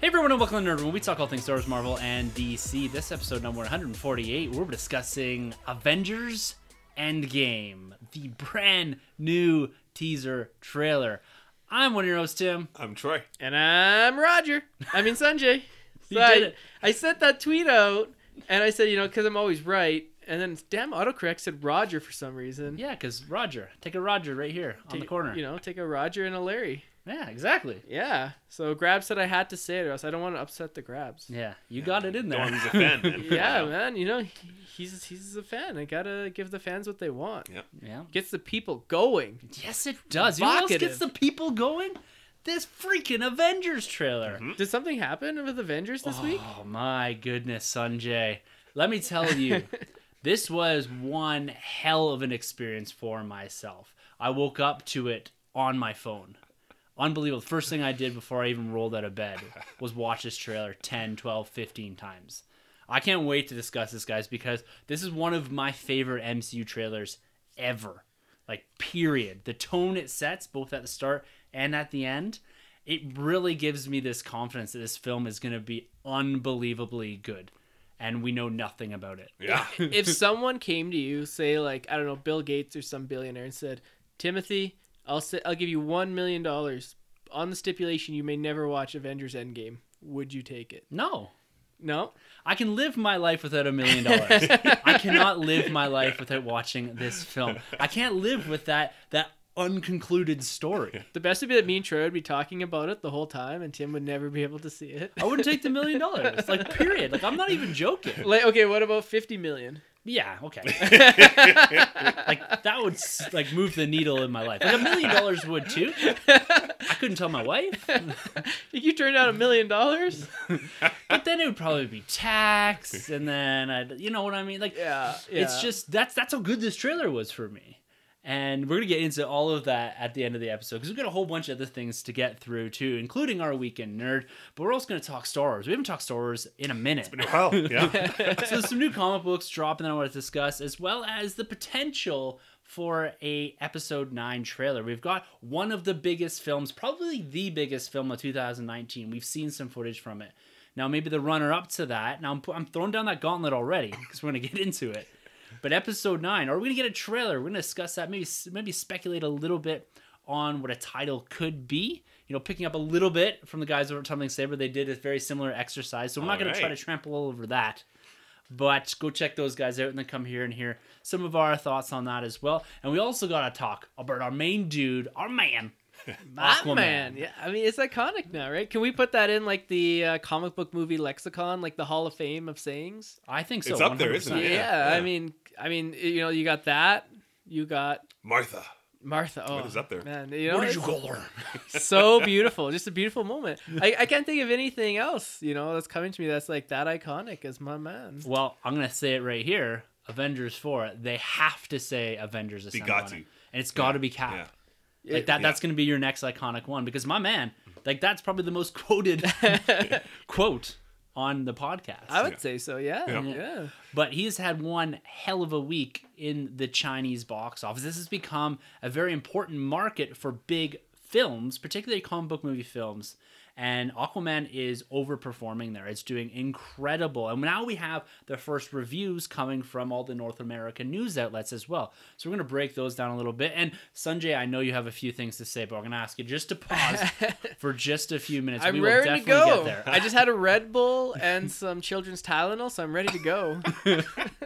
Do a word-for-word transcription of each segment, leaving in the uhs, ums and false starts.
Hey everyone and welcome to Nerd Room. We talk all things Star Wars, Marvel, and D C. This episode number one forty-eight, we're discussing Avengers Endgame, the brand new teaser trailer. I'm one of your hosts, Tim. I'm Troy. And I'm Roger. I mean Sanjay. So you I, did it. I sent that tweet out, and I said, you know, because I'm always right, and then damn autocorrect said Roger for some reason. Yeah, because Roger. Take a Roger right here on take, the corner. You know, take a Roger and a Larry. Yeah, exactly. Yeah. So Grab said I had to say it, or else I don't want to upset the Grabs. Yeah, you yeah, got it in there. He's a fan, man. Yeah, man. You know, he's he's a fan. I gotta give the fans what they want. Yeah. Yeah. Gets the people going. Yes, it does. You know what else gets the people going? This freaking Avengers trailer. Mm-hmm. Did something happen with Avengers this oh, week? Oh my goodness, Sanjay. Let me tell you, this was one hell of an experience for myself. I woke up to it on my phone. Unbelievable. The first thing I did before I even rolled out of bed was watch this trailer ten, twelve, fifteen times. I can't wait to discuss this, guys, because this is one of my favorite M C U trailers ever. Like, period. The tone it sets, both at the start and at the end, it really gives me this confidence that this film is going to be unbelievably good. And we know nothing about it. Yeah. If someone came to you, say, like, I don't know, Bill Gates or some billionaire, and said, Timothy, I'll say, I'll give you one million dollars on the stipulation you may never watch Avengers Endgame. Would you take it? No. No? I can live my life without a million dollars. I cannot live my life without watching this film. I can't live with that that unconcluded story. The best would be that me and Troy would be talking about it the whole time and Tim would never be able to see it. I wouldn't take the million dollars. Like, period. Like, I'm not even joking. Like, okay, what about fifty million dollars? Yeah, okay. Like, that would, like, move the needle in my life. Like, a million dollars would, too. I couldn't tell my wife. If you turned out a million dollars? But then it would probably be taxed, and then, I'd, you know what I mean? Like, yeah, yeah. It's just, that's that's how good this trailer was for me. And we're going to get into all of that at the end of the episode, because we've got a whole bunch of other things to get through, too, including our Weekend Nerd. But we're also going to talk Star Wars. We haven't talked Star Wars in a minute. It's been a while, yeah. So there's some new comic books dropping that I want to discuss, as well as the potential for a Episode nine trailer. We've got one of the biggest films, probably the biggest film of two thousand nineteen. We've seen some footage from it. Now, maybe the runner-up to that. Now, I'm, I'm throwing down that gauntlet already, because we're going to get into it. But episode nine, are we going to get a trailer? We're going to discuss that, maybe maybe speculate a little bit on what a title could be. You know, picking up a little bit from the guys over at Tumbling Saber. They did a very similar exercise, so we're all not going right. to try to trample all over that. But go check those guys out and then come here and hear some of our thoughts on that as well. And we also got to talk about our main dude, our man, Aquaman. Man. Yeah, I mean, it's iconic now, right? Can we put that in, like, the uh, comic book movie lexicon, like the Hall of Fame of sayings? I think so. It's up one hundred percent. There, isn't it? Yeah, yeah, yeah. I mean, I mean, you know, you got that. You got Martha. Martha. Oh, what is up there? Man, you know, what did you go learn? So beautiful. Just a beautiful moment. I, I can't think of anything else, you know, that's coming to me that's like that iconic as my man. Well, I'm gonna say it right here. Avengers four. They have to say Avengers. They got to, it. And it's got to yeah. be Cap. Yeah. Like that, yeah. that's going to be your next iconic one, because my man, like that's probably the most quoted quote on the podcast. I would yeah. say so, yeah. Yeah. yeah. But he's had one hell of a week in the Chinese box office. This has become a very important market for big films, particularly comic book movie films. And Aquaman is overperforming there. It's doing incredible. And now we have the first reviews coming from all the North American news outlets as well. So we're going to break those down a little bit. And Sanjay, I know you have a few things to say, but I'm going to ask you just to pause for just a few minutes. I'm we will ready definitely to go. Get there. I just had a Red Bull and some children's Tylenol, so I'm ready to go.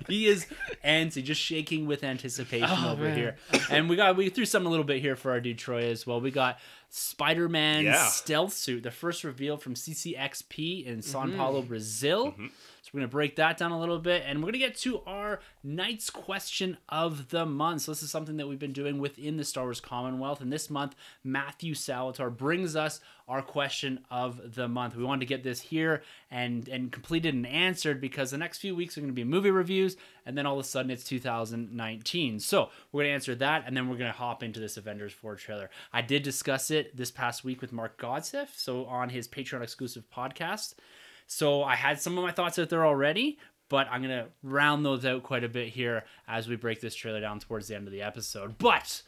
He is antsy, just shaking with anticipation oh, over man. Here. And we got we threw something a little bit here for our dude Troy as well. We got Spider-Man's yeah. stealth suit, the first reveal from C C X P in Sao mm-hmm. Paulo, Brazil. Mm-hmm. So we're going to break that down a little bit, and we're going to get to our Knight's Question of the Month. So this is something that we've been doing within the Star Wars Commonwealth, and this month, Matthew Salvatore brings us our question of the month. We wanted to get this here and and completed and answered, because the next few weeks are going to be movie reviews, and then all of a sudden it's two thousand nineteen. So we're going to answer that, and then we're going to hop into this Avengers four trailer. I did discuss it this past week with Mark Godseth, so on his Patreon exclusive podcast. So I had some of my thoughts out there already, but I'm going to round those out quite a bit here as we break this trailer down towards the end of the episode. But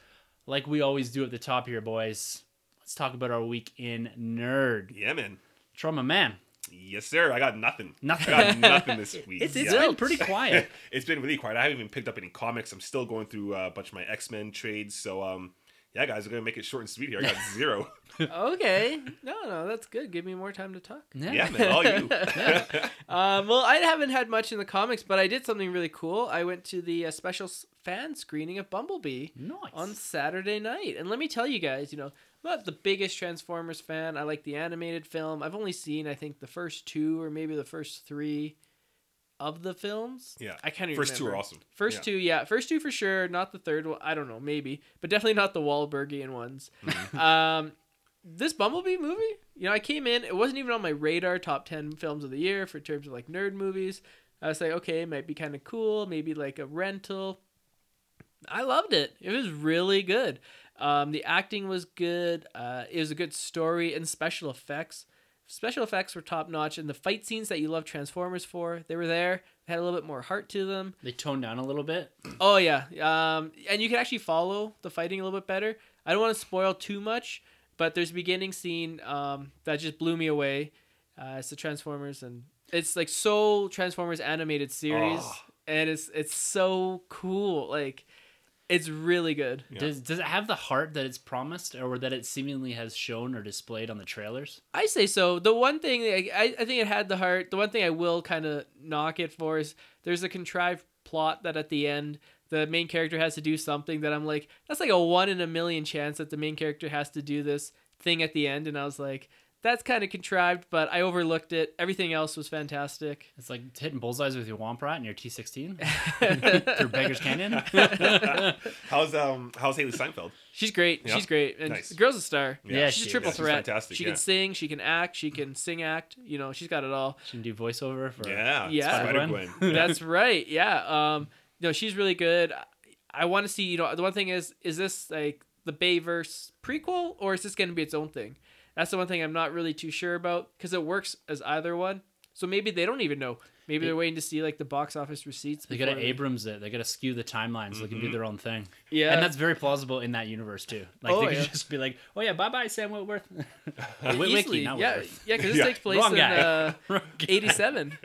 like we always do at the top here, boys, let's talk about our week in nerd. Yeah, man. Trauma, man. Yes, sir. I got nothing. Nothing. I got nothing this week. It's, it's yeah. been pretty quiet. It's been really quiet. I haven't even picked up any comics. I'm still going through a bunch of my X-Men trades. So, um, yeah, guys, we're going to make it short and sweet here. I got zero. Okay. No, no, that's good. Give me more time to talk. Yeah, yeah man, all you. Yeah. Um, well, I haven't had much in the comics, but I did something really cool. I went to the uh, special fan screening of Bumblebee nice. on Saturday night. And let me tell you guys, you know, I'm not the biggest Transformers fan. I like the animated film. I've only seen, I think, the first two or maybe the first three of the films. Yeah. I can't even First remember. two are awesome. First yeah. two, yeah. First two for sure. Not the third one. I don't know. Maybe. But definitely not the Wahlbergian ones. Mm-hmm. Um, this Bumblebee movie, you know, I came in. It wasn't even on my radar top ten films of the year for terms of like nerd movies. I was like, okay, it might be kind of cool. Maybe like a rental. I loved it. It was really good. Um, the acting was good. Uh, it was a good story and special effects. Special effects were top-notch, and the fight scenes that you love Transformers for, they were there. They had a little bit more heart to them. They toned down a little bit. Oh, yeah. Um, and you can actually follow the fighting a little bit better. I don't want to spoil too much, but there's a beginning scene um, that just blew me away. Uh, it's the Transformers, and it's like so Transformers animated series, oh. and it's it's so cool. Like, it's really good. Yeah. Does does it have the heart that it's promised, or that it seemingly has shown or displayed on the trailers? I say so. The one thing, I, I think it had the heart. The one thing I will kind of knock it for is there's a contrived plot that at the end, the main character has to do something that I'm like, that's like a one in a million chance that the main character has to do this thing at the end. And I was like, that's kind of contrived, but I overlooked it. Everything else was fantastic. It's like hitting bullseyes with your Womp Rat and your T sixteen through Beggar's Canyon. how's um How's Haley Steinfeld? She's great. Yeah. She's great. And nice. The girl's a star. Yeah, yeah she's she, a triple yeah, threat. She's fantastic. She yeah. can sing. She can act. She can sing act. You know, she's got it all. She can do voiceover for yeah, yeah. Spider-Gwen. That's right. Yeah. Um. No, she's really good. I, I want to see. You know, the one thing is, is this like the Bayverse prequel, or is this going to be its own thing? That's the one thing I'm not really too sure about, because it works as either one. So maybe they don't even know. Maybe they're waiting to see like the box office receipts. They got to Abrams it. They got to skew the timeline so mm-hmm. they can do their own thing. Yeah, and that's very plausible in that universe too. Like oh, they could yeah. just be like, "Oh yeah, bye bye Sam Witwerth." Easily, not yeah, Whitworth. yeah, because this yeah. takes place Wrong in uh, eighty-seven.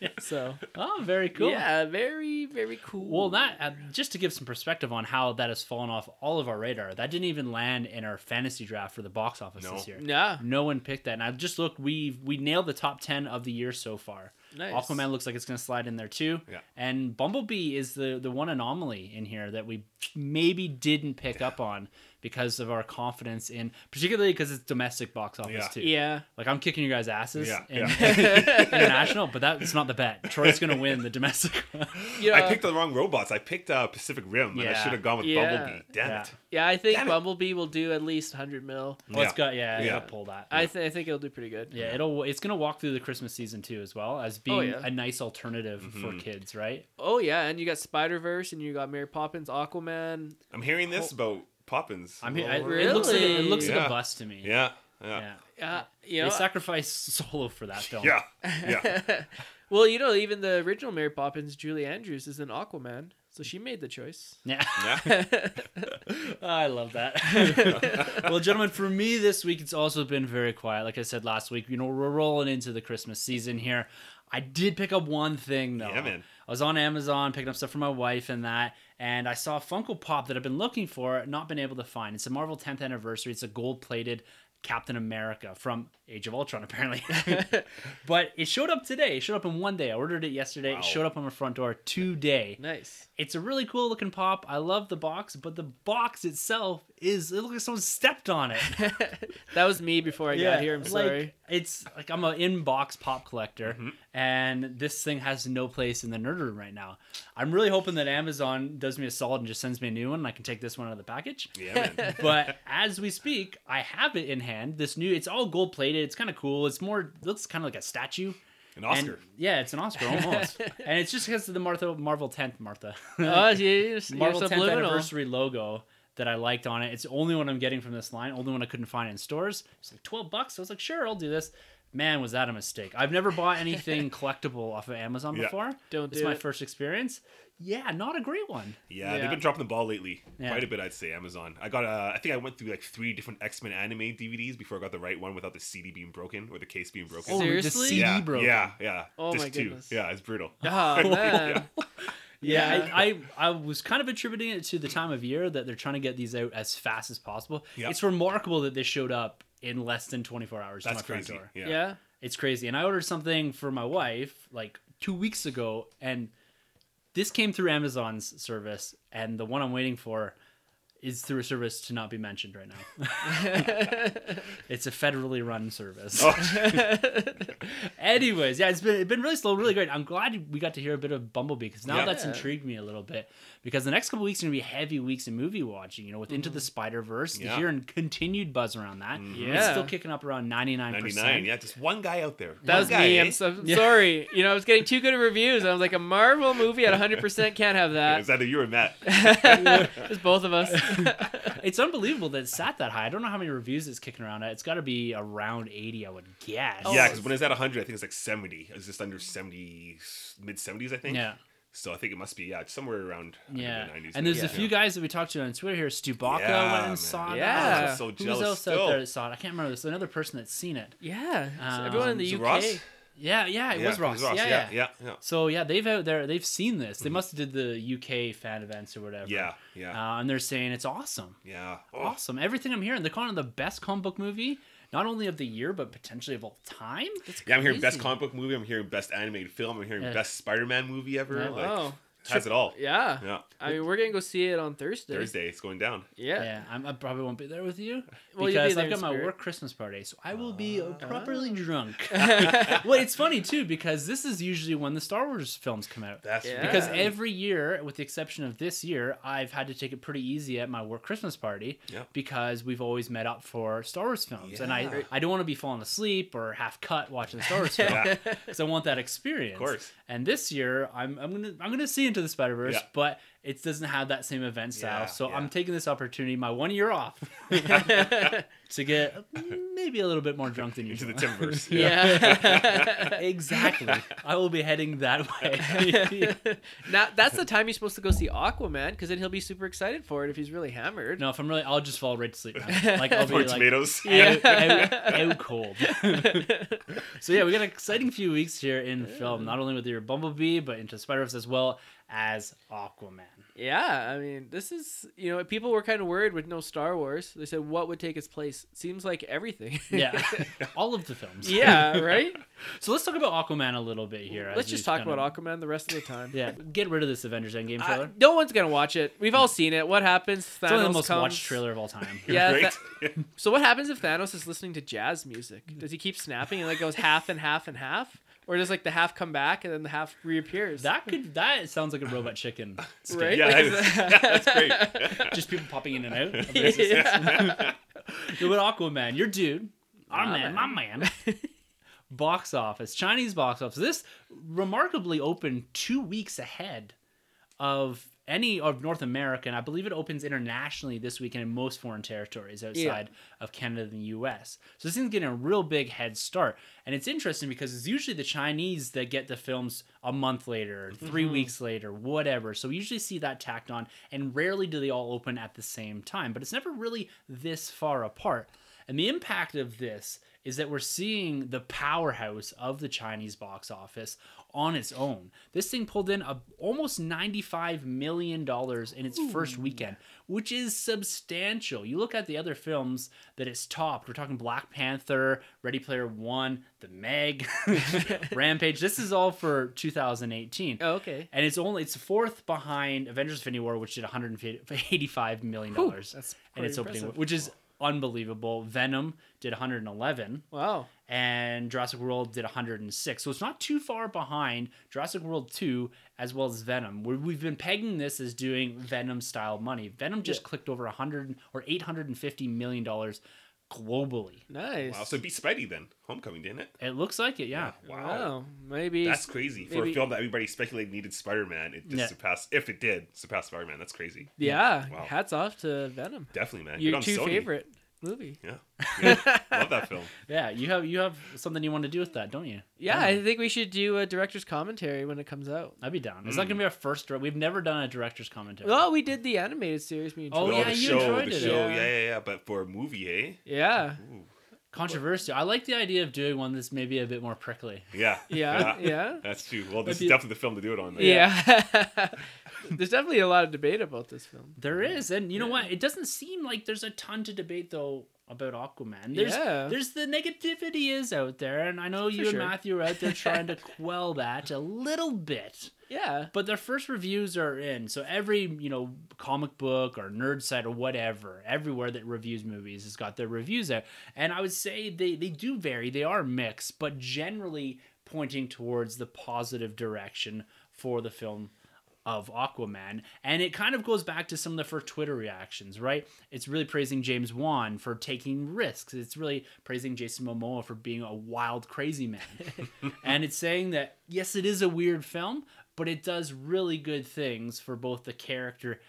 Yeah. So, oh, very cool. Yeah, very, very cool. Well, that uh, just to give some perspective on how that has fallen off all of our radar. That didn't even land in our fantasy draft for the box office no. this year. Yeah, no one picked that. And I just looked. We we nailed the top ten of the year so far. Nice. Aquaman looks like it's going to slide in there too. Yeah. And Bumblebee is the the one anomaly in here that we maybe didn't pick yeah. up on because of our confidence in, particularly because it's domestic box office yeah. too. Yeah. Like I'm kicking you guys' asses yeah. in yeah. international, but that's not the bet. Troy's going to win the domestic. You know, I picked the wrong robots. I picked uh, Pacific Rim, yeah. and I should have gone with yeah. Bumblebee. Damn yeah. it. Yeah, I think Damn Bumblebee it. will do at least one hundred mil. Well, yeah. it's got yeah, yeah. Gotta pull that. Yeah. I th- I think it'll do pretty good. Yeah, yeah. it'll it's going to walk through the Christmas season too as well as being oh, yeah. a nice alternative mm-hmm. for kids, right? Oh yeah, and you got Spider-Verse and you got Mary Poppins, Aquaman. I'm hearing this oh. about Poppins. I mean, I, really? it looks like a, it looks yeah. like a bust to me. Yeah, yeah. yeah. Uh, you know, they sacrificed Solo for that film. Yeah, yeah. Well, you know, even the original Mary Poppins, Julie Andrews, is in Aquaman, so she made the choice. Yeah, yeah. Oh, I love that. Well, gentlemen, for me this week, it's also been very quiet. Like I said last week, you know, we're rolling into the Christmas season here. I did pick up one thing though. Yeah, man. I was on Amazon picking up stuff for my wife and that, and I saw a Funko Pop that I've been looking for, not been able to find. It's a Marvel tenth anniversary. It's a gold-plated Captain America from Age of Ultron, apparently. But it showed up today. It showed up in one day. I ordered it yesterday. Wow. It showed up on my front door today. Nice. It's a really cool-looking pop. I love the box, but the box itself is it looks like someone stepped on it. That was me before I yeah, got here. I'm sorry. Like, it's like I'm an in-box pop collector, mm-hmm. and this thing has no place in the nerd room right now. I'm really hoping that Amazon does me a solid and just sends me a new one, and I can take this one out of the package. Yeah, man. But as we speak, I have it in hand. This new, it's all gold plated. It's kind of cool. It's more, it looks kind of like a statue. An Oscar. And, yeah, it's an Oscar almost. And it's just because of the Martha, Marvel tenth, Martha. Oh, yeah, Marvel tenth anniversary logo that I liked on it. It's the only one I'm getting from this line, only one I couldn't find in stores. It's like twelve bucks. So I was like, sure, I'll do this. Man, was that a mistake. I've never bought anything collectible off of Amazon yeah. before. Don't do It's my it. first experience. Yeah, not a great one. Yeah, yeah. They've been dropping the ball lately. Yeah. Quite a bit, I'd say, Amazon. I got, uh, I think I went through like three different X-Men anime D V Ds before I got the right one without the C D being broken or the case being broken. Seriously? The C D yeah, broken? Yeah, yeah. Oh Just my goodness. Two. Yeah, it's brutal. Oh, man. yeah. Yeah, I, I I was kind of attributing it to the time of year that they're trying to get these out as fast as possible. Yep. It's remarkable that they showed up in less than twenty-four hours. That's to my crazy. Front door. Yeah. yeah, it's crazy. And I ordered something for my wife like two weeks ago, and this came through Amazon's service. And the one I'm waiting for is through a service to not be mentioned right now. It's a federally run service. Oh. Anyways, yeah, it's been it's been really slow, really great. I'm glad we got to hear a bit of Bumblebee because now yeah. that's intrigued me a little bit because the next couple of weeks are going to be heavy weeks in movie watching, you know, with mm-hmm. Into the Spider-Verse. Yeah. You're hearing continued buzz around that. Mm-hmm. Yeah. It's still kicking up around ninety-nine percent. ninety-nine, yeah, just one guy out there. That one was guy, me. Eh? I'm, so, I'm yeah. sorry. You know, I was getting too good of reviews. I was like, a Marvel movie at one hundred percent can't have that. Yeah, it's either you or Matt. It's both of us. It's unbelievable that it sat that high. I don't know how many reviews it's kicking around at. It's got to be around eighty, I would guess. Yeah, because when it's at one hundred, I think it's like seventy. It's just under seventy, mid-seventies, I think. Yeah. So I think it must be, yeah, it's somewhere around yeah. nineties. And there's yeah. a few guys that we talked to on Twitter here. Stu Baca yeah, went and saw it. Yeah. I was so jealous. Who's else still out there that saw it? I can't remember. There's another person that's seen it. Yeah. Um, so everyone in the U K. Ross? Yeah, yeah, it yeah, was Ross. It was Ross. Yeah, yeah. Yeah, yeah, yeah. So yeah, they've out there, they've seen this. They mm-hmm. must have did the U K fan events or whatever. Yeah, yeah. Uh, and they're saying it's awesome. Yeah, oh. awesome. Everything I'm hearing, they're calling it the best comic book movie, not only of the year but potentially of all time. That's crazy. Yeah, I'm hearing best comic book movie. I'm hearing best animated film. I'm hearing yeah. best Spider-Man movie ever. Yeah. Like, oh. Has it all. Yeah. yeah. I mean, we're going to go see it on Thursday. Thursday. It's going down. Yeah. Yeah. I'm, I probably won't be there with you well, because I've got my work Christmas party, so I will be uh, properly uh. drunk. Well, it's funny, too, because this is usually when the Star Wars films come out. That's yeah. Because every year, with the exception of this year, I've had to take it pretty easy at my work Christmas party yep. because we've always met up for Star Wars films. Yeah. And I, I don't want to be falling asleep or half cut watching the Star Wars film because I want that experience. Of course. And this year, I'm I'm going to I'm gonna see Into the Spider-Verse, yeah. but it doesn't have that same event style. Yeah, so yeah. I'm taking this opportunity, my one year off, to get maybe a little bit more drunk than usual. Into the Timverse. Yeah. yeah. Exactly. I will be heading that way. Now, that's the time you're supposed to go see Aquaman, because then he'll be super excited for it if he's really hammered. No, if I'm really, I'll just fall right to sleep. Now. Like, I'll be like, tomatoes. Out, out, out cold. So yeah, we got an exciting few weeks here in yeah. film, not only with your Bumblebee, but Into Spider-Verse as well as Aquaman. Yeah, I mean, this is, you know, people were kind of worried with no Star Wars. They said, what would take its place? Seems like everything. Yeah, all of the films. Yeah, right? So let's talk about Aquaman a little bit here. Let's just talk kinda... about Aquaman the rest of the time. Yeah, get rid of this Avengers Endgame trailer. Uh, no one's going to watch it. We've all seen it. What happens? Thanos it's only the most comes... watched trailer of all time. yeah. Right? Th- so what happens if Thanos is listening to jazz music? Does he keep snapping and it goes half and half and half? Or does like the half come back and then the half reappears? That could that sounds like a Robot Chicken, skit. Right? Yeah, like, that is, yeah, that's great. Just people popping in and out. Of yeah. Yo, with Aquaman, your dude, our man, my man. Box office, Chinese box office. This remarkably opened two weeks ahead of any of North America, and I believe it opens internationally this weekend in most foreign territories outside yeah. of Canada and the U S. So this thing's getting a real big head start. And it's interesting because it's usually the Chinese that get the films a month later, three mm-hmm. weeks later, whatever. So we usually see that tacked on, and rarely do they all open at the same time. But it's never really this far apart. And the impact of this is that we're seeing the powerhouse of the Chinese box office on its own. This thing pulled in a, almost ninety-five million dollars in its Ooh. first weekend, which is substantial. You look at the other films that it's topped. We're talking Black Panther, Ready Player One, The Meg, Rampage. This is all for two thousand eighteen. Oh, okay. And it's only it's fourth behind Avengers Infinity War, which did one hundred eighty-five million dollars. Ooh, that's in its opening, which is unbelievable. Venom did one hundred eleven. Wow. And Jurassic World did one hundred six. So it's not too far behind Jurassic World two as well as Venom. We've been pegging this as doing Venom style money. Venom just yeah. clicked over one hundred or eight hundred fifty million dollars globally. Nice. Wow. So it beat Spidey then. Homecoming, didn't it? It looks like it, yeah. yeah. Wow. wow. Maybe. That's crazy. Maybe. For a film that everybody speculated needed Spider-Man, it just yeah. surpassed, if it did, surpassed Spider-Man. That's crazy. Yeah. Wow. Hats off to Venom. Definitely, man. Your two Sony. favorite. movie yeah, yeah. Love that film. Yeah, you have you have something you want to do with that, don't you? Yeah, I, I think we should do a director's commentary when it comes out. I'd be down. It's mm. not gonna be our first direct. We've never done a director's commentary. Well, we did the animated series. Me and oh, oh yeah, the you show, enjoyed the it show. Yeah. yeah yeah yeah but for a movie, eh? yeah Ooh. Controversial. I like the idea of doing one that's maybe a bit more prickly. Yeah. Yeah. Yeah. yeah. That's true. Well, this Maybe. is definitely the film to do it on. Though. Yeah. yeah. There's definitely a lot of debate about this film. There is. And you yeah. know what? It doesn't seem like there's a ton to debate, though, about Aquaman. There's, yeah. there's the negativity is out there. And I know For you sure. and Matthew are out there trying to quell that a little bit. Yeah. But their first reviews are in. So every, you know, comic book or nerd site or whatever, everywhere that reviews movies has got their reviews out. And I would say they, they do vary. They are mixed, but generally pointing towards the positive direction for the film of Aquaman. And it kind of goes back to some of the first Twitter reactions, right? It's really praising James Wan for taking risks. It's really praising Jason Momoa for being a wild, crazy man. And it's saying that, yes, it is a weird film, but it does really good things for both the character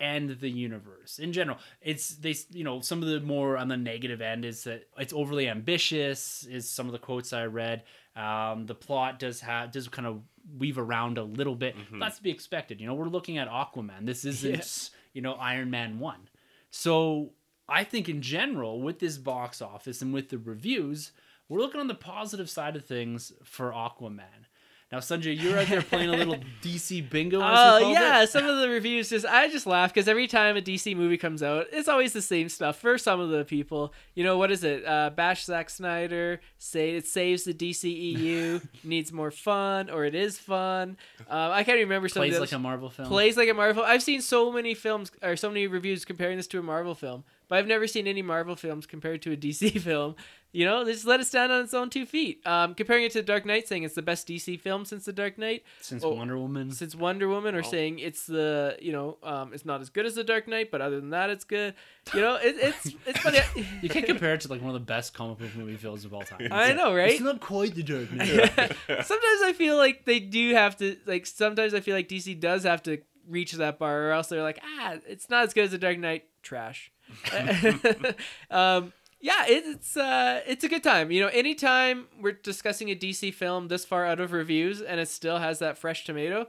and the universe in general. It's they, you know, some of the more on the negative end is that it's overly ambitious. Is some of the quotes I read. Um, the plot does have does kind of weave around a little bit. Mm-hmm. That's to be expected. You know, we're looking at Aquaman. This isn't yeah. you know Iron Man one. So I think in general with this box office and with the reviews, we're looking on the positive side of things for Aquaman. Now, Sanjay, you're out there playing a little D C bingo. Oh, uh, yeah. It. Some of the reviews, just I just laugh because every time a D C movie comes out, it's always the same stuff for some of the people. You know, what is it? Uh, bash Zack Snyder, say it saves the D C E U, needs more fun, or it is fun. Uh, I can't remember some Plays of like a Marvel film. Plays like a Marvel. I've seen so many films or so many reviews comparing this to a Marvel film, but I've never seen any Marvel films compared to a D C film. You know, they just let it stand on its own two feet. Um, comparing it to The Dark Knight, saying it's the best D C film since The Dark Knight. Since oh, Wonder Woman. Since Wonder Woman, or oh. saying it's the, you know, um, it's not as good as The Dark Knight, but other than that, it's good. You know, it, it's it's funny. You can't compare it to, like, one of the best comic book movie films of all time. I know, right? It's not quite The Dark Knight. Sometimes I feel like they do have to, like, sometimes I feel like D C does have to reach that bar, or else they're like, ah, it's not as good as The Dark Knight. Trash. um... Yeah, it's uh, it's a good time. You know, anytime we're discussing a D C film this far out of reviews and it still has that fresh tomato,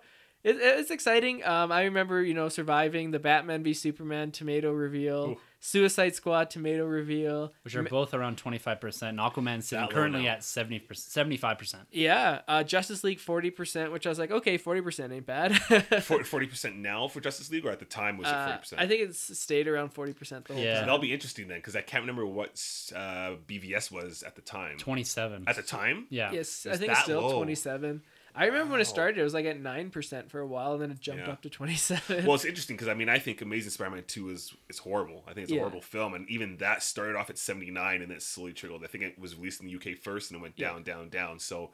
it, it's exciting. Um, I remember, you know, surviving the Batman v Superman tomato reveal, Ooh. Suicide Squad tomato reveal. Which are both around twenty-five percent. And Aquaman's sitting currently at seventy percent, seventy-five percent. Yeah, uh, Justice League forty percent, which I was like, okay, forty percent ain't bad. forty percent now for Justice League, or at the time was it forty percent? Uh, I think it's stayed around forty percent the whole yeah. time. So that'll be interesting then, because I can't remember what uh, B V S was at the time. twenty-seven. At the time? Yeah. Yes, it's I think it's still low. twenty-seven. I remember wow. when it started, it was like at nine percent for a while, and then it jumped yeah. up to twenty-seven. Well, it's interesting because, I mean, I think Amazing Spider-Man two is, is horrible. I think it's yeah. a horrible film, and even that started off at seventy-nine, and then it slowly trickled. I think it was released in the U K first, and it went down, yeah. down, down. So,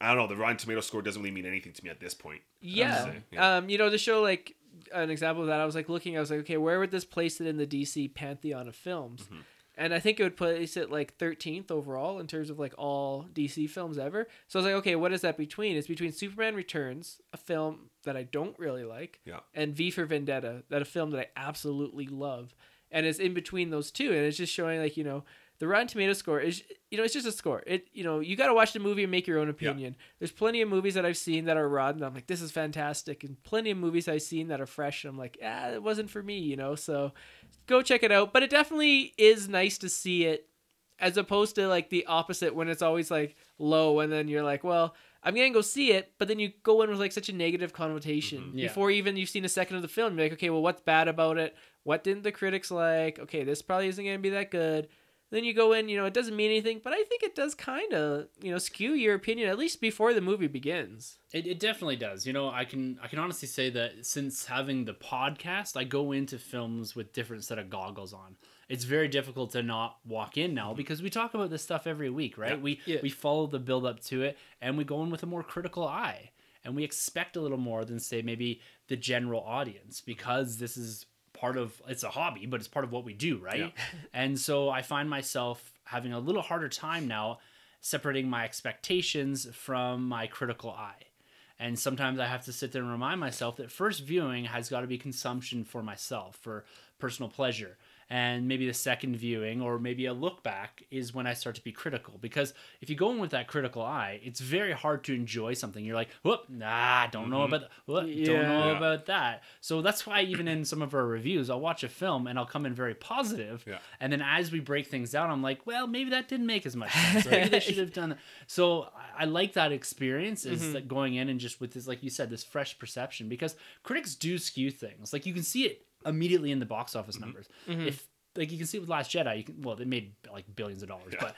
I don't know. The Rotten Tomatoes score doesn't really mean anything to me at this point. Yeah. yeah. Um, you know, to show, like, an example of that, I was, like, looking. I was like, okay, where would this place it in the D C pantheon of films? Mm-hmm. And I think it would place it like thirteenth overall in terms of like all D C films ever. So I was like, okay, what is that between? It's between Superman Returns, a film that I don't really like, yeah. and V for Vendetta, that a film that I absolutely love. And it's in between those two. And it's just showing like, you know, the Rotten Tomatoes score is, you know, it's just a score. It, you know, you got to watch the movie and make your own opinion. Yeah. There's plenty of movies that I've seen that are rotten. I'm like, this is fantastic. And plenty of movies I've seen that are fresh. And I'm like, ah, it wasn't for me, you know? So go check it out. But it definitely is nice to see it as opposed to like the opposite when it's always like low and then you're like, well, I'm going to go see it. But then you go in with like such a negative connotation mm-hmm. yeah. before even you've seen a second of the film. You're like, okay, well, what's bad about it? What didn't the critics like? Okay, this probably isn't going to be that good. Then you go in, you know, it doesn't mean anything, but I think it does kind of, you know, skew your opinion, at least before the movie begins. It it definitely does. You know, I can I can honestly say that since having the podcast, I go into films with different set of goggles on. It's very difficult to not walk in now because we talk about this stuff every week, right? Yeah. We yeah. we follow the build up to it and we go in with a more critical eye and we expect a little more than, say, maybe the general audience, because this is part of, it's a hobby, but it's part of what we do, right? Yeah. And so I find myself having a little harder time now separating my expectations from my critical eye. And sometimes I have to sit there and remind myself that first viewing has got to be consumption for myself, for personal pleasure. And maybe the second viewing or maybe a look back is when I start to be critical. Because if you go in with that critical eye, it's very hard to enjoy something. You're like, whoop, nah, don't know about, whoop, yeah. don't know yeah. about that. So that's why even in some of our reviews, I'll watch a film and I'll come in very positive. Yeah. And then as we break things down, I'm like, well, maybe that didn't make as much sense. Maybe they should have done that. So I like that experience is mm-hmm. that going in and just with this, like you said, this fresh perception. Because critics do skew things. Like you can see it immediately in the box office numbers. Mm-hmm. If like you can see with Last Jedi, you can, well, they made like billions of dollars, yeah.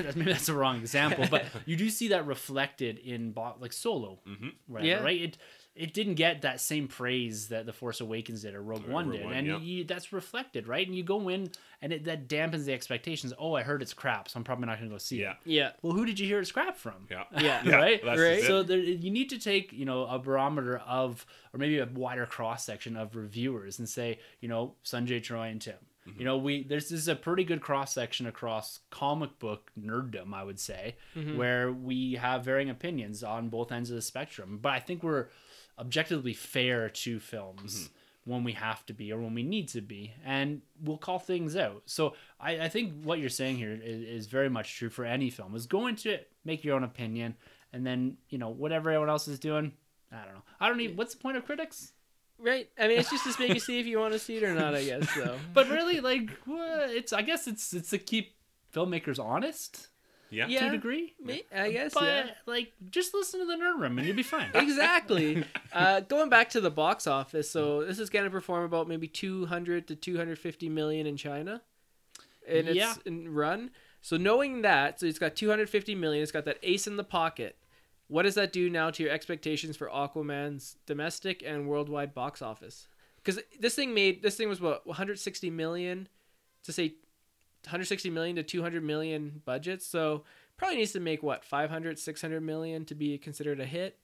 but maybe that's a wrong example. But you do see that reflected in bo- like Solo, mm-hmm. whatever, yeah. right? It it didn't get that same praise that The Force Awakens did or Rogue yeah, One Rogue did, One, and yeah. you, that's reflected, right? And you go in, and it, that dampens the expectations. Oh, I heard it's crap, so I'm probably not going to go see yeah. it. Yeah. Well, who did you hear it's crap from? Yeah. Yeah. yeah right. right. So there, you need to take, you know, a barometer of, or maybe a wider cross section of reviewers, and say, you know, Sanjay, Troy, and Tim. Mm-hmm. You know, we there's this is a pretty good cross section across comic book nerddom, I would say, mm-hmm. where we have varying opinions on both ends of the spectrum. But I think we're objectively fair to films mm-hmm. when we have to be or when we need to be, and we'll call things out. So I, I think what you're saying here is, is very much true for any film. Is go into it, make your own opinion, and then, you know, whatever everyone else is doing, I don't know. I don't even. What's the point of critics? Right, I mean, it's just to make you see if you want to see it or not, I guess. So, but really, like, it's I guess it's it's to keep filmmakers honest. Yeah, to yeah, a degree. Me, I guess. But yeah. like, just listen to the Nerd Room and you'll be fine. Exactly. uh, going back to the box office, so this is gonna perform about maybe two hundred to two hundred fifty million in China, and it's yeah. in run. So knowing that, so it's got two hundred fifty million. It's got that ace in the pocket. What does that do now to your expectations for Aquaman's domestic and worldwide box office? Because this thing made this thing was what one hundred sixty million to say one hundred sixty million to two hundred million budget. So probably needs to make what five hundred, six hundred million to be considered a hit.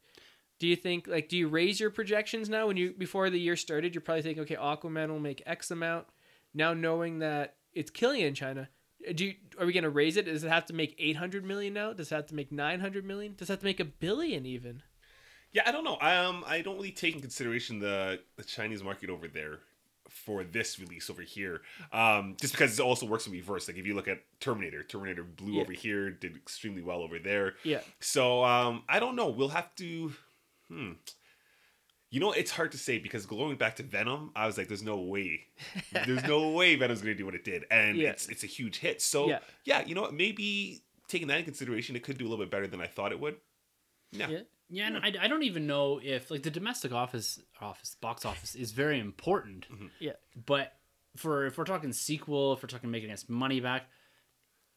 Do you think like do you raise your projections now when you before the year started? You're probably thinking, okay, Aquaman will make X amount. Now knowing that it's killing in China. Do you, are we going to raise it? Does it have to make eight hundred million now? Does it have to make nine hundred million? Does it have to make a billion even? Yeah, I don't know. Um, I don't really take in consideration the, the Chinese market over there for this release over here. Um, just because it also works in reverse. Like if you look at Terminator, Terminator blew yeah. over here, did extremely well over there. Yeah. So um, I don't know. We'll have to... Hmm. You know, it's hard to say because going back to Venom, I was like, there's no way. There's no way Venom's going to do what it did. And yeah. it's it's a huge hit. So, yeah. yeah, you know, maybe taking that into consideration, it could do a little bit better than I thought it would. Yeah. Yeah, yeah and I, I don't even know if, like, the domestic office, office box office is very important. Mm-hmm. Yeah. But for if we're talking sequel, if we're talking making us money back,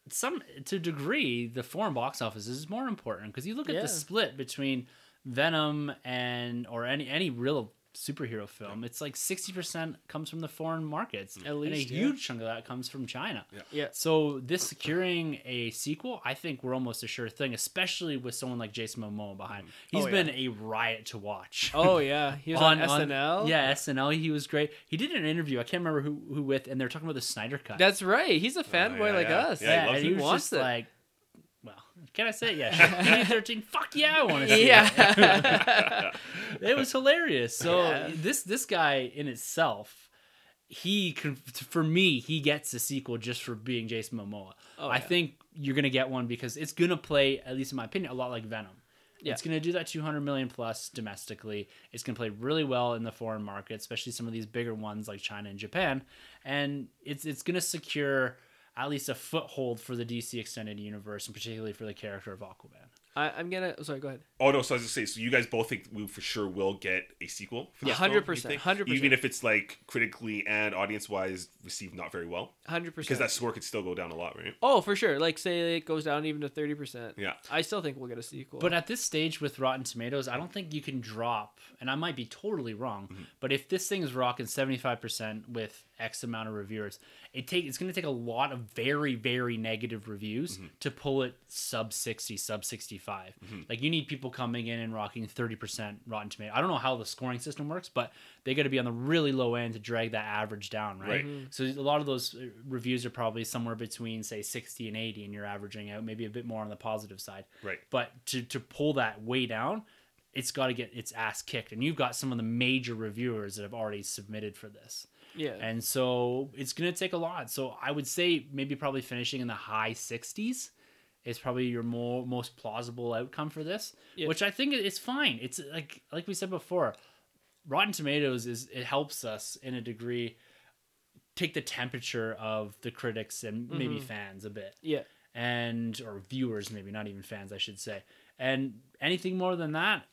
some to a degree, the foreign box office is more important because you look at yeah. the split between... Venom and or any any real superhero film, it's like sixty percent comes from the foreign markets, at least, and a yeah. huge chunk of that comes from China. Yeah. yeah. So this securing a sequel, I think we're almost a sure thing, especially with someone like Jason Momoa behind. Mm. He's oh, yeah. been a riot to watch. Oh yeah, he was on, on S N L. On, yeah, S N L. He was great. He did an interview. I can't remember who who with, and they're talking about the Snyder Cut. That's right. He's a fanboy oh, yeah, like yeah. us. Yeah, yeah, he, and he was wants just it. Like. Well, can I say it? Yeah. P thirteen, fuck yeah, I want to see yeah. it. It was hilarious. So yeah. this this guy in itself, he for me, he gets a sequel just for being Jason Momoa. Oh, I yeah. think you're going to get one because it's going to play, at least in my opinion, a lot like Venom. Yeah. It's going to do that two hundred million plus domestically. It's going to play really well in the foreign market, especially some of these bigger ones like China and Japan. And it's it's going to secure... at least a foothold for the D C extended universe, and particularly for the character of Aquaman. I, I'm gonna. Oh, sorry, go ahead. Oh no, so I was gonna say. So you guys both think we for sure will get a sequel? For yeah, hundred percent, hundred percent. Even if it's like critically and audience-wise received not very well, hundred percent. Because that score could still go down a lot, right? Oh, for sure. Like say it goes down even to thirty percent. Yeah, I still think we'll get a sequel. But at this stage with Rotten Tomatoes, I don't think you can drop. And I might be totally wrong, mm-hmm. but if this thing is rocking seventy-five percent with X amount of reviewers, it take it's gonna take a lot of very very negative reviews mm-hmm. to pull it sub sixty, sub sixty-five. Mm-hmm. Like you need people coming in and rocking thirty percent Rotten Tomato. I don't know how the scoring system works, but they got to be on the really low end to drag that average down, right? right. Mm-hmm. So a lot of those reviews are probably somewhere between say sixty and eighty, and you're averaging out maybe a bit more on the positive side. Right. But to to pull that way down, it's got to get its ass kicked, and you've got some of the major reviewers that have already submitted for this. Yeah. And so it's going to take a lot. So I would say maybe probably finishing in the high sixties. Is probably your more most plausible outcome for this, yeah. which I think is fine. It's like like we said before, Rotten Tomatoes is it helps us in a degree take the temperature of the critics and mm-hmm. maybe fans a bit, yeah, and or viewers maybe not even fans I should say. And anything more than that,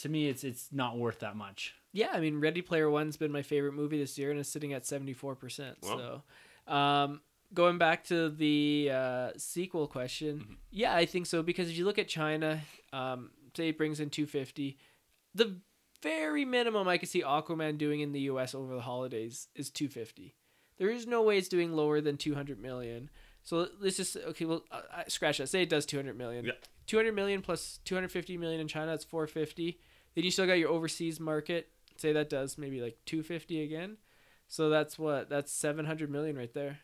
to me, it's it's not worth that much. Yeah, I mean, Ready Player One's been my favorite movie this year, and it's sitting at seventy-four percent. Well. So. Um, Going back to the uh, sequel question, mm-hmm. yeah, I think so. Because if you look at China, um, say it brings in two hundred fifty, the very minimum I could see Aquaman doing in the U S over the holidays is two hundred fifty. There is no way it's doing lower than two hundred million. So let's just, okay, well, uh, scratch that. Say it does two hundred million. Yeah. two hundred million plus two hundred fifty million in China, that's four hundred fifty. Then you still got your overseas market. Say that does maybe like two hundred fifty again. So that's what? That's seven hundred million right there.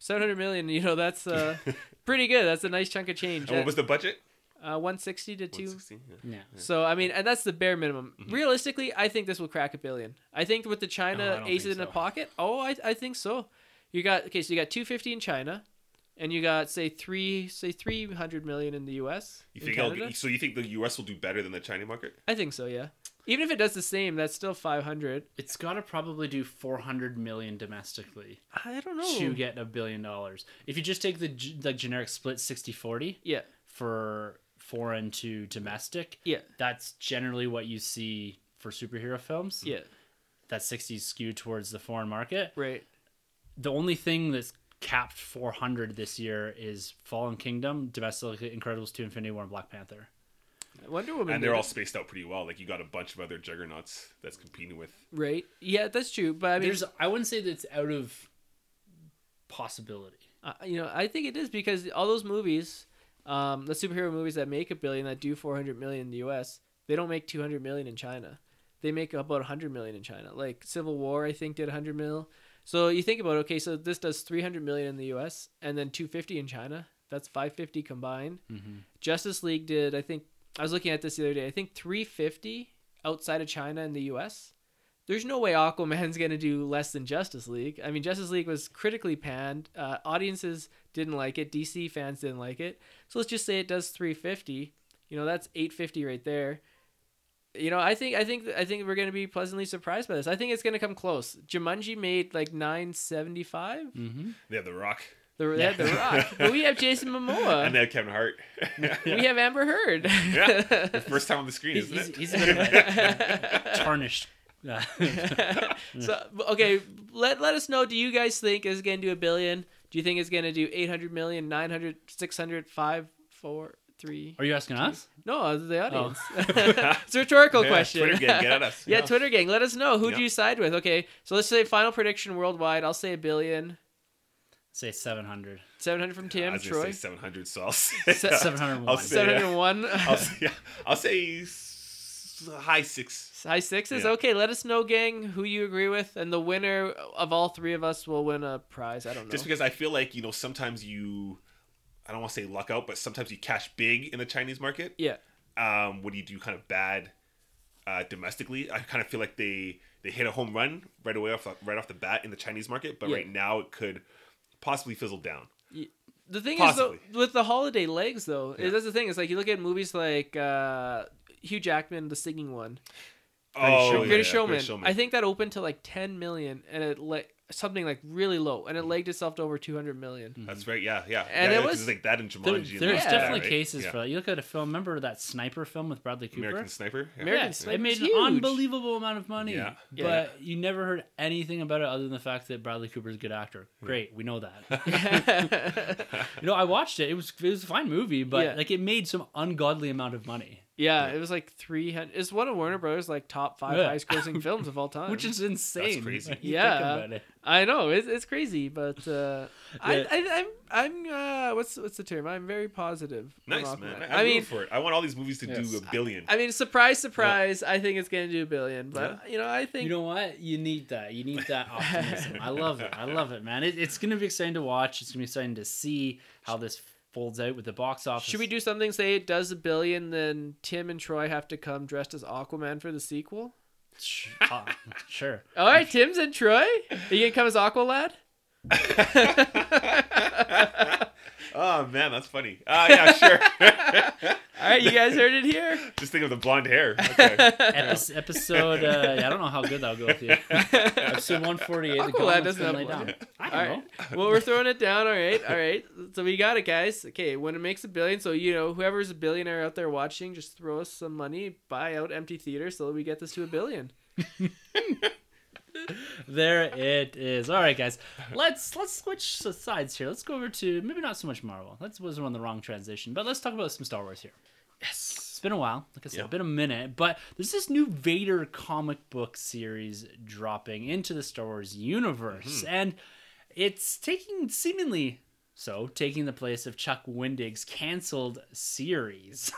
seven hundred million, you know, that's uh, pretty good. That's a nice chunk of change. And that, what was the budget? Uh, one sixty to two sixty. Yeah. Yeah. So, I mean, and that's the bare minimum. Mm-hmm. Realistically, I think this will crack a billion. I think with the China no, aces in so. the pocket, oh, I I think so. You got okay, so you got two hundred fifty in China, and you got say three say three hundred million in the U S. You think I'll, so you think the U S will do better than the China market? I think so, yeah. Even if it does the same, that's still five hundred. It's got to probably do four hundred million domestically. I don't know. To get a billion dollars. If you just take the like generic split sixty forty, yeah, for foreign to domestic, yeah, that's generally what you see for superhero films. Yeah. That sixty is skewed towards the foreign market. Right. The only thing that's capped four hundred this year is Fallen Kingdom, domestic Incredibles two, Infinity War, and Black Panther. Wonder Woman, and they're all spaced out pretty well. Like you got a bunch of other juggernauts that's competing with. Right. Yeah, that's true. But I mean, there's, I wouldn't say that's out of possibility. Uh, you know, I think it is because all those movies, um, the superhero movies that make a billion, that do four hundred million in the U S, they don't make two hundred million in China. They make about one hundred million in China. Like Civil War, I think did one hundred mil. So you think about, okay, so this does three hundred million in the U S and then two hundred fifty in China. That's five hundred fifty combined. Mm-hmm. Justice League did, I think, I was looking at this the other day. I think three hundred fifty outside of China and the U S. There's no way Aquaman's going to do less than Justice League. I mean, Justice League was critically panned. Uh, audiences didn't like it. D C fans didn't like it. So let's just say it does three hundred fifty. You know, that's eight hundred fifty right there. You know, I think I think I think we're going to be pleasantly surprised by this. I think it's going to come close. Jumanji made like nine seventy-five. Mm-hmm. They have The Rock. The, yeah. They have The Rock. But we have Jason Momoa. And they have Kevin Hart. Yeah. We have Amber Heard. Yeah. The first time on the screen, isn't he's, it? He's a bit of a tarnished. So, okay, let let us know. Do you guys think it's going to do a billion? Do you think it's going to do eight hundred million, nine hundred, six hundred, five, four, three? Are you asking two? Us? No, the audience. Oh. It's a rhetorical yeah, question. Twitter gang, get at us. Yeah, yeah, Twitter gang, let us know. Who yeah. do you side with? Okay, so let's say final prediction worldwide. I'll say a billion. Say seven hundred. seven hundred from Tim, yeah, I was Troy. I say seven hundred, so I'll say... seven hundred one. I'll say, seven hundred one. Yeah. I'll say, yeah. I'll say s- high six. High sixes? Yeah. Okay, let us know, gang, who you agree with, and the winner of all three of us will win a prize. I don't know. Just because I feel like, you know, sometimes you... I don't want to say luck out, but sometimes you cash big in the Chinese market. Yeah. Um, when you do kind of bad uh, domestically, I kind of feel like they, they hit a home run right away off right off the bat in the Chinese market, but yeah. right now it could... possibly fizzled down. The thing possibly. Is, though, with the holiday legs, though, yeah. that's the thing. It's like you look at movies like uh, Hugh Jackman, the singing one. Oh, British Showman. Yeah, British Showman. I think that opened to like ten million, and it like something like really low, and it legged itself to over two hundred million. That's right. Yeah, yeah. And yeah, it yeah, was like that in Jumanji. There, there's yeah. definitely yeah, right? cases yeah. for that. You look at a film. Remember that sniper film with Bradley Cooper? American Sniper. Yeah. American yeah. Sniper. It made huge. An unbelievable amount of money. Yeah. But yeah. you never heard anything about it other than the fact that Bradley Cooper's a good actor. Great, yeah. we know that. You know, I watched it. It was it was a fine movie, but yeah. like it made some ungodly amount of money. Yeah, yeah, it was like three hundred. It's one of Warner Brothers' like top five yeah. highest-grossing films of all time, which is insane. That's crazy. Like, yeah, I know it's it's crazy, but uh, yeah. I, I I'm I'm uh, what's what's the term? I'm very positive. Nice, man. I, I mean, for it. I want all these movies to yes. do a billion. I, I mean, surprise, surprise. Yeah. I think it's gonna do a billion, but yeah. you know, I think you know what? You need that. You need that optimism. I love it. I love it, man. It, it's gonna be exciting to watch. It's gonna be exciting to see how this folds out with the box office. Should we do something, say it does a billion, then Tim and Troy have to come dressed as Aquaman for the sequel? Uh, sure. All right, Tim's and Troy. Are you going to come as Aqualad? Oh, man, that's funny. Uh, yeah, sure. All right, you guys heard it here. Just think of the blonde hair. Okay. Epi- episode, uh, yeah, I don't know how good that'll go with you. Episode one forty-eight. Aqualad the Aqualad doesn't have down. I don't all know. Right. Well, we're throwing it down. All right, all right. So we got it, guys. Okay, when it makes a billion, so, you know, whoever's a billionaire out there watching, just throw us some money, buy out empty theater so that we get this to a billion. There it is. All right, guys, let's let's switch sides here. Let's go over to maybe not so much Marvel. That was on the wrong transition, but let's talk about some Star Wars here. Yes, it's been a while. Like I said, yeah. been a minute. But there's this new Vader comic book series dropping into the Star Wars universe, mm-hmm. and it's taking seemingly so taking the place of Chuck Wendig's canceled series.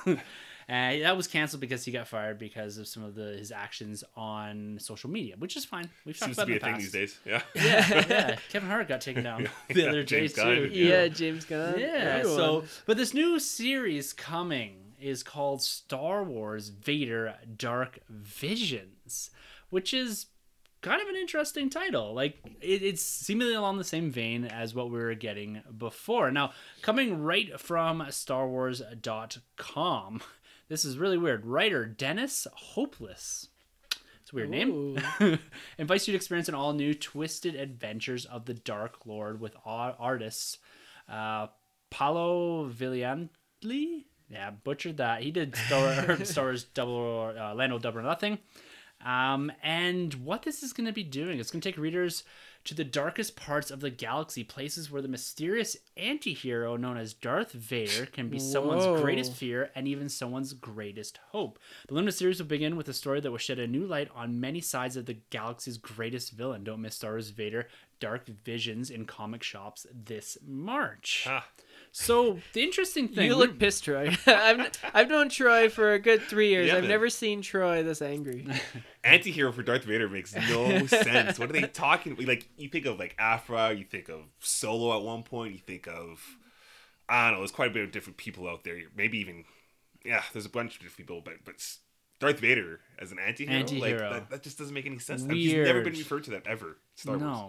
And uh, that was canceled because he got fired because of some of the his actions on social media, which is fine. We've talked Seems about to be in the a past. Thing these days. Yeah. Yeah, yeah. Kevin Hart got taken down the yeah, other day too. Yeah. yeah, James Gunn. Yeah. Everyone. So, but this new series coming is called Star Wars Vader Dark Visions, which is kind of an interesting title. Like it, it's seemingly along the same vein as what we were getting before. Now, coming right from star wars dot com. This is really weird. Writer Dennis Hopeless. It's a weird Ooh. name. Invites you to experience an all-new twisted adventures of the Dark Lord with artists uh, Paolo Villanelli. Yeah, butchered that. He did Star, Star Wars Double uh, Lando Double or Nothing. Um, and what this is going to be doing, it's going to take readers to the darkest parts of the galaxy, places where the mysterious anti-hero known as Darth Vader can be Whoa. someone's greatest fear and even someone's greatest hope. The limited series will begin with a story that will shed a new light on many sides of the galaxy's greatest villain. Don't miss Star Wars Vader Dark Visions in comic shops this March. Ah. So the interesting thing, you look pissed, Troy. I've I've known Troy for a good three years. Yeah, I've man. never seen Troy this angry. Anti-hero for Darth Vader makes no sense. What are they talking? Like you think of like Afra, you think of Solo at one point, you think of I don't know. There's quite a bit of different people out there. Maybe even yeah, there's a bunch of different people, but but. Darth Vader as an anti-hero, anti-hero. Like, that, that just doesn't make any sense. Weird. I've just never been referred to that ever. Star no. Wars.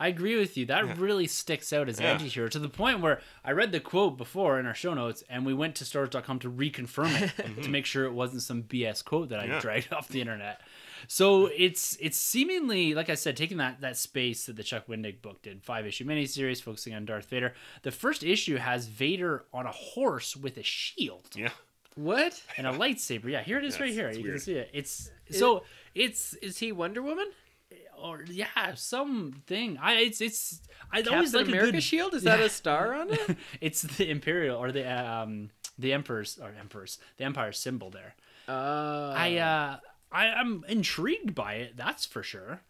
I agree with you. That yeah. really sticks out as yeah. anti-hero to the point where I read the quote before in our show notes and we went to star wars dot com to reconfirm it mm-hmm. to make sure it wasn't some B S quote that I yeah. dragged off the internet. So it's it's seemingly, like I said, taking that, that space that the Chuck Wendig book did, five-issue miniseries focusing on Darth Vader. The first issue has Vader on a horse with a shield. Yeah. What? And a lightsaber. Yeah, here it is yeah, right here. You weird. can see it. It's so it's is he Wonder Woman? Or yeah, something. I it's it's I Captain always like America a good shield. Is yeah. that a star on it? It's the Imperial or the um the Emperor's or Emperor's the Empire symbol there. Uh I uh I, I'm intrigued by it, that's for sure.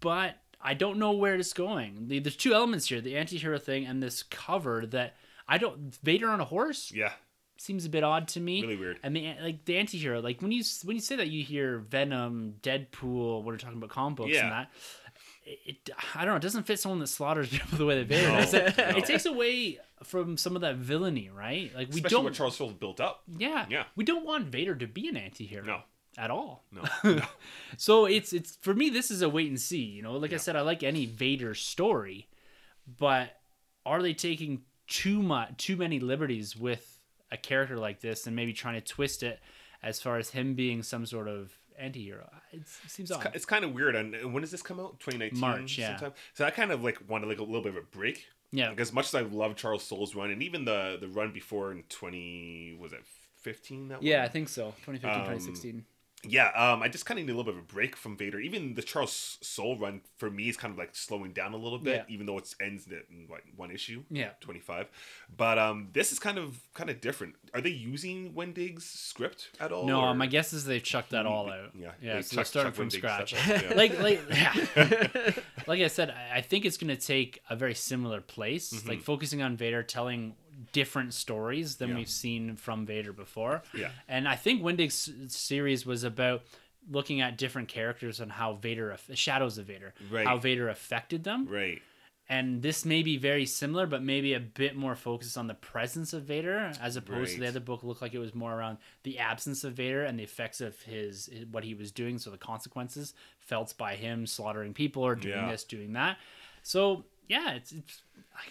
But I don't know where it's going. The, there's two elements here, the anti-hero thing and this cover that I don't Vader on a horse? Yeah. Seems a bit odd to me. Really weird. I mean, like the anti-hero, like when you when you say that, you hear Venom, Deadpool. When we're talking about comic books yeah. and that, it, it I don't know. It doesn't fit someone that slaughters people the way that Vader does. No, it, no. it takes away from some of that villainy, right? Like we Especially don't what Charles Soule built up. Yeah, yeah. We don't want Vader to be an anti-hero. No. At all. No. no. So it's it's for me. This is a wait and see. You know, like yeah. I said, I like any Vader story, but are they taking too much, too many liberties with a character like this and maybe trying to twist it as far as him being some sort of anti-hero. It seems it's, odd. It's kind of weird. And when does this come out? twenty nineteen March, yeah. Sometime? So I kind of like want to like a little bit of a break. Yeah. Like, as much as I love Charles Soule's run, and even the the run before in twenty was it fifteen that yeah, one? I think so. twenty fifteen um, twenty sixteen Yeah, um, I just kind of need a little bit of a break from Vader. Even the Charles Soule run, for me, is kind of like slowing down a little bit, yeah. even though it ends in what, one issue? Yeah. twenty-five But um, this is kind of kind of different. Are they using Wendig's script at all? No, or? My guess is they chucked that all out. Yeah, yeah so chuck, started from Wendig's scratch. Out, yeah. like, like, yeah. Like I said, I think it's going to take a very similar place, mm-hmm. like focusing on Vader, telling different stories than yeah. we've seen from Vader before. Yeah. And I think Wendig's series was about looking at different characters and how Vader, shadows of Vader, right. how Vader affected them. Right. And this may be very similar, but maybe a bit more focused on the presence of Vader, as opposed right. to the other book looked like it was more around the absence of Vader and the effects of his, what he was doing. So the consequences felt by him slaughtering people or doing yeah. this, doing that. So yeah, it's, it's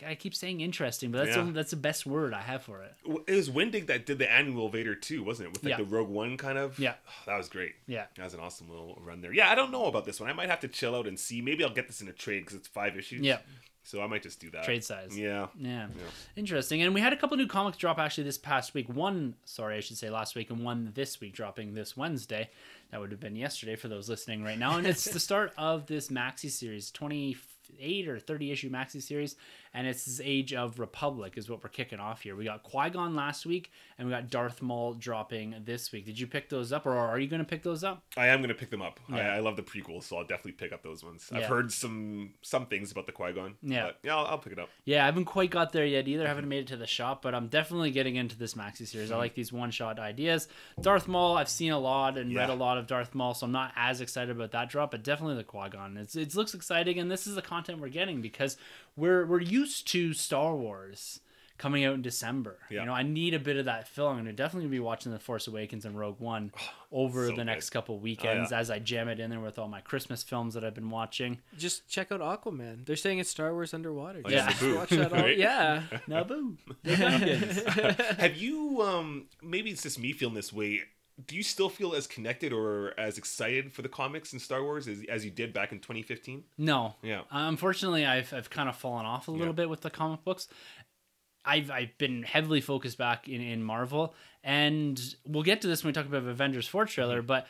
I keep saying interesting, but that's yeah. the, that's the best word I have for it. It was Wendig that did the annual Vader too, wasn't it? With like yeah. the Rogue One kind of. Yeah. Oh, that was great. Yeah. That was an awesome little run there. Yeah, I don't know about this one. I might have to chill out and see. Maybe I'll get this in a trade because it's five issues. Yeah. So I might just do that. Trade size. Yeah. Yeah. yeah. Interesting. And we had a couple new comics drop actually this past week. One, sorry, I should say last week, and one this week dropping this Wednesday. That would have been yesterday for those listening right now. And it's the start of this maxi series, twenty-eight or thirty issue maxi series. And it's this Age of Republic is what we're kicking off here. We got Qui-Gon last week and we got Darth Maul dropping this week. Did you pick those up or are you going to pick those up? I am going to pick them up. Yeah. I, I love the prequel, so I'll definitely pick up those ones. Yeah. I've heard some some things about the Qui-Gon. Yeah. But yeah, I'll, I'll pick it up. Yeah, I haven't quite got there yet either. I haven't made it to the shop, but I'm definitely getting into this maxi series. I like these one-shot ideas. Darth Maul, I've seen a lot and yeah. read a lot of Darth Maul, so I'm not as excited about that drop, but definitely the Qui-Gon. It's, it looks exciting, and this is the content we're getting because we're we're using used to Star Wars coming out in December. Yeah. You know, I need a bit of that film. I'm going to definitely be watching The Force Awakens and Rogue One over so the next good. couple weekends oh, yeah. as I jam it in there with all my Christmas films that I've been watching. Just check out Aquaman. They're saying it's Star Wars underwater. Oh, yeah. Just watch that all. Right? Yeah. Naboo. Have you, um, maybe it's just me feeling this way, do you still feel as connected or as excited for the comics and Star Wars as, as you did back in twenty fifteen? No. Yeah. Unfortunately, I've I've kind of fallen off a little yeah. bit with the comic books. I've I've been heavily focused back in, in Marvel, and we'll get to this when we talk about Avengers four trailer, mm-hmm. but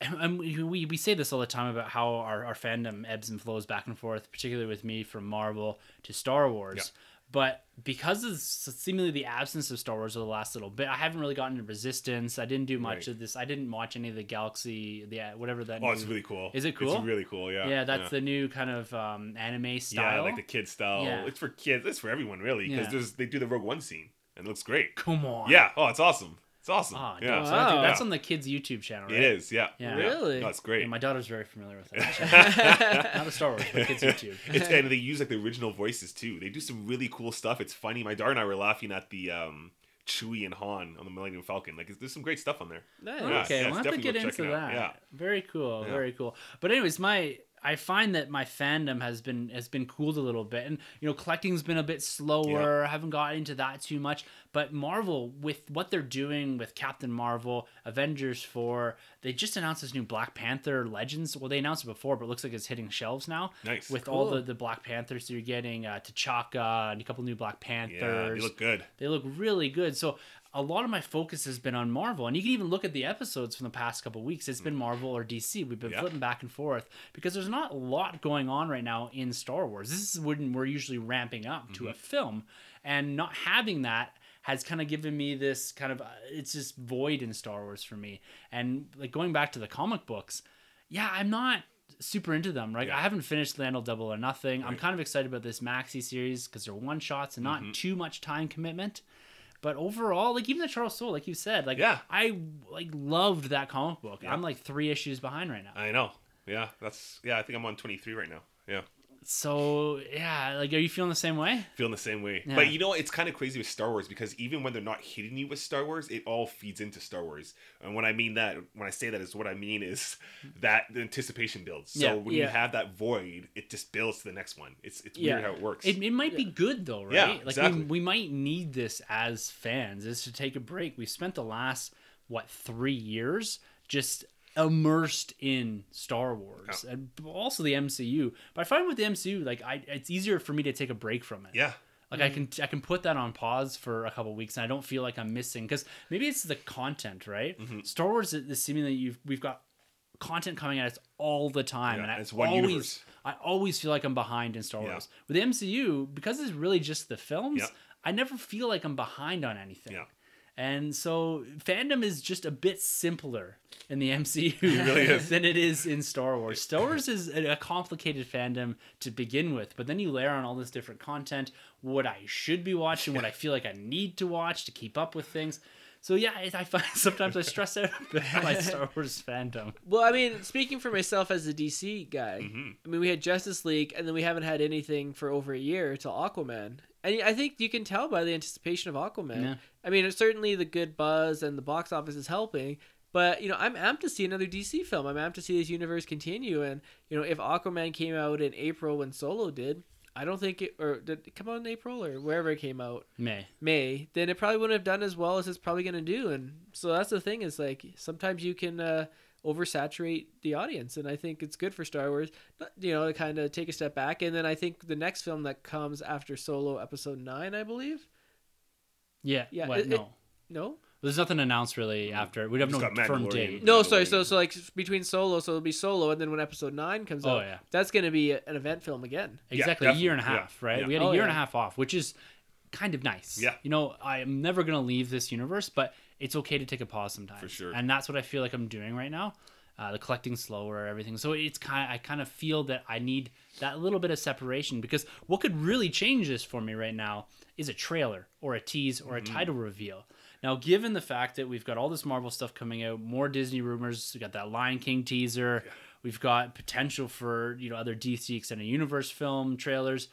and we, we say this all the time about how our, our fandom ebbs and flows back and forth, particularly with me from Marvel to Star Wars. Yeah. But because of seemingly the absence of Star Wars over the last little bit, I haven't really gotten into Resistance. I didn't do much right. of this. I didn't watch any of the Galaxy, the whatever that. Oh, new, it's really cool. Is it cool? It's really cool. Yeah. Yeah, that's yeah. the new kind of um, anime style. Yeah, like the kid style. Yeah. It's for kids. It's for everyone really because yeah. they do the Rogue One scene and it looks great. Come on. Yeah. Oh, it's awesome. It's awesome. Oh, yeah. So wow. That's on the kids' YouTube channel, right? It is, yeah. yeah. Really? No, it's great. Yeah, my daughter's very familiar with that. Not a Star Wars, but kids' YouTube. It's, and they use like the original voices too. They do some really cool stuff. It's funny. My daughter and I were laughing at the um, Chewie and Han on the Millennium Falcon. Like, there's some great stuff on there. Nice. Yeah, okay, yeah, we'll have to get into that. Yeah. Very cool, yeah. very cool. But anyways, my... I find that my fandom has been has been cooled a little bit, and you know collecting's been a bit slower. Yeah. I haven't gotten into that too much, but Marvel with what they're doing with Captain Marvel, Avengers four, they just announced this new Black Panther Legends. Well, they announced it before, but it looks like it's hitting shelves now. Nice with cool. all the, the Black Panthers. So you're getting uh, T'Chaka and a couple new Black Panthers. Yeah, they look good. They look really good. So. A lot of my focus has been on Marvel, and you can even look at the episodes from the past couple of weeks. It's been Marvel or D C. We've been yeah. flipping back and forth because there's not a lot going on right now in Star Wars. This is when we're usually ramping up mm-hmm. to a film, and not having that has kind of given me this kind of, uh, it's just void in Star Wars for me. And like going back to the comic books, yeah, I'm not super into them, right? Yeah. I haven't finished Lando Double or Nothing. Right. I'm kind of excited about this maxi series because they're one-shots and not mm-hmm. too much time commitment. But overall, like even the Charles Soule, like you said, like yeah. I like loved that comic book. Yeah. I'm like three issues behind right now. I know. Yeah, that's yeah. I think I'm on twenty-three right now. Yeah. So yeah, like, are you feeling the same way? Feeling the same way. Yeah. But you know, it's kind of crazy with Star Wars because even when they're not hitting you with Star Wars, it all feeds into Star Wars. And when I mean that, when I say that, is what I mean is that the anticipation builds. So yeah. when yeah. you have that void, it just builds to the next one. It's it's yeah. weird how it works. It, it might yeah. be good though, right? Yeah, like exactly. we, we might need this as fans, is to take a break. We spent the last what, three years just immersed in Star Wars yeah. and also the M C U. But I find with the M C U, like I, it's easier for me to take a break from it. Yeah. Like I can I can put that on pause for a couple of weeks and I don't feel like I'm missing, because maybe it's the content, right? Mm-hmm. Star Wars is, is seemingly you've we've got content coming at us all the time, yeah, and I it's one always universe. I always feel like I'm behind in Star yeah. Wars. With the M C U, because it's really just the films, yeah. I never feel like I'm behind on anything. Yeah. And so fandom is just a bit simpler in the M C U it really is. Than it is in Star Wars. Star Wars is a complicated fandom to begin with, but then you layer on all this different content, what I should be watching, what I feel like I need to watch to keep up with things. So yeah, I find sometimes I stress out about my Star Wars fandom. Well, I mean, speaking for myself as a D C guy, mm-hmm. I mean, we had Justice League, and then we haven't had anything for over a year till Aquaman. And I think you can tell by the anticipation of Aquaman. Yeah. I mean, certainly the good buzz and the box office is helping, but, you know, I'm amped to see another D C film. I'm amped to see this universe continue. And, you know, if Aquaman came out in April when Solo did, I don't think it, or did it come out in April or wherever it came out? May. May. Then it probably wouldn't have done as well as it's probably going to do. And so that's the thing, is like, sometimes you can uh, oversaturate the audience. And I think it's good for Star Wars, you know, to kind of take a step back. And then I think the next film that comes after Solo, episode nine, I believe. Yeah. Yeah. What, it, no. It, no? There's nothing announced really after. We'd have no firm date. No, sorry. So, so like between Solo, so it'll be Solo, and then when episode nine comes oh, out, yeah. that's going to be an event film again. Exactly, yeah, a year and a half, yeah. right? Yeah. We had a oh, year yeah. and a half off, which is kind of nice. Yeah. You know, I am never going to leave this universe, but it's okay to take a pause sometimes. For sure. And that's what I feel like I'm doing right now. Uh, the collecting's slower, everything. So it's kind of, I kind of feel that I need that little bit of separation, because what could really change this for me right now is a trailer or a tease or a mm-hmm. title reveal. Now, given the fact that we've got all this Marvel stuff coming out, more Disney rumors, we got that Lion King teaser, yeah. we've got potential for, you know, other D C Extended Universe film trailers.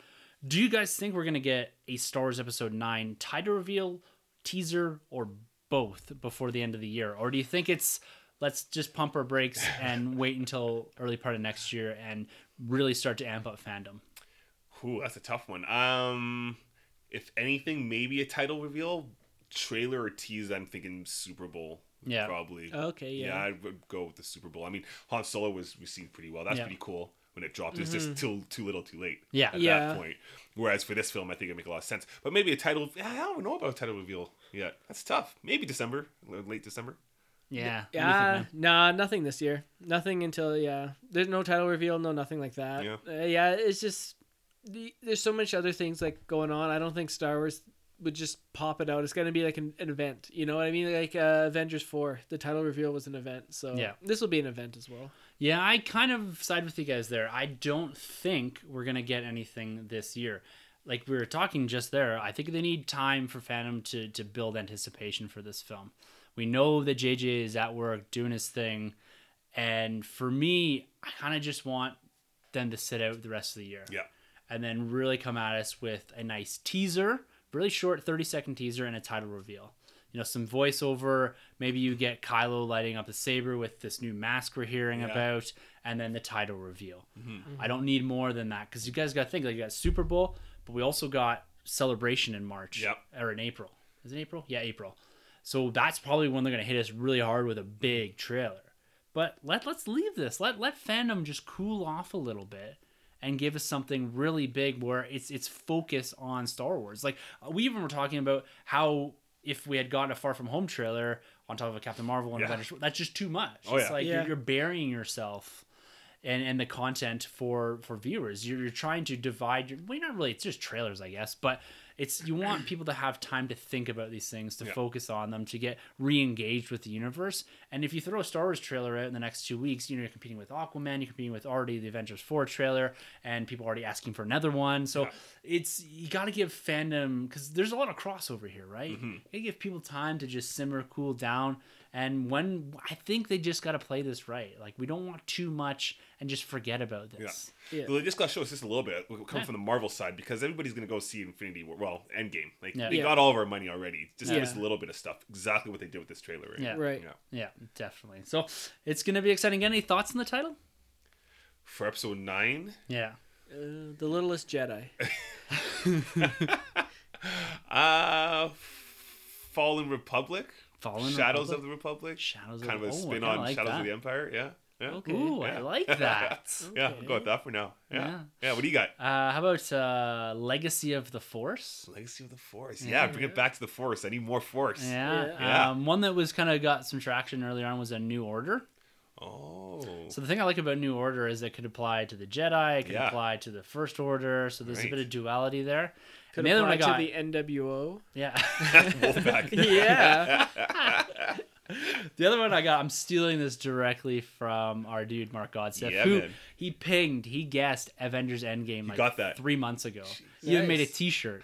Do you guys think we're going to get a Star Wars Episode nine title reveal, teaser, or both before the end of the year? Or do you think it's, let's just pump our brakes and wait until early part of next year and really start to amp up fandom? Ooh, that's a tough one. Um, if anything, maybe a title reveal. Trailer or tease, I'm thinking Super Bowl. Yeah, probably. Okay, yeah. Yeah, I would go with the Super Bowl. I mean, Han Solo was received pretty well. That's yeah. pretty cool when it dropped. It's mm-hmm. just too too little, too late. Yeah, at yeah. that point. Whereas for this film, I think it would make a lot of sense. But maybe a title. I don't know about a title reveal yet. That's tough. Maybe December, late December. Yeah. Yeah. Uh, nah, nothing this year. Nothing until yeah. There's no title reveal. No nothing like that. Yeah. Uh, yeah. It's just there's so much other things like going on. I don't think Star Wars would just pop it out. It's going to be like an, an event. You know what I mean? Like uh, Avengers four, the title reveal was an event. So yeah. this will be an event as well. Yeah, I kind of side with you guys there. I don't think we're going to get anything this year. Like we were talking just there, I think they need time for fandom to, to build anticipation for this film. We know that J J is at work doing his thing. And for me, I kind of just want them to sit out the rest of the year. Yeah. And then really come at us with a nice teaser, really short thirty second teaser, and a title reveal. You know, some voiceover. Maybe you get Kylo lighting up the saber with this new mask we're hearing yeah. about, and then the title reveal. Mm-hmm. Mm-hmm. I don't need more than that, because you guys got to think, like, you got Super Bowl, but we also got Celebration in March yep. or in April. Is it April? Yeah, April. So that's probably when they're going to hit us really hard with a big trailer. But let, let's leave this. Let, let fandom just cool off a little bit and give us something really big where it's it's focus on Star Wars. Like, we even were talking about how if we had gotten a Far From Home trailer on top of a Captain Marvel and yeah. Avengers, that's just too much. Oh, it's yeah. like yeah. You're, you're burying yourself and, and the content for, for viewers. You're, you're trying to divide. Your, well, not really. It's just trailers, I guess. But it's you want people to have time to think about these things, to yeah. focus on them, to get re-engaged with the universe. And if you throw a Star Wars trailer out in the next two weeks, you know, you're competing with Aquaman, you're competing with already the Avengers four trailer, and people are already asking for another one. So yeah. it's you got to give fandom, because there's a lot of crossover here, right? Mm-hmm. You got to give people time to just simmer, cool down. And when I think they just got to play this right. Like, we don't want too much and just forget about this. Yeah. yeah. Well, they just got to show us just a little bit. We'll come yeah. from the Marvel side, because everybody's going to go see Infinity War. Well, Endgame. Like, yeah. they yeah. got all of our money already. Just yeah. give us a little bit of stuff. Exactly what they did with this trailer. Right. Yeah. Right. Yeah. yeah, definitely. So it's going to be exciting. Any thoughts on the title? For episode nine? Yeah. Uh, the Littlest Jedi. uh, Fallen Republic? Fallen Shadows Republic? of the Republic. Shadows kind of, of a spin oh, on like Shadows that. of the Empire. Yeah. Yeah. Okay. Ooh, yeah. I like that. Okay. Yeah, we'll go with that for now. Yeah. yeah. Yeah, what do you got? Uh, how about uh, Legacy of the Force? Legacy of the Force. Yeah, yeah, bring it back to the Force. I need more Force. Yeah. yeah. Um, one that was kind of got some traction earlier on was A New Order. Oh. So the thing I like about New Order is it could apply to the Jedi, it could yeah. apply to the First Order, so there's right. a bit of duality there. Could and the apply other one I got, to the N W O. Yeah. Wolfpack. yeah. The other one I got, I'm stealing this directly from our dude, Mark Godseff, yeah, who man. he pinged, he guessed Avengers Endgame you like got that. three months ago. Jeez. He nice. even made a t-shirt.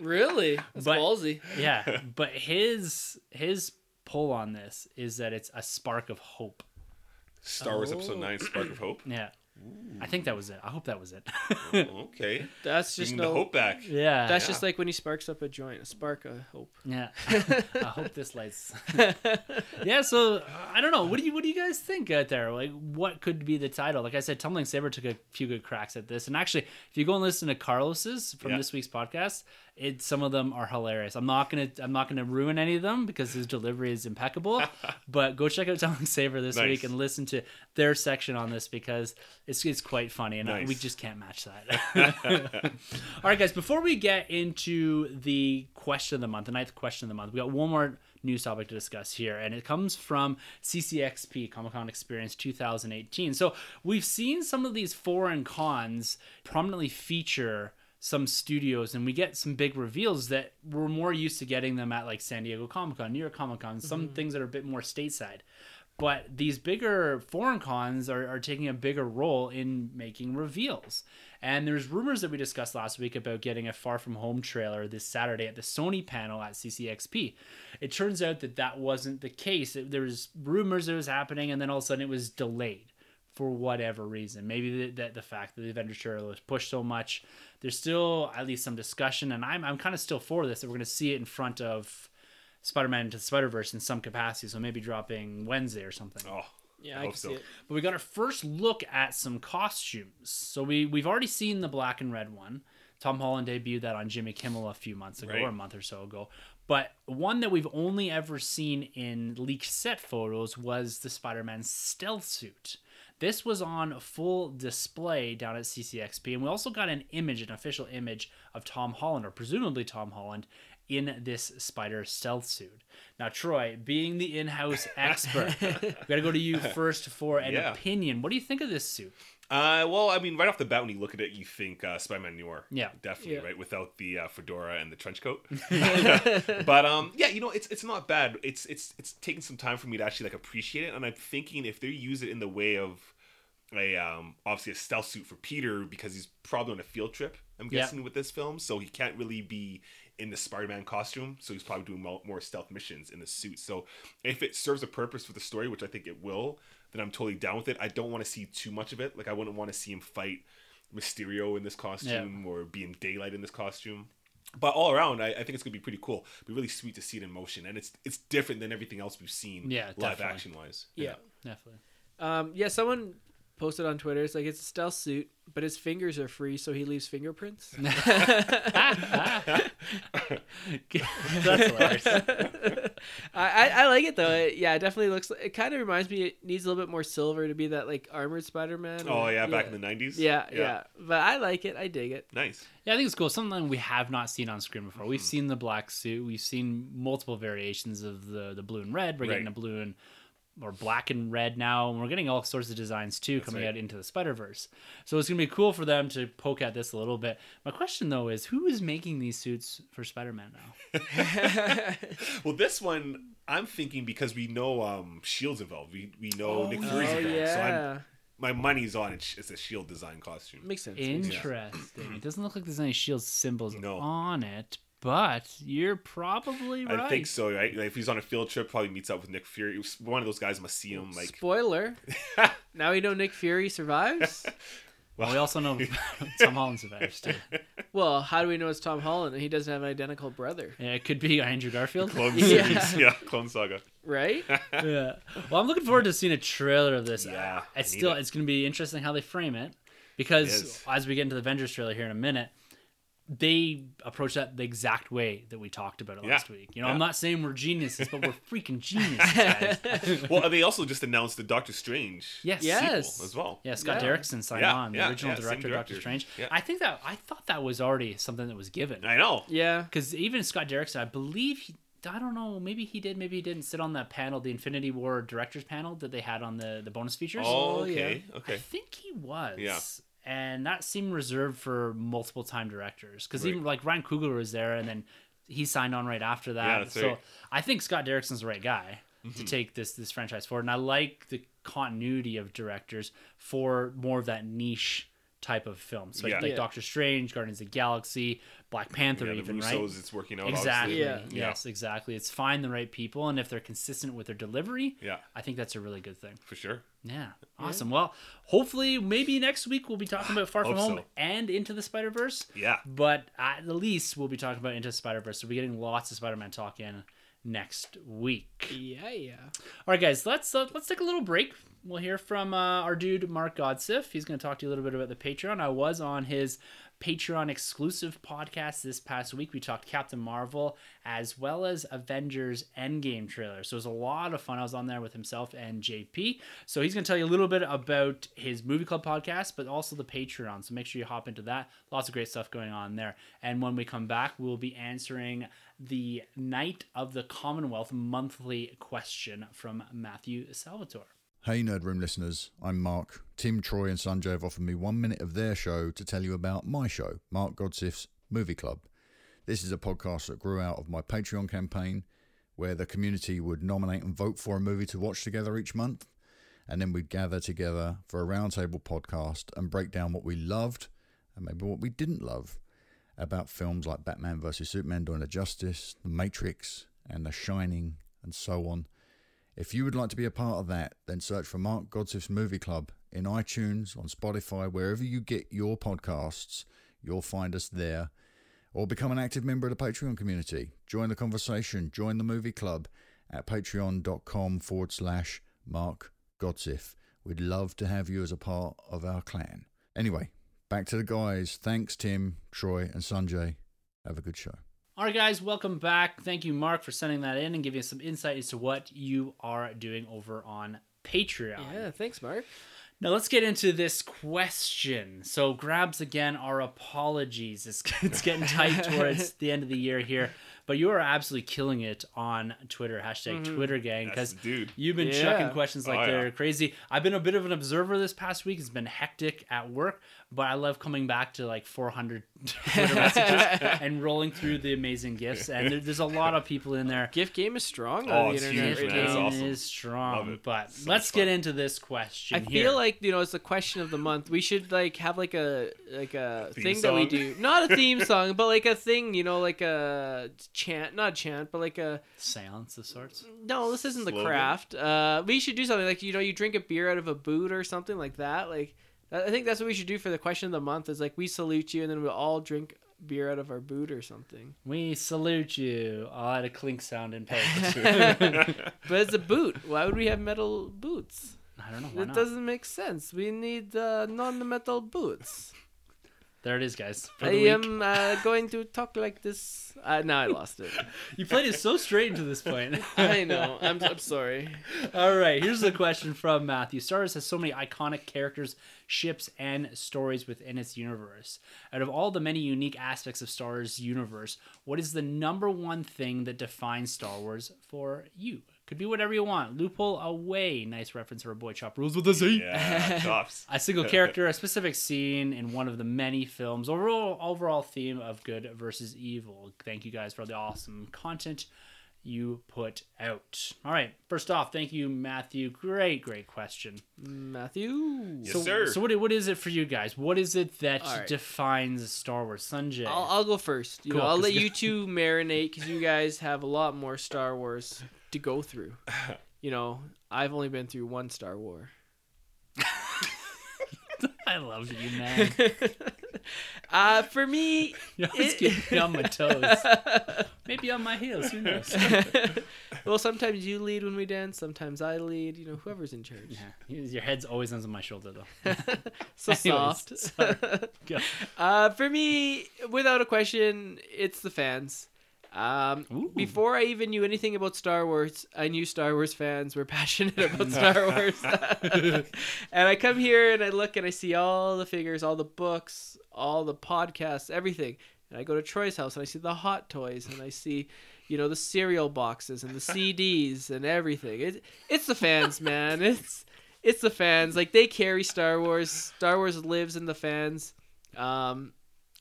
Really? That's but, ballsy. Yeah. But his his pull on this is that it's a spark of hope. Star Wars oh. Episode nine, Spark of Hope. Yeah. Ooh. I think that was it. I hope that was it. oh, okay. That's just no, the hope back. Yeah. That's yeah. just like when he sparks up a joint, a spark of hope. Yeah. I hope this lights. yeah. So I don't know. What do you, what do you guys think out there? Like what could be the title? Like I said, Tumbling Saber took a few good cracks at this. And actually, if you go and listen to Carlos's from yeah. this week's podcast, it, some of them are hilarious. I'm not going to, I'm not going to ruin any of them because his delivery is impeccable, but go check out Tumbling Saber this nice. week and listen to their section on this because It's it's quite funny, and nice. we just can't match that. All right, guys, before we get into the question of the month, the ninth question of the month, we got one more news topic to discuss here, and it comes from C C X P, Comic-Con Experience twenty eighteen. So we've seen some of these foreign cons prominently feature some studios, and we get some big reveals that we're more used to getting them at like San Diego Comic-Con, New York Comic-Con, some mm-hmm. things that are a bit more stateside. But these bigger foreign cons are, are taking a bigger role in making reveals. And there's rumors that we discussed last week about getting a Far From Home trailer this Saturday at the Sony panel at C C X P. It turns out that that wasn't the case. It, there was rumors it was happening, and then all of a sudden it was delayed for whatever reason. Maybe that the, the fact that the Avengers trailer was pushed so much. There's still at least some discussion, and I'm, I'm kind of still for this, that we're going to see it in front of Spider-Man Into the Spider-Verse in some capacity, so maybe dropping Wednesday or something. Oh, yeah, I, I can so. see it. But we got our first look at some costumes. So we, we've already seen the black and red one. Tom Holland debuted that on Jimmy Kimmel a few months ago, right. or a month or so ago. But one that we've only ever seen in leaked set photos was the Spider-Man stealth suit. This was on full display down at C C X P, and we also got an image, an official image of Tom Holland, or presumably Tom Holland, in this spider stealth suit. Now, Troy, being the in-house expert, we gotta go to you first for an yeah. opinion. What do you think of this suit? Uh, well, I mean, right off the bat, when you look at it, you think uh, Spider-Man Noir. Yeah, definitely, yeah. right? Without the uh, fedora and the trench coat. But um, yeah, you know, it's it's not bad. It's it's it's taken some time for me to actually like appreciate it, and I'm thinking if they use it in the way of a um, obviously a stealth suit for Peter because he's probably on a field trip. I'm guessing yeah. with this film, so he can't really be in the Spider-Man costume, so he's probably doing more stealth missions in the suit. So if it serves a purpose for the story, which I think it will, then I'm totally down with it. I don't want to see too much of it. Like, I wouldn't want to see him fight Mysterio in this costume yeah. or be in daylight in this costume. But all around, I, I think it's going to be pretty cool. It'd be really sweet to see it in motion, and it's it's different than everything else we've seen yeah, live action-wise. Yeah, yeah. definitely. Um, yeah, someone posted on Twitter, it's like, it's a stealth suit, but his fingers are free, so he leaves fingerprints. That's hilarious. I, I, I like it, though. It, yeah, it definitely looks... It kind of reminds me, it needs a little bit more silver to be that, like, armored Spider-Man. Oh, or, yeah, back yeah. in the nineties? Yeah, yeah, yeah. But I like it. I dig it. Nice. Yeah, I think it's cool. Something we have not seen on screen before. Mm-hmm. We've seen the black suit. We've seen multiple variations of the, the blue and red. We're right. getting a blue and... or black and red now, and we're getting all sorts of designs too That's coming right. out into the Spider-Verse. So it's going to be cool for them to poke at this a little bit. My question though is, who is making these suits for Spider-Man now? Well, this one, I'm thinking because we know um, S H I E L's involved. We we know oh, Nick Fury's oh, involved. Yeah. So I'm, my money's on it. It's a S H I E L D design costume. Makes sense. Interesting. It doesn't look like there's any S H I E L D symbols no. on it, but you're probably right. I think so, right? Like if he's on a field trip, probably meets up with Nick Fury. One of those guys must see him. Like spoiler. Now we know Nick Fury survives. Well, we also know Tom Holland survives too. Well, how do we know it's Tom Holland and he doesn't have an identical brother? Yeah, it could be Andrew Garfield. Clone series, yeah. yeah, Clone Saga. Right? Yeah. Well, I'm looking forward to seeing a trailer of this. Yeah, it's still it. it's going to be interesting how they frame it, because it as we get into the Avengers trailer here in a minute, they approach that the exact way that we talked about it yeah. last week. You know, yeah. I'm not saying we're geniuses, but we're freaking geniuses, guys. Well, they also just announced the Doctor Strange yes. yes. sequel as well. Yeah, Scott yeah. Derrickson signed yeah. on, the yeah. original yeah, director of Doctor Strange. Yeah. I think that, I thought that was already something that was given. I know. Yeah. Because even Scott Derrickson, I believe he, I don't know, maybe he did, maybe he didn't sit on that panel, the Infinity War director's panel that they had on the, the bonus features. Oh, okay. Yeah. Okay. I think he was. Yeah. And that seemed reserved for multiple time directors. Because right. even like Ryan Coogler was there, and then he signed on right after that. Yeah, that's so right. I think Scott Derrickson's the right guy mm-hmm. to take this this franchise forward. And I like the continuity of directors for more of that niche type of films. So yeah. Like, like yeah. Doctor Strange, Guardians of the Galaxy, Black Panther yeah, even, Russos, right? It's working out, exactly. Yeah. Yeah. Yes, exactly. It's find the right people, and if they're consistent with their delivery, yeah. I think that's a really good thing. For sure. Yeah. Awesome. Yeah. Well, hopefully, maybe next week we'll be talking about Far From Home so. and Into the Spider-Verse. Yeah. But at the least, we'll be talking about Into the Spider-Verse. So we'll be getting lots of Spider-Man talk in next week. Yeah, yeah. All right, guys. Let's uh, let's take a little break. We'll hear from uh, our dude, Mark Godsiff. He's going to talk to you a little bit about the Patreon. I was on his Patreon exclusive podcast this past week. We talked Captain Marvel as well as Avengers Endgame trailer. So it was a lot of fun. I was on there with himself and J P. So he's going to tell you a little bit about his Movie Club podcast, but also the Patreon. So make sure you hop into that. Lots of great stuff going on there. And when we come back, we'll be answering the Knight of the Commonwealth monthly question from Matthew Salvatore. Hey Nerd Room listeners, I'm Mark. Tim, Troy and Sanjay have offered me one minute of their show to tell you about my show, Mark Godsiff's Movie Club. This is a podcast that grew out of my Patreon campaign, where the community would nominate and vote for a movie to watch together each month, and then we'd gather together for a roundtable podcast and break down what we loved and maybe what we didn't love about films like Batman versus Superman, Dawn of Justice, The Matrix and The Shining and so on. If you would like to be a part of that, then search for Mark Godsiff's Movie Club in iTunes, on Spotify, wherever you get your podcasts, you'll find us there. Or become an active member of the Patreon community. Join the conversation, join the Movie Club at patreon.com forward slash Mark Godsiff. We'd love to have you as a part of our clan. Anyway, back to the guys. Thanks, Tim, Troy, and Sanjay. Have a good show. All right, guys, welcome back. Thank you, Mark, for sending that in and giving us some insight as to what you are doing over on Patreon. Yeah, thanks, Mark. Now, let's get into this question. So, Grabs, again, our apologies. It's, it's getting tight towards the end of the year here. But you are absolutely killing it on Twitter, hashtag mm-hmm. Twitter gang, because you've been yeah. chucking questions like oh, they're yeah. crazy. I've been a bit of an observer this past week. It's been hectic at work, but I love coming back to like four hundred Twitter messages and rolling through the amazing gifts. And there, there's a lot of people in there. Gift game is strong on oh, the internet. Gift game awesome. is strong. But so let's fun. get into this question I here. feel like, you know, it's the question of the month. We should like have like a like a theme thing song. that we do. Not a theme song, but like a thing, you know, like a... chant, not chant, but like a seance of sorts. No, this isn't Slogan. The craft. Uh, we should do something like, you know, you drink a beer out of a boot or something like that. Like, I think that's what we should do for the question of the month is like, we salute you, and then we'll all drink beer out of our boot or something. We salute you. I'll add a clink sound in post. But it's a boot. Why would we have metal boots? I don't know. Why it not? Doesn't make sense. We need uh, non-metal boots. There it is, guys. I week. am uh, going to talk like this. Uh, now I lost it. You played it so straight into this point. I know. I'm, I'm sorry. All right. Here's the question from Matthew. Star Wars has so many iconic characters, ships, and stories within its universe. Out of all the many unique aspects of Star Wars' universe, what is the number one thing that defines Star Wars for you? Could be whatever you want. Loophole away. Nice reference for a boy Chop Rules with a Z. Yeah, tops. A single character, a specific scene in one of the many films. Overall, overall theme of good versus evil. Thank you guys for all the awesome content you put out. All right. First off, thank you, Matthew. Great, great question. Matthew. Yes, so, sir. So what, what is it for you guys? What is it that right. defines Star Wars? Sanjay. I'll, I'll go first. You cool, know, I'll let you two marinate because you guys have a lot more Star Wars to go through. You know, I've only been through one Star War. I love you, man. Uh, for me... You always it... get me on my toes. Maybe on my heels, who knows? Well, sometimes you lead when we dance, sometimes I lead, you know, whoever's in charge. Yeah. Your head's always on my shoulder, though. So soft. uh, for me, without a question, it's the fans. Um, Ooh. Before I even knew anything about Star Wars, I knew Star Wars fans were passionate about Star Wars. And I come here and I look and I see all the figures, all the books, all the podcasts, everything. And I go to Troy's house and I see the hot toys and I see, you know, the cereal boxes and the C Ds and everything. It, it's the fans, man. It's, it's the fans. Like, they carry Star Wars. Star Wars lives in the fans. Um,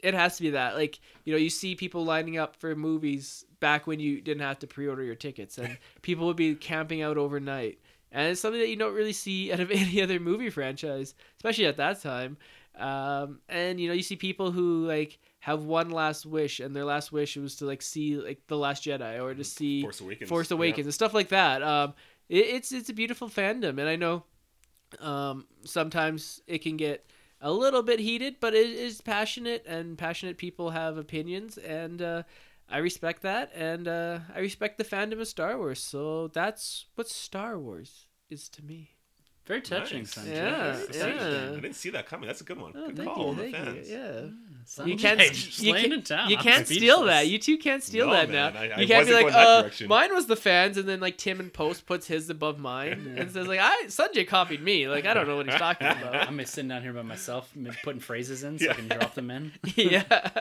It has to be that. Like, you know, you see people lining up for movies back when you didn't have to pre-order your tickets, and people would be camping out overnight. And it's something that you don't really see out of any other movie franchise, especially at that time. Um, and, you know, you see people who, like, have one last wish, and their last wish was to, like, see, like, The Last Jedi or to see Force Awakens, Force Awakens yeah. and stuff like that. Um, it, it's, it's a beautiful fandom. And I know um, sometimes it can get a little bit heated, but it is passionate, and passionate people have opinions, and uh, I respect that, and uh, I respect the fandom of Star Wars, so that's what Star Wars is to me. Very touching, nice. Sanjay. Yeah, yeah. yeah. I didn't see that coming. That's a good one. Oh, good call you, on the fans. You, yeah. yeah you can't, you can't, you can't steal that. You two can't steal no, that man. now. I, I you can't be like, uh, mine was the fans, and then like Tim and Post puts his above mine yeah. and says like, I Sanjay copied me. Like, I don't know what he's talking about. I'm sitting down here by myself, putting phrases in so yeah. I can drop them in. yeah.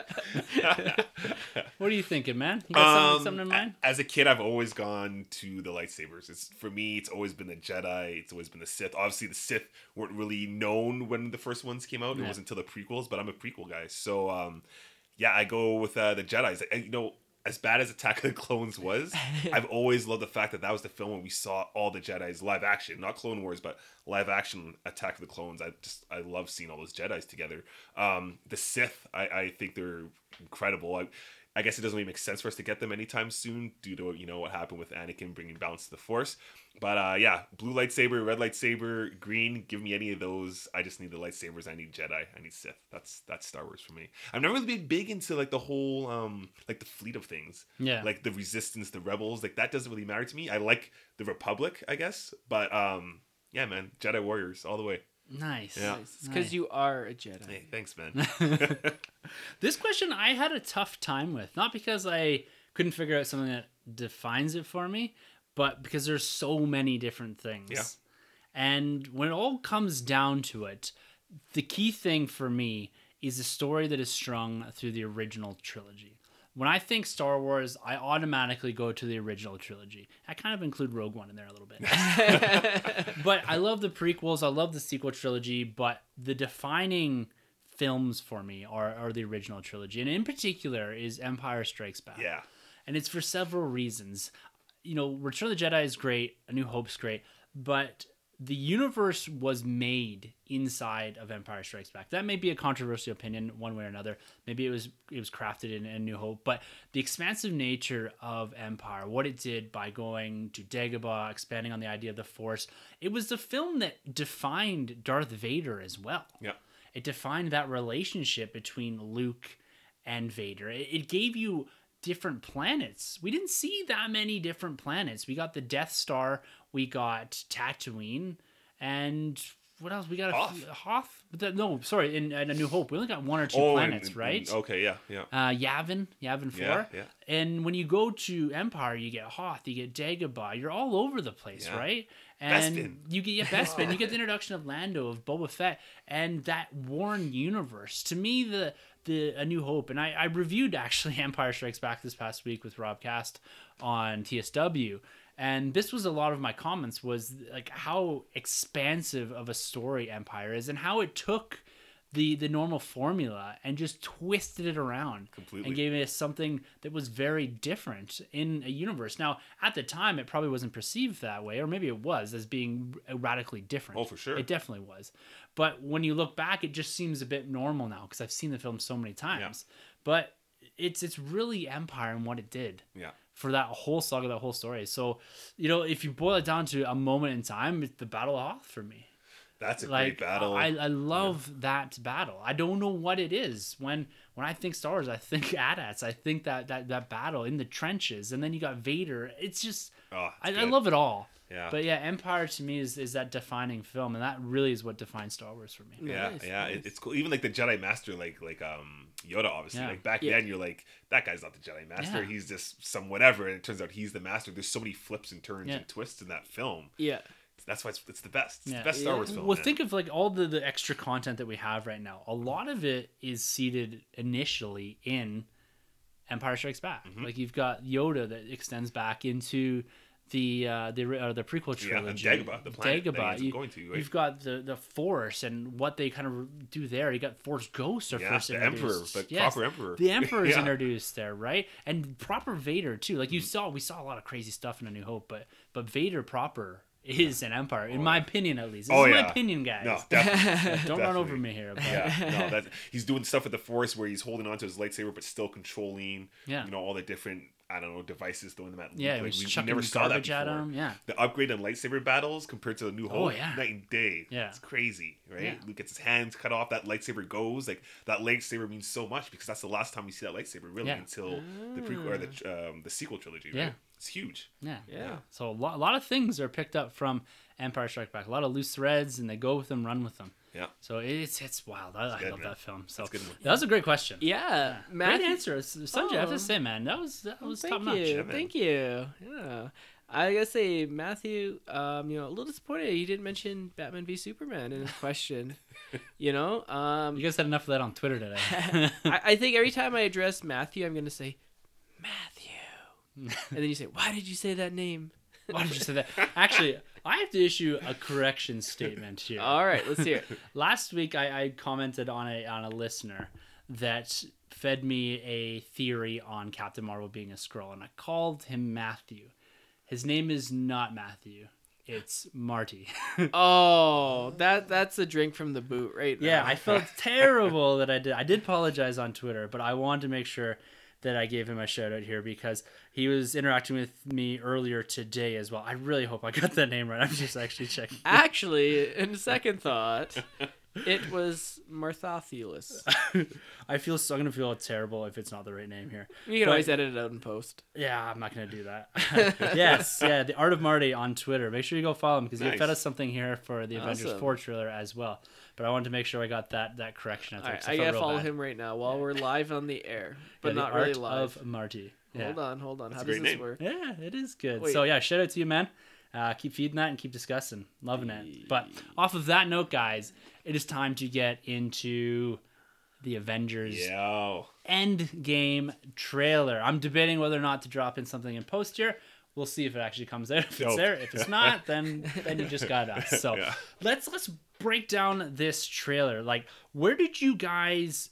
What are you thinking, man? You got um, something, something in mind? As a kid, I've always gone to the lightsabers. It's for me. It's always been the Jedi. It's always been the Sith. Obviously, the Sith weren't really known when the first ones came out. Yeah. It wasn't until the prequels, but I'm a prequel guy. So, um, yeah, I go with uh, the Jedis. I, you know, as bad as Attack of the Clones was, I've always loved the fact that that was the film when we saw all the Jedis live action. Not Clone Wars, but live action Attack of the Clones. I just, I love seeing all those Jedis together. Um, the Sith, I, I think they're incredible. I, I guess it doesn't really make sense for us to get them anytime soon due to, you know, what happened with Anakin bringing balance to the Force. But, uh, yeah, blue lightsaber, red lightsaber, green, give me any of those. I just need the lightsabers. I need Jedi. I need Sith. That's that's Star Wars for me. I've never really been big into, like, the whole, um, like, the fleet of things. Yeah. Like, the Resistance, the Rebels. Like, that doesn't really matter to me. I like the Republic, I guess. But, um, yeah, man, Jedi warriors all the way. Nice. Yeah. Nice. It's because nice. You are a Jedi. Hey, thanks, man. This question I had a tough time with. Not because I couldn't figure out something that defines it for me, but because there's so many different things. Yeah. And when it all comes down to it, the key thing for me is a story that is strung through the original trilogy. When I think Star Wars, I automatically go to the original trilogy. I kind of include Rogue One in there a little bit. But I love the prequels. I love the sequel trilogy. But the defining films for me are, are the original trilogy. And in particular is Empire Strikes Back. Yeah. And it's for several reasons. You know, Return of the Jedi is great. A New Hope's great. But the universe was made inside of Empire Strikes Back. That may be a controversial opinion one way or another. Maybe it was it was crafted in, in New Hope, but the expansive nature of Empire, what it did by going to Dagobah, expanding on the idea of the Force, it was the film that defined Darth Vader as well. Yeah. It defined that relationship between Luke and Vader. It, it gave you different planets. We didn't see that many different planets. We got the Death Star, we got Tatooine, and what else? We got a Hoth. Few, Hoth? The, no, sorry, in, in A New Hope, we only got one or two oh, planets, and, right? And, okay, yeah, yeah. Uh, Yavin, Yavin Four. Yeah, yeah. And when you go to Empire, you get Hoth, you get Dagobah, you're all over the place, yeah. right? And Bespin. you get yeah, Bespin. You get the introduction of Lando, of Boba Fett, and that Warren universe. To me, the The A New Hope, and I, I reviewed actually Empire Strikes Back this past week with Rob Cast on T S W, and this was a lot of my comments was like how expansive of a story Empire is, and how it took the the normal formula and just twisted it around completely and gave us something that was very different in a universe. Now, at the time, it probably wasn't perceived that way, or maybe it was as being radically different. Oh, for sure, it definitely was. But when you look back, it just seems a bit normal now because I've seen the film so many times. Yeah. But it's it's really Empire and what it did yeah. for that whole saga, that whole story. So, you know, if you boil it down to a moment in time, it's the Battle of Hoth for me. That's a like, great battle. I, I love yeah. that battle. I don't know what it is. When when I think Star Wars, I think AT-ATs. I think that, that, that battle in the trenches. And then you got Vader. It's just, oh, I, I love it all. Yeah. But yeah, Empire to me is, is that defining film. And that really is what defines Star Wars for me. Yeah, nice, yeah. Nice. It, it's cool. Even like the Jedi Master, like like um Yoda, obviously. Yeah. Like back yeah. then, you're like, that guy's not the Jedi Master. Yeah. He's just some whatever. And it turns out he's the Master. There's so many flips and turns yeah. and twists in that film. Yeah. That's why it's, it's the best. It's yeah. the best Star Wars film. Well, man. Think of like all the, the extra content that we have right now. A lot of it is seated initially in Empire Strikes Back. Mm-hmm. Like you've got Yoda that extends back into the uh, the uh, the prequel trilogy. Yeah, and Dagobah, the planet Dagobah. That he ends up going to, right? You've got the, the Force and what they kind of do there. You got Force Ghosts are yeah, first the introduced. Emperor, the yes, proper Emperor. The Emperor is yeah. introduced there, right? And proper Vader too. Like you mm-hmm. saw, we saw a lot of crazy stuff in A New Hope, but but Vader proper is an empire, in oh, my opinion, at least. This oh, is yeah. my opinion, guys. No, definitely. Don't definitely. Run over me here. But... Yeah, no, that's, he's doing stuff with the Force where he's holding on to his lightsaber but still controlling, yeah. you know, all the different, I don't know, devices throwing them at Luke. Yeah, like, we, we never saw that before. At him. Yeah. The upgrade on lightsaber battles compared to the New Hope, oh, yeah. night and day. Yeah. It's crazy, right? Yeah. Luke gets his hands cut off. That lightsaber goes. Like that lightsaber means so much because that's the last time we see that lightsaber, really, yeah. until ah. the prequel or the um, the sequel trilogy, right? Yeah. It's huge. Yeah. Yeah. yeah. So a lot, a lot of things are picked up from Empire Strikes Back. A lot of loose threads, and they go with them, run with them. Yeah. So it's it's wild. I, it's I good, love man. That film. So good that was a great question. Yeah. yeah. Great answer. Sanjay, oh. I have to say, man, that was that was well, top notch. Yeah, thank you. Yeah. I gotta say, Matthew, um, you know, a little disappointed he didn't mention Batman v Superman in his question. You know, um, you guys had enough of that on Twitter today. I, I think every time I address Matthew, I'm gonna say, Matthew. And then you say, why did you say that name? Why did you say that? Actually, I have to issue a correction statement here. All right, let's hear it. Last week, I, I commented on a on a listener that fed me a theory on Captain Marvel being a Skrull, and I called him Matthew. His name is not Matthew. It's Marty. Oh, that that's a drink from the boot right now. Yeah, I felt terrible that I did. I did apologize on Twitter, but I wanted to make sure that I gave him a shout out here because he was interacting with me earlier today as well. I really hope I got that name right. I'm just actually checking. Actually, in second thought, it was Marthothelis. I feel so, I'm going to feel terrible if it's not the right name here. You can but, always edit it out in post. Yeah, I'm not going to do that. Yes, yeah, The Art of Marty on Twitter. Make sure you go follow him because nice. He fed us something here for the Avengers awesome. four trailer as well. But I wanted to make sure I got that that correction. All right, I gotta follow bad. him right now while we're live on the air, but yeah, the not art really live. Of Marty. Yeah. Hold on, hold on. That's How does this name. work? Yeah, it is good. Wait. So yeah, shout out to you, man. Uh, keep feeding that and keep discussing. Loving it. But off of that note, guys, it is time to get into the Avengers Yo. Endgame trailer. I'm debating whether or not to drop in something in post here. We'll see if it actually comes out. If nope. it's there, if it's not, then then you just got us. So yeah. let's let's break down this trailer. Like, where did you guys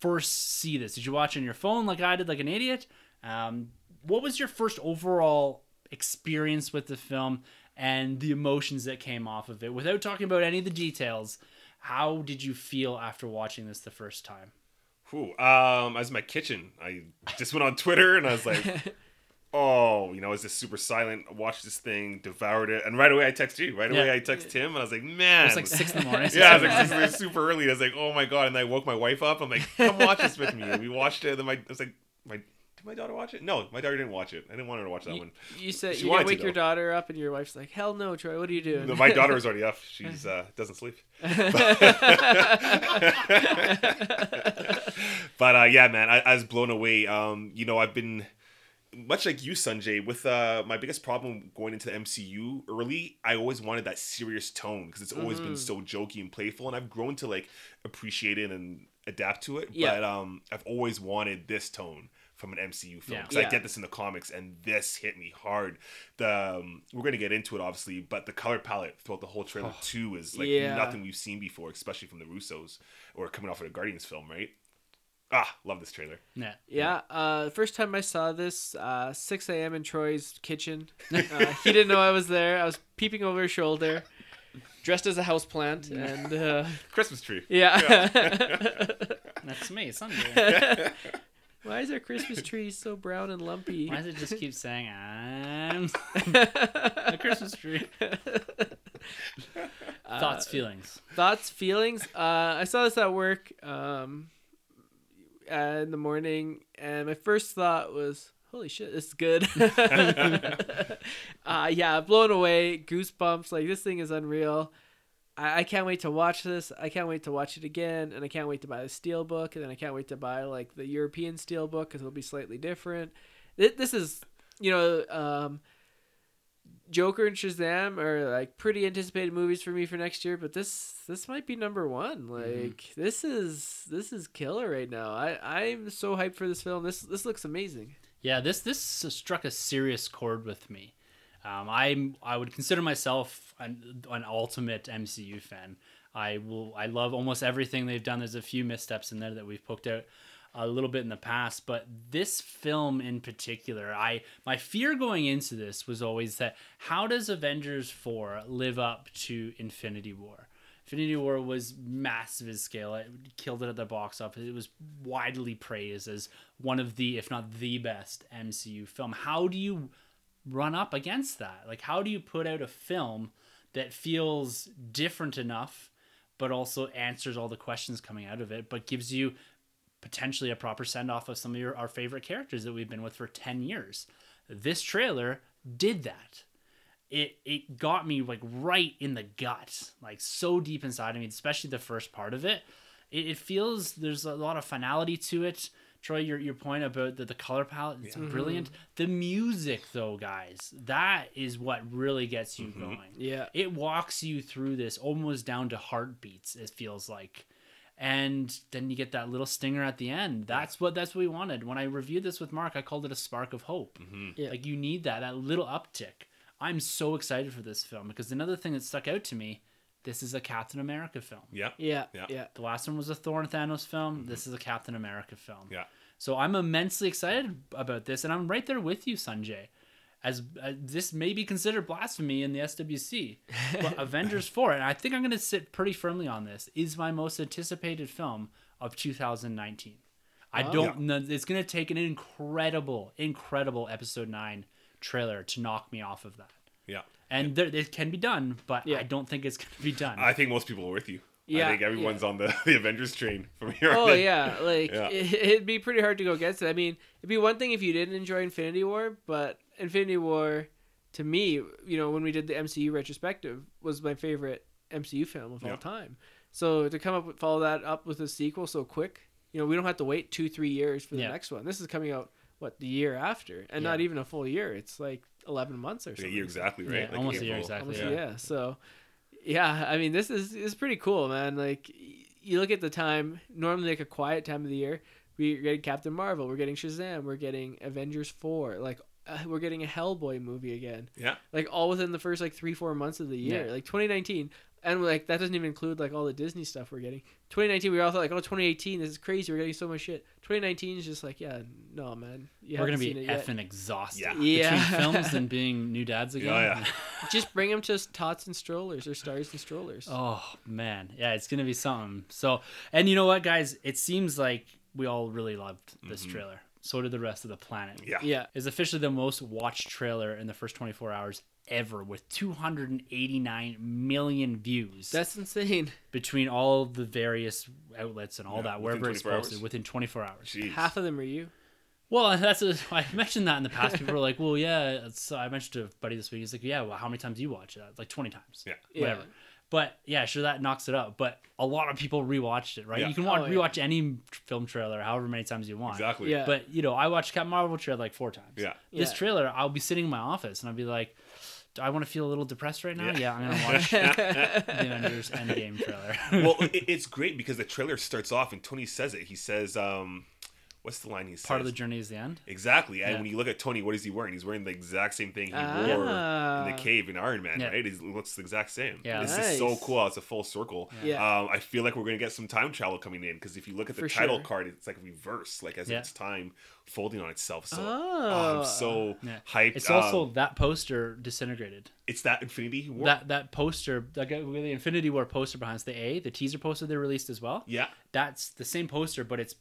first see this? Did you watch on your phone like I did, like an idiot? Um, what was your first overall experience with the film and the emotions that came off of it? Without talking about any of the details, how did you feel after watching this the first time? Ooh, um, I was in my kitchen. I just went on Twitter and I was like... Oh, you know, it's just super silent. I watched this thing, devoured it. And right away I texted you. Right away yeah. I texted Tim. And I was like, man. It was like six in the morning. Yeah, it was like six, super early. I was like, oh my God. And I woke my wife up. I'm like, come watch this with me. And we watched it. And then my, I was like, my, did my daughter watch it? No, my daughter didn't watch it. I didn't want her to watch that you, one. You said she you wake to, your daughter up and your wife's like, hell no, Troy. What are you doing? No, my daughter was already up. She uh, doesn't sleep. But uh, yeah, man, I, I was blown away. Um, you know, I've been... Much like you, Sanjay, with uh, my biggest problem going into the M C U early, I always wanted that serious tone because it's always mm-hmm. been so jokey and playful, and I've grown to like appreciate it and adapt to it. Yeah. But um, I've always wanted this tone from an M C U film because yeah. yeah. I get this in the comics, and this hit me hard. The um, we're going to get into it, obviously, but the color palette throughout the whole trailer oh, too is like yeah. nothing we've seen before, especially from the Russos or coming off of the Guardians film, right? Ah, love this trailer. Yeah. Yeah. Uh, first time I saw this, uh, six a.m. in Troy's kitchen. Uh, he didn't know I was there. I was peeping over his shoulder, dressed as a houseplant. And, uh, Christmas tree. Yeah. yeah. That's me, Sunday. Why is our Christmas tree so brown and lumpy? Why does it just keep saying, I'm a Christmas tree? Uh, thoughts, feelings. Thoughts, feelings. Uh, I saw this at work um, uh, in the morning, and my first thought was, holy shit, this is good. uh, yeah, blown away, goosebumps. Like, this thing is unreal. I-, I can't wait to watch this. I can't wait to watch it again, and I can't wait to buy the steelbook, and then I can't wait to buy, like, the European steelbook because it'll be slightly different. Th- this is, you know... Um, Joker and Shazam are like pretty anticipated movies for me for next year, but this this might be number one. Like mm-hmm. this is this is killer right now. I I'm so hyped for this film. This this looks amazing. Yeah, this this struck a serious chord with me. Um, I I would consider myself an, an ultimate M C U fan. I will I love almost everything they've done. There's a few missteps in there that we've poked out a little bit in the past, but this film in particular, I my fear going into this was always that how does Avengers four live up to Infinity War? Infinity War was massive in scale. It killed it at the box office. It was widely praised as one of the, if not the best M C U film. How do you run up against that? Like, how do you put out a film that feels different enough, but also answers all the questions coming out of it, but gives you potentially a proper send-off of some of your, our favorite characters that we've been with for ten years. This trailer did that. It it got me like right in the gut, like so deep inside of me, especially the first part of it. It, it feels there's a lot of finality to it. Troy, your your point about the, the color palette, it's yeah. brilliant. Mm-hmm. The music though, guys, that is what really gets you mm-hmm. going. Yeah. It walks you through this almost down to heartbeats, it feels like. And then you get that little stinger at the end. That's what that's what we wanted. When I reviewed this with Mark, I called it a spark of hope. Mm-hmm. Yeah. Like, you need that, that little uptick. I'm so excited for this film because another thing that stuck out to me, this is a Captain America film. Yeah. Yeah. Yeah. yeah. The last one was a Thor and Thanos film. Mm-hmm. This is a Captain America film. Yeah. So I'm immensely excited about this, and I'm right there with you, Sanjay. As uh, this may be considered blasphemy in the S W C, but Avengers four, and I think I'm going to sit pretty firmly on this, is my most anticipated film of two thousand nineteen. I oh, don't know. Yeah. It's going to take an incredible, incredible episode nine trailer to knock me off of that. Yeah. And yeah. There, it can be done, but yeah. I don't think it's going to be done. I think most people are with you. Yeah, I think everyone's yeah. on the, the Avengers train from here on. Oh, in. yeah. Like, yeah. It, it'd be pretty hard to go against it. I mean, it'd be one thing if you didn't enjoy Infinity War, but Infinity War, to me, you know, when we did the M C U retrospective, was my favorite M C U film of yeah. all time. So to come up with, follow that up with a sequel so quick, you know, we don't have to wait two, three years for the yeah. next one. This is coming out, what, the year after? And yeah. not even a full year. It's like eleven months or something. Yeah, exactly, right? Yeah, like almost April. a year exactly. Almost, yeah. yeah, so... Yeah, I mean, this is, this is pretty cool, man. Like, you look at the time, normally like a quiet time of the year, we're getting Captain Marvel, we're getting Shazam, we're getting Avengers four, like, uh, we're getting a Hellboy movie again. Yeah. Like, all within the first, like, three, four months of the year. Yeah. Like, twenty nineteen, and, like, that doesn't even include, like, all the Disney stuff we're getting. twenty nineteen, we all thought, like, oh, twenty eighteen, this is crazy, we're getting so much shit. twenty nineteen is just like, yeah, no, man. You we're going to be effing exhausted. Yeah. yeah. Between films and being new dads again. Oh, yeah. Just bring them to Tots and Strollers or Stars and Strollers. Oh, man. Yeah, it's going to be something. So, and you know what, guys? It seems like we all really loved this mm-hmm. trailer. So did the rest of the planet. Yeah. yeah. It's officially the most watched trailer in the first twenty-four hours ever with two hundred eighty-nine million views. That's insane. Between all the various outlets and all yeah, that, wherever it's posted, hours. within twenty-four hours. Jeez. Half of them are you. Well, that's a, I mentioned that in the past. People were like, well, yeah. So I mentioned to a buddy this week. He's like, yeah, well, how many times do you watch that? Like twenty times. Yeah. Whatever. Yeah. But yeah, sure, that knocks it up. But a lot of people rewatched it, right? Yeah. You can watch, oh, yeah. rewatch any film trailer however many times you want. Exactly. Yeah. But, you know, I watched Captain Marvel trailer like four times. Yeah. This yeah. trailer, I'll be sitting in my office and I'll be like, do I want to feel a little depressed right now? Yeah, yeah I'm going to watch the Avengers Endgame trailer. Well, it, it's great because the trailer starts off and Tony says it. He says, um, what's the line he says? Part of the journey is the end. Exactly. And yeah. when you look at Tony, what is he wearing? He's wearing the exact same thing he ah. wore in the cave in Iron Man, yeah. right? He looks the exact same. Yeah. This nice. is so cool. It's a full circle. Yeah. Um, I feel like we're going to get some time travel coming in because if you look at the For title sure. card, it's like reverse, like as yeah. it's time folding on itself. So oh. Oh, I'm so yeah. hyped. It's um, also that poster disintegrated. It's that Infinity War. That that poster, like the Infinity War poster behind us, the A, the teaser poster they released as well. Yeah. That's the same poster, but it's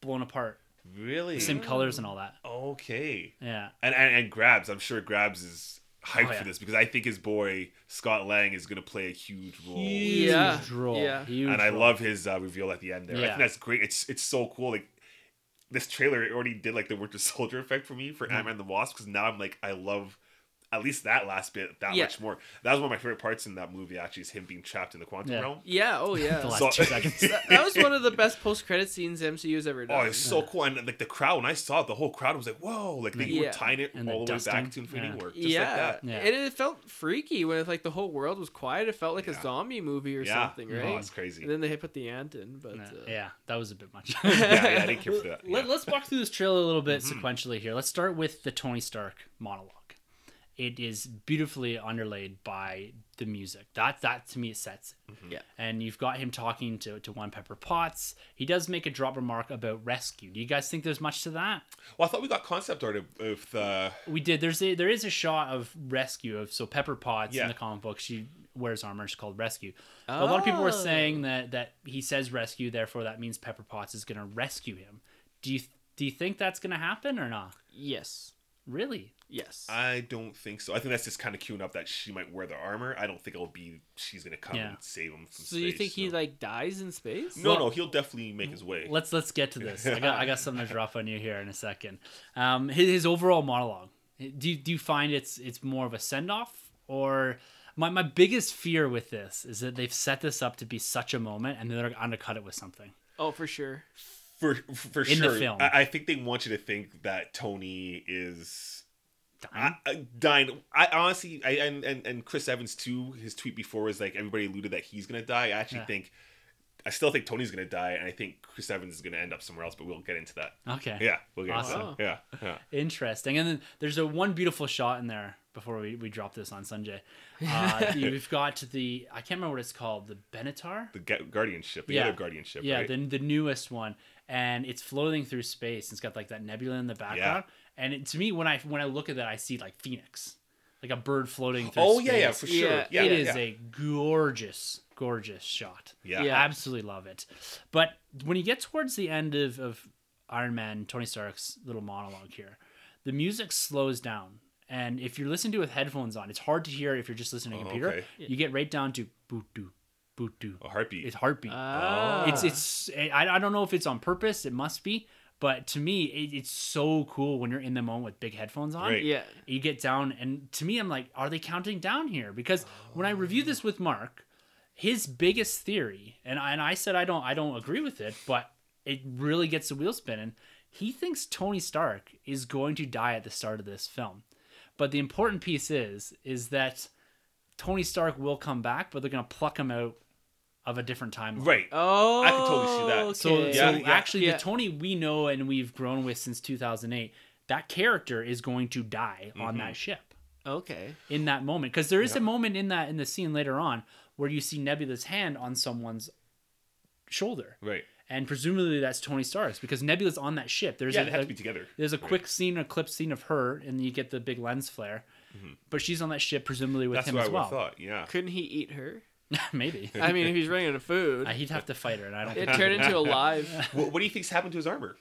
blown apart. Really? The same colors and all that. Okay. Yeah. And, and and Grabs, I'm sure Grabs is hyped oh, yeah. for this because I think his boy Scott Lang is going to play a huge role. Yeah. Huge role. Yeah. Huge and I role. love his uh, reveal at the end there. Yeah. I think that's great. It's it's so cool. Like this trailer already did like the Winter Soldier effect for me for mm. Ant-Man and the Wasp, because now I'm like, I love at least that last bit that yeah. much more. That was one of my favorite parts in that movie, actually, is him being trapped in the quantum yeah. realm. Yeah, oh yeah. The last so, two seconds. that, that was one of the best post-credit scenes M C U's ever done. Oh, it's so cool. And like the crowd, when I saw it, the whole crowd was like, whoa, like they yeah. were tying it and all the, the way back to Infinity yeah. War. Just yeah. like that. Yeah. And it felt freaky when it, like the whole world was quiet. It felt like yeah. a zombie movie or yeah. something, right? Oh, it's crazy. And then they put the ant in, but yeah, uh... yeah that was a bit much. yeah, yeah, I didn't care for that. Yeah. Let, let's walk through this trailer a little bit mm-hmm. sequentially here. Let's start with the Tony Stark monologue. It is beautifully underlaid by the music. That that to me sets it. Mm-hmm. Yeah. And you've got him talking to, to One Pepper Potts. He does make a drop remark about rescue. Do you guys think there's much to that? Well, I thought we got concept art of, of the... We did. There's a, there is a shot of rescue. of So Pepper Potts yeah. in the comic book, she wears armor. It's called rescue. Oh. A lot of people were saying that, that he says rescue, therefore that means Pepper Potts is going to rescue him. Do you, do you think that's going to happen or not? Yes. Really? Yes. I don't think so. I think that's just kind of queuing up that she might wear the armor. I don't think it'll be she's gonna come yeah. and save him from so space. So you think so. he like dies in space? No, well, no, he'll definitely make his way. Let's let's get to this. I got I got something to drop on you here in a second. Um, his, his overall monologue. Do do you find it's it's more of a send off, or my my biggest fear with this is that they've set this up to be such a moment and then they're gonna undercut it with something. Oh, for sure. For for in sure. In the film, I, I think they want you to think that Tony is. Dying? I, I, dying. I honestly, I and, and and Chris Evans too. His tweet before was like everybody alluded that he's gonna die. I actually yeah. think, I still think Tony's gonna die, and I think Chris Evans is gonna end up somewhere else. But we'll get into that. Okay. Yeah, we'll get awesome. into that. Yeah, yeah. Interesting. And then there's a one beautiful shot in there before we, we drop this on Sanjay. Uh, you've got the I can't remember what it's called. The Benatar. The Ga- guardianship. The yeah. other guardianship. Yeah. Right? The the newest one, and it's floating through space. It's got like that nebula in the background. Yeah. And it, to me, when I when I look at that, I see like Phoenix, like a bird floating through oh, space. Oh yeah, yeah, for sure. Yeah, yeah, it yeah, is yeah. a gorgeous, gorgeous shot. Yeah. yeah, absolutely love it. But when you get towards the end of, of Iron Man, Tony Stark's little monologue here, the music slows down, and if you're listening to it with headphones on, it's hard to hear if you're just listening to a computer. Oh, okay. You get right down to boot doo. boot doo. A heartbeat. It's heartbeat. Oh. It's it's. I I don't know if it's on purpose. It must be. But to me, it, it's so cool when you're in the moment with big headphones on. Right. Yeah. You get down, and to me, I'm like, are they counting down here? Because oh. when I review this with Mark, his biggest theory, and I, and I said I don't I don't agree with it, but it really gets the wheel spinning. He thinks Tony Stark is going to die at the start of this film. But the important piece is, is that Tony Stark will come back, but they're going to pluck him out of a different timeline. Right. Oh, I can totally see that. Okay. So, yeah, so yeah, actually yeah. the Tony we know and we've grown with since two thousand eight, that character is going to die mm-hmm. on that ship. Okay. In that moment. Because there is yeah. a moment in that in the scene later on where you see Nebula's hand on someone's shoulder. Right. And presumably that's Tony Stark's because Nebula's on that ship. There's yeah, a, they have a, to be together. There's a right. quick scene, a clip scene of her, and you get the big lens flare. Mm-hmm. But she's on that ship presumably with that's him as well. That's what I thought, yeah. Couldn't he eat her? Maybe. I mean, if he's running out of food, he'd have to fight her, and I don't. It think turned into a live. What, what do you think's happened to his armor?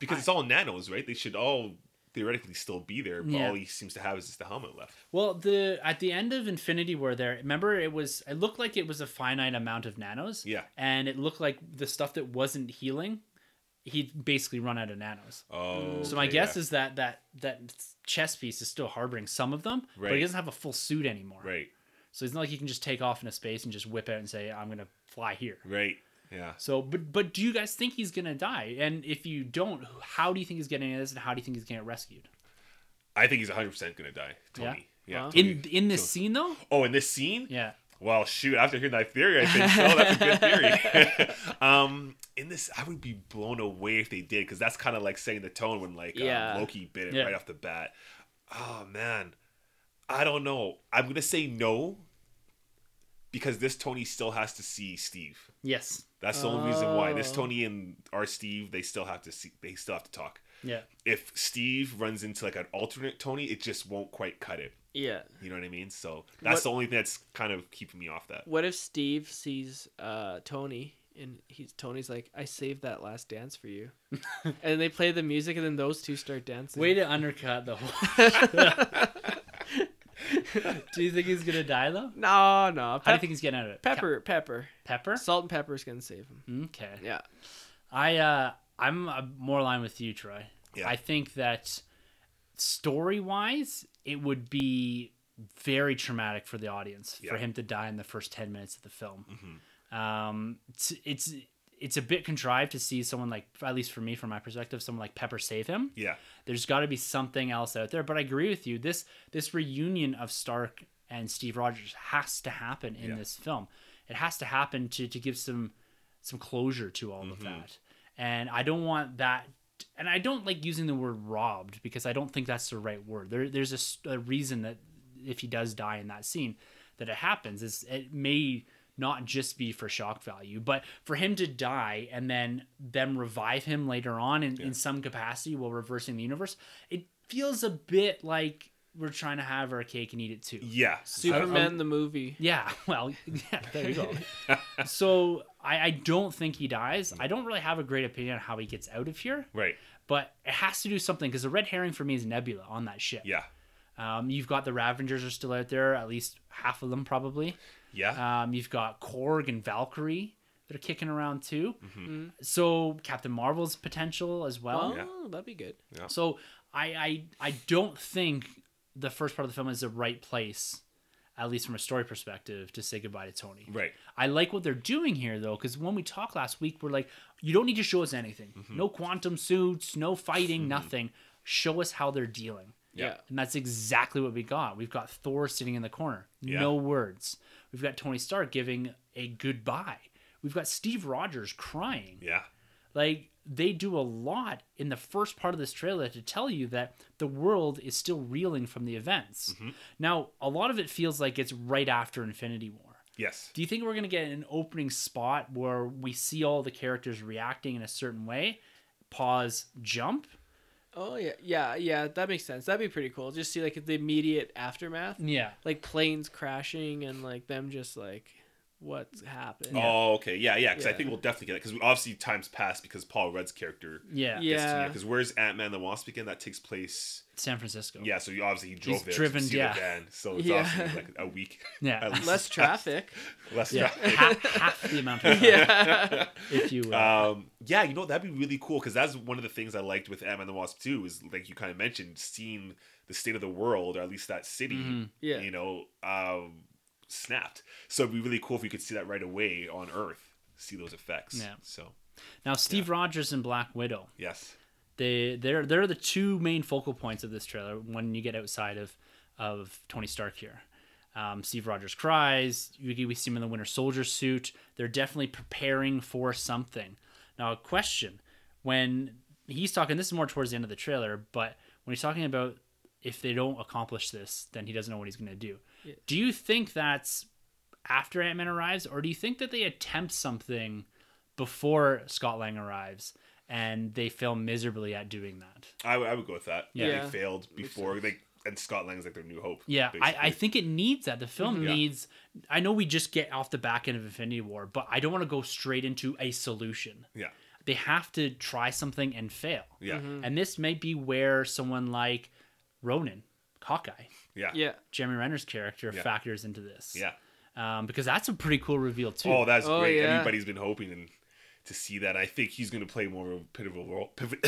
Because I, it's all nanos, right? They should all theoretically still be there, but yeah. all he seems to have is just the helmet left. Well, the at the end of Infinity War, there remember it was. It looked like it was a finite amount of nanos. Yeah. And it looked like the stuff that wasn't healing, he'd basically run out of nanos. Oh. So my okay, guess yeah. is that that that chest piece is still harboring some of them, right. but he doesn't have a full suit anymore. Right. So it's not like you can just take off into space and just whip out and say, I'm going to fly here. Right. Yeah. So, but but do you guys think he's going to die? And if you don't, how do you think he's getting into this and how do you think he's going to get rescued? I think he's one hundred percent going to die, Tony. Yeah. yeah. Tony. In in this Tony. scene, though? Oh, in this scene? Yeah. Well, shoot, after hearing that theory, I think so. That's a good theory. um, in this, I would be blown away if they did, because that's kind of like setting the tone when like yeah. um, Loki bit it yeah. right off the bat. Oh, man. I don't know. I'm going to say no because this Tony still has to see Steve. Yes. That's the oh. only reason why. This Tony and our Steve, they still have to see they still have to talk. Yeah. If Steve runs into like an alternate Tony, it just won't quite cut it. Yeah. You know what I mean? So that's what, the only thing that's kind of keeping me off that. What if Steve sees uh, Tony and he's Tony's like, I saved that last dance for you. And they play the music and then those two start dancing. Way to undercut the whole Do you think he's going to die, though? No, no. Pep- How do you think he's getting out of it? Pepper. Cap- pepper. Pepper? Salt and pepper is going to save him. Okay. Yeah. I, uh, I'm uh, more aligned with you, Troy. Yeah. I think that story-wise, it would be very traumatic for the audience yeah. for him to die in the first ten minutes of the film. Mm-hmm. Um, it's, it's it's a bit contrived to see someone like, at least for me, from my perspective, someone like Pepper save him. Yeah. There's got to be something else out there. But I agree with you. This this reunion of Stark and Steve Rogers has to happen in yeah. this film. It has to happen to to give some some closure to all mm-hmm. of that. And I don't want that. And I don't like using the word robbed because I don't think that's the right word. There, there's a, a reason that if he does die in that scene, that it happens. Is it may not just be for shock value, but for him to die and then them revive him later on in, yeah. in some capacity while reversing the universe, it feels a bit like we're trying to have our cake and eat it too. Yeah. Superman um, the movie. Yeah. Well, yeah, there you go. So I, I don't think he dies. I don't really have a great opinion on how he gets out of here. Right. But it has to do something because the red herring for me is Nebula on that ship. Yeah. Um, you've got the Ravengers are still out there, at least half of them probably. Yeah. Um, you've got Korg and Valkyrie that are kicking around too. Mm-hmm. Mm-hmm. So Captain Marvel's potential as well. Oh, yeah. That'd be good. Yeah. So I, I I don't think the first part of the film is the right place, at least from a story perspective, to say goodbye to Tony. Right. I like what they're doing here though, because when we talked last week, we're like, you don't need to show us anything. Mm-hmm. No quantum suits, no fighting, mm-hmm. nothing. Show us how they're dealing. Yeah. And that's exactly what we got. We've got Thor sitting in the corner. Yeah. No words. We've got Tony Stark giving a goodbye. We've got Steve Rogers crying. Yeah. Like, they do a lot in the first part of this trailer to tell you that the world is still reeling from the events. Mm-hmm. Now, a lot of it feels like it's right after Infinity War. Yes. Do you think we're going to get an opening spot where we see all the characters reacting in a certain way? Pause, jump. Oh, yeah, yeah, yeah, that makes sense. That'd be pretty cool. Just see, like, the immediate aftermath. Yeah. Like, planes crashing and, like, them just, like, what's happened. Oh, okay, yeah, yeah, because yeah. I think we'll definitely get it. Because obviously time's passed because Paul Rudd's character yeah. gets yeah. to know. Because where's Ant-Man and the Wasp again? That takes place... San Francisco. Yeah, so you obviously he drove He's there driven, to see yeah. the van. So it's yeah. obviously, like, a week. Yeah. Less traffic. Less yeah. traffic. Half, half the amount of traffic, yeah. if you will. Um, yeah, you know, that'd be really cool because that's one of the things I liked with Ant-Man and the Wasp too is, like you kind of mentioned, seeing the state of the world, or at least that city, mm-hmm. yeah. you know, um, snapped. So it'd be really cool if we could see that right away on Earth, see those effects. Yeah. So now Steve yeah. Rogers and Black Widow. Yes. They they're they're the two main focal points of this trailer when you get outside of of Tony Stark here. Um, Steve Rogers cries, you, we see him in the Winter Soldier suit. They're definitely preparing for something. Now a question, when he's talking, this is more towards the end of the trailer, but when he's talking about if they don't accomplish this, then he doesn't know what he's going to do. Yeah. Do you think that's after Ant-Man arrives, or do you think that they attempt something before Scott Lang arrives? And they fail miserably at doing that. I, I would go with that. Yeah, yeah. They failed before. They and Scott Lang's like their new hope. Yeah, I, I think it needs that. The film mm-hmm. needs. I know we just get off the back end of Infinity War, but I don't want to go straight into a solution. Yeah, they have to try something and fail. Yeah, mm-hmm. and this may be where someone like Ronan, Hawkeye, yeah, yeah, Jeremy Renner's character yeah. factors into this. Yeah, um, because that's a pretty cool reveal too. Oh, that's oh, great. Yeah. Everybody's been hoping and. to see that. I think he's going to play more of a pivotal role, pivot,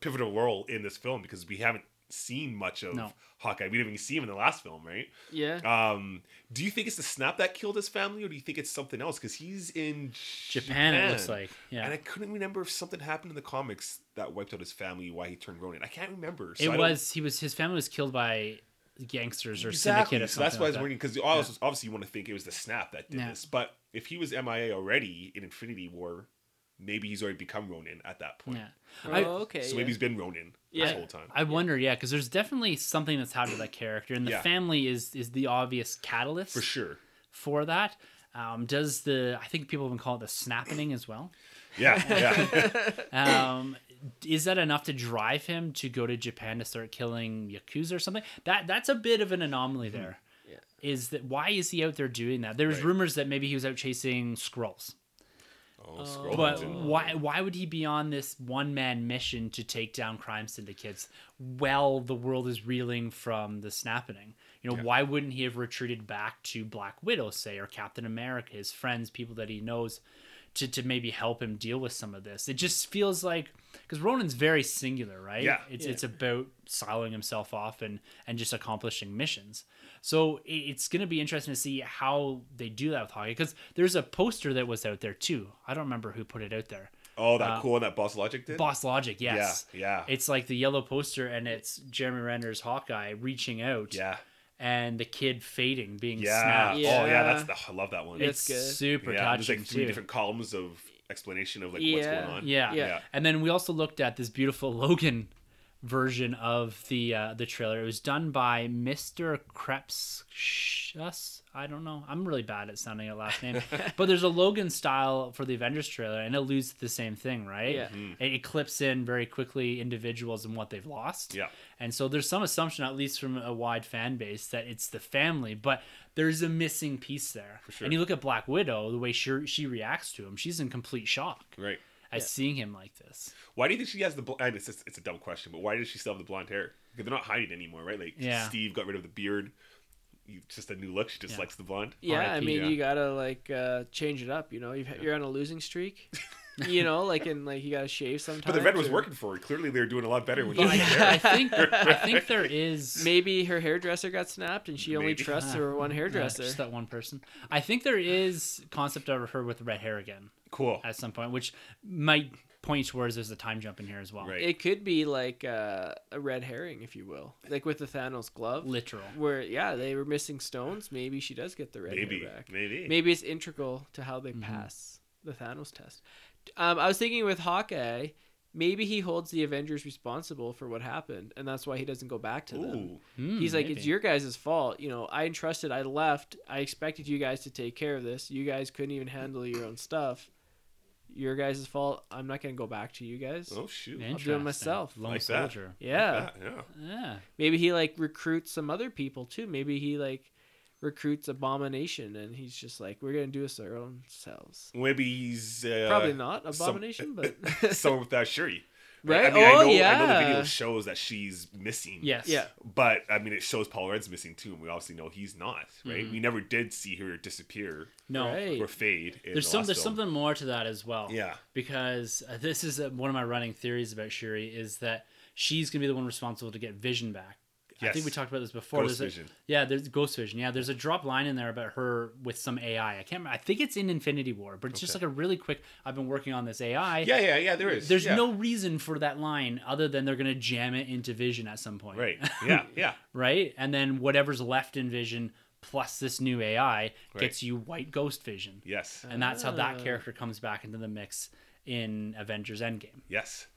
pivotal role in this film because we haven't seen much of no. Hawkeye. We didn't even see him in the last film, right? Yeah. Um, do you think it's the snap that killed his family, or do you think it's something else? Because he's in Japan, Japan, it looks like. Yeah. And I couldn't remember if something happened in the comics that wiped out his family, why he turned Ronin. I can't remember. So it was, he was, his family was killed by gangsters or exactly. syndicate or so something. That's why like I was wondering, because yeah. obviously you want to think it was the snap that did yeah. this. But if he was M I A already in Infinity War, maybe he's already become Ronin at that point. Yeah. Right? Oh, okay. So yeah. maybe he's been Ronin yeah. this whole time. I yeah. wonder, yeah, because there's definitely something that's happened to that character, and the yeah. family is is the obvious catalyst for sure for that. Um, does the I think people even call it the snapping as well. Yeah, yeah. um, is that enough to drive him to go to Japan to start killing Yakuza or something? That that's a bit of an anomaly mm-hmm. there. Yeah. Is that why is he out there doing that? There was right. rumors that maybe he was out chasing Skrulls. Oh, Skrulls. But why why would he be on this one-man mission to take down crime syndicates while the world is reeling from the snapping? You know, yeah. why wouldn't he have retreated back to Black Widow, say, or Captain America, his friends, people that he knows, to, to maybe help him deal with some of this? It just feels like, because Ronan's very singular, right? Yeah. It's yeah. it's about siloing himself off and, and just accomplishing missions. So it's going to be interesting to see how they do that with Hawkeye, because there's a poster that was out there too. I don't remember who put it out there. Oh, that uh, cool one that Boss Logic did? Boss Logic, yes. Yeah, yeah. It's like the yellow poster, and it's Jeremy Renner's Hawkeye reaching out. Yeah. And the kid fading, being yeah. snapped. Yeah. Oh, yeah, that's the, I love that one. It's, it's good. super yeah, touching, there's like three too. different columns of explanation of like yeah. what's going on. Yeah. Yeah. yeah. And then we also looked at this beautiful Logan version of the uh, the trailer. It was done by Mister Krepschus. I don't know. I'm really bad at sounding a last name. But there's a Logan style for the Avengers trailer, and it alludes to the same thing, right? Yeah. Mm-hmm. It clips in very quickly individuals and what they've lost. Yeah. And so there's some assumption, at least from a wide fan base, that it's the family, but there's a missing piece there. For sure. And you look at Black Widow, the way she she reacts to him, she's in complete shock. Right. At yeah. seeing him like this. Why do you think she has the bl- and it's just, it's a dumb question, but why does she still have the blonde hair? Because they're not hiding it anymore, right? Like yeah. Steve got rid of the beard. You, just a new look. She just yeah. likes the blonde. Yeah, R I P, I mean, yeah. you gotta like uh, change it up. You know, You've, yeah. you're on a losing streak. You know, like and like you gotta shave sometimes. But the red was or... working for her. Clearly, they were doing a lot better when she was there. I think I think there is maybe her hairdresser got snapped, and she maybe. only trusts ah. her one hairdresser. Yeah, just that one person. I think there is concept of her with red hair again. Cool. At some point, which might point towards there's a time jump in here as well. Right. It could be like uh, a red herring, if you will, like with the Thanos glove. Literal. Where yeah, they were missing stones. Maybe she does get the red maybe. hair back. Maybe. Maybe it's integral to how they mm-hmm. pass the Thanos test. Um, I was thinking with Hawkeye, maybe he holds the Avengers responsible for what happened, and that's why he doesn't go back to Ooh. them. Mm, He's like, maybe. it's your guys' fault. You know, I entrusted. I left. I expected you guys to take care of this. You guys couldn't even handle your own stuff. Your guys' fault. I'm not going to go back to you guys. Oh, shoot. I'll do it myself. Lone like soldier. That. Yeah. Like that, yeah. Yeah. Maybe he, like, recruits some other people, too. Maybe he, like, recruits Abomination, and he's just like, we're going to do this our own selves. Maybe he's... Uh, Probably not Abomination, some, but... someone without Shuri. Right? I mean, oh, I know, yeah. I know the video shows that she's missing. Yes. Yeah. But, I mean, it shows Paul Rudd's missing, too, and we obviously know he's not, right? Mm. We never did see her disappear no. right. or fade. In there's the some, there's film. something more to that as well. Yeah. Because uh, this is uh, one of my running theories about Shuri, is that she's going to be the one responsible to get Vision back. Yes. I think we talked about this before. Ghost there's Vision. A, yeah, there's Ghost Vision. Yeah, there's a drop line in there about her with some A I. I can't remember. I think it's in Infinity War, but it's okay. just like a really quick, I've been working on this A I. Yeah, yeah, yeah, there is. There's yeah. no reason for that line other than they're going to jam it into Vision at some point. Right, yeah, yeah. Right? And then whatever's left in Vision plus this new A I right. gets you white Ghost Vision. Yes. And that's uh... how that character comes back into the mix in Avengers Endgame. Yes.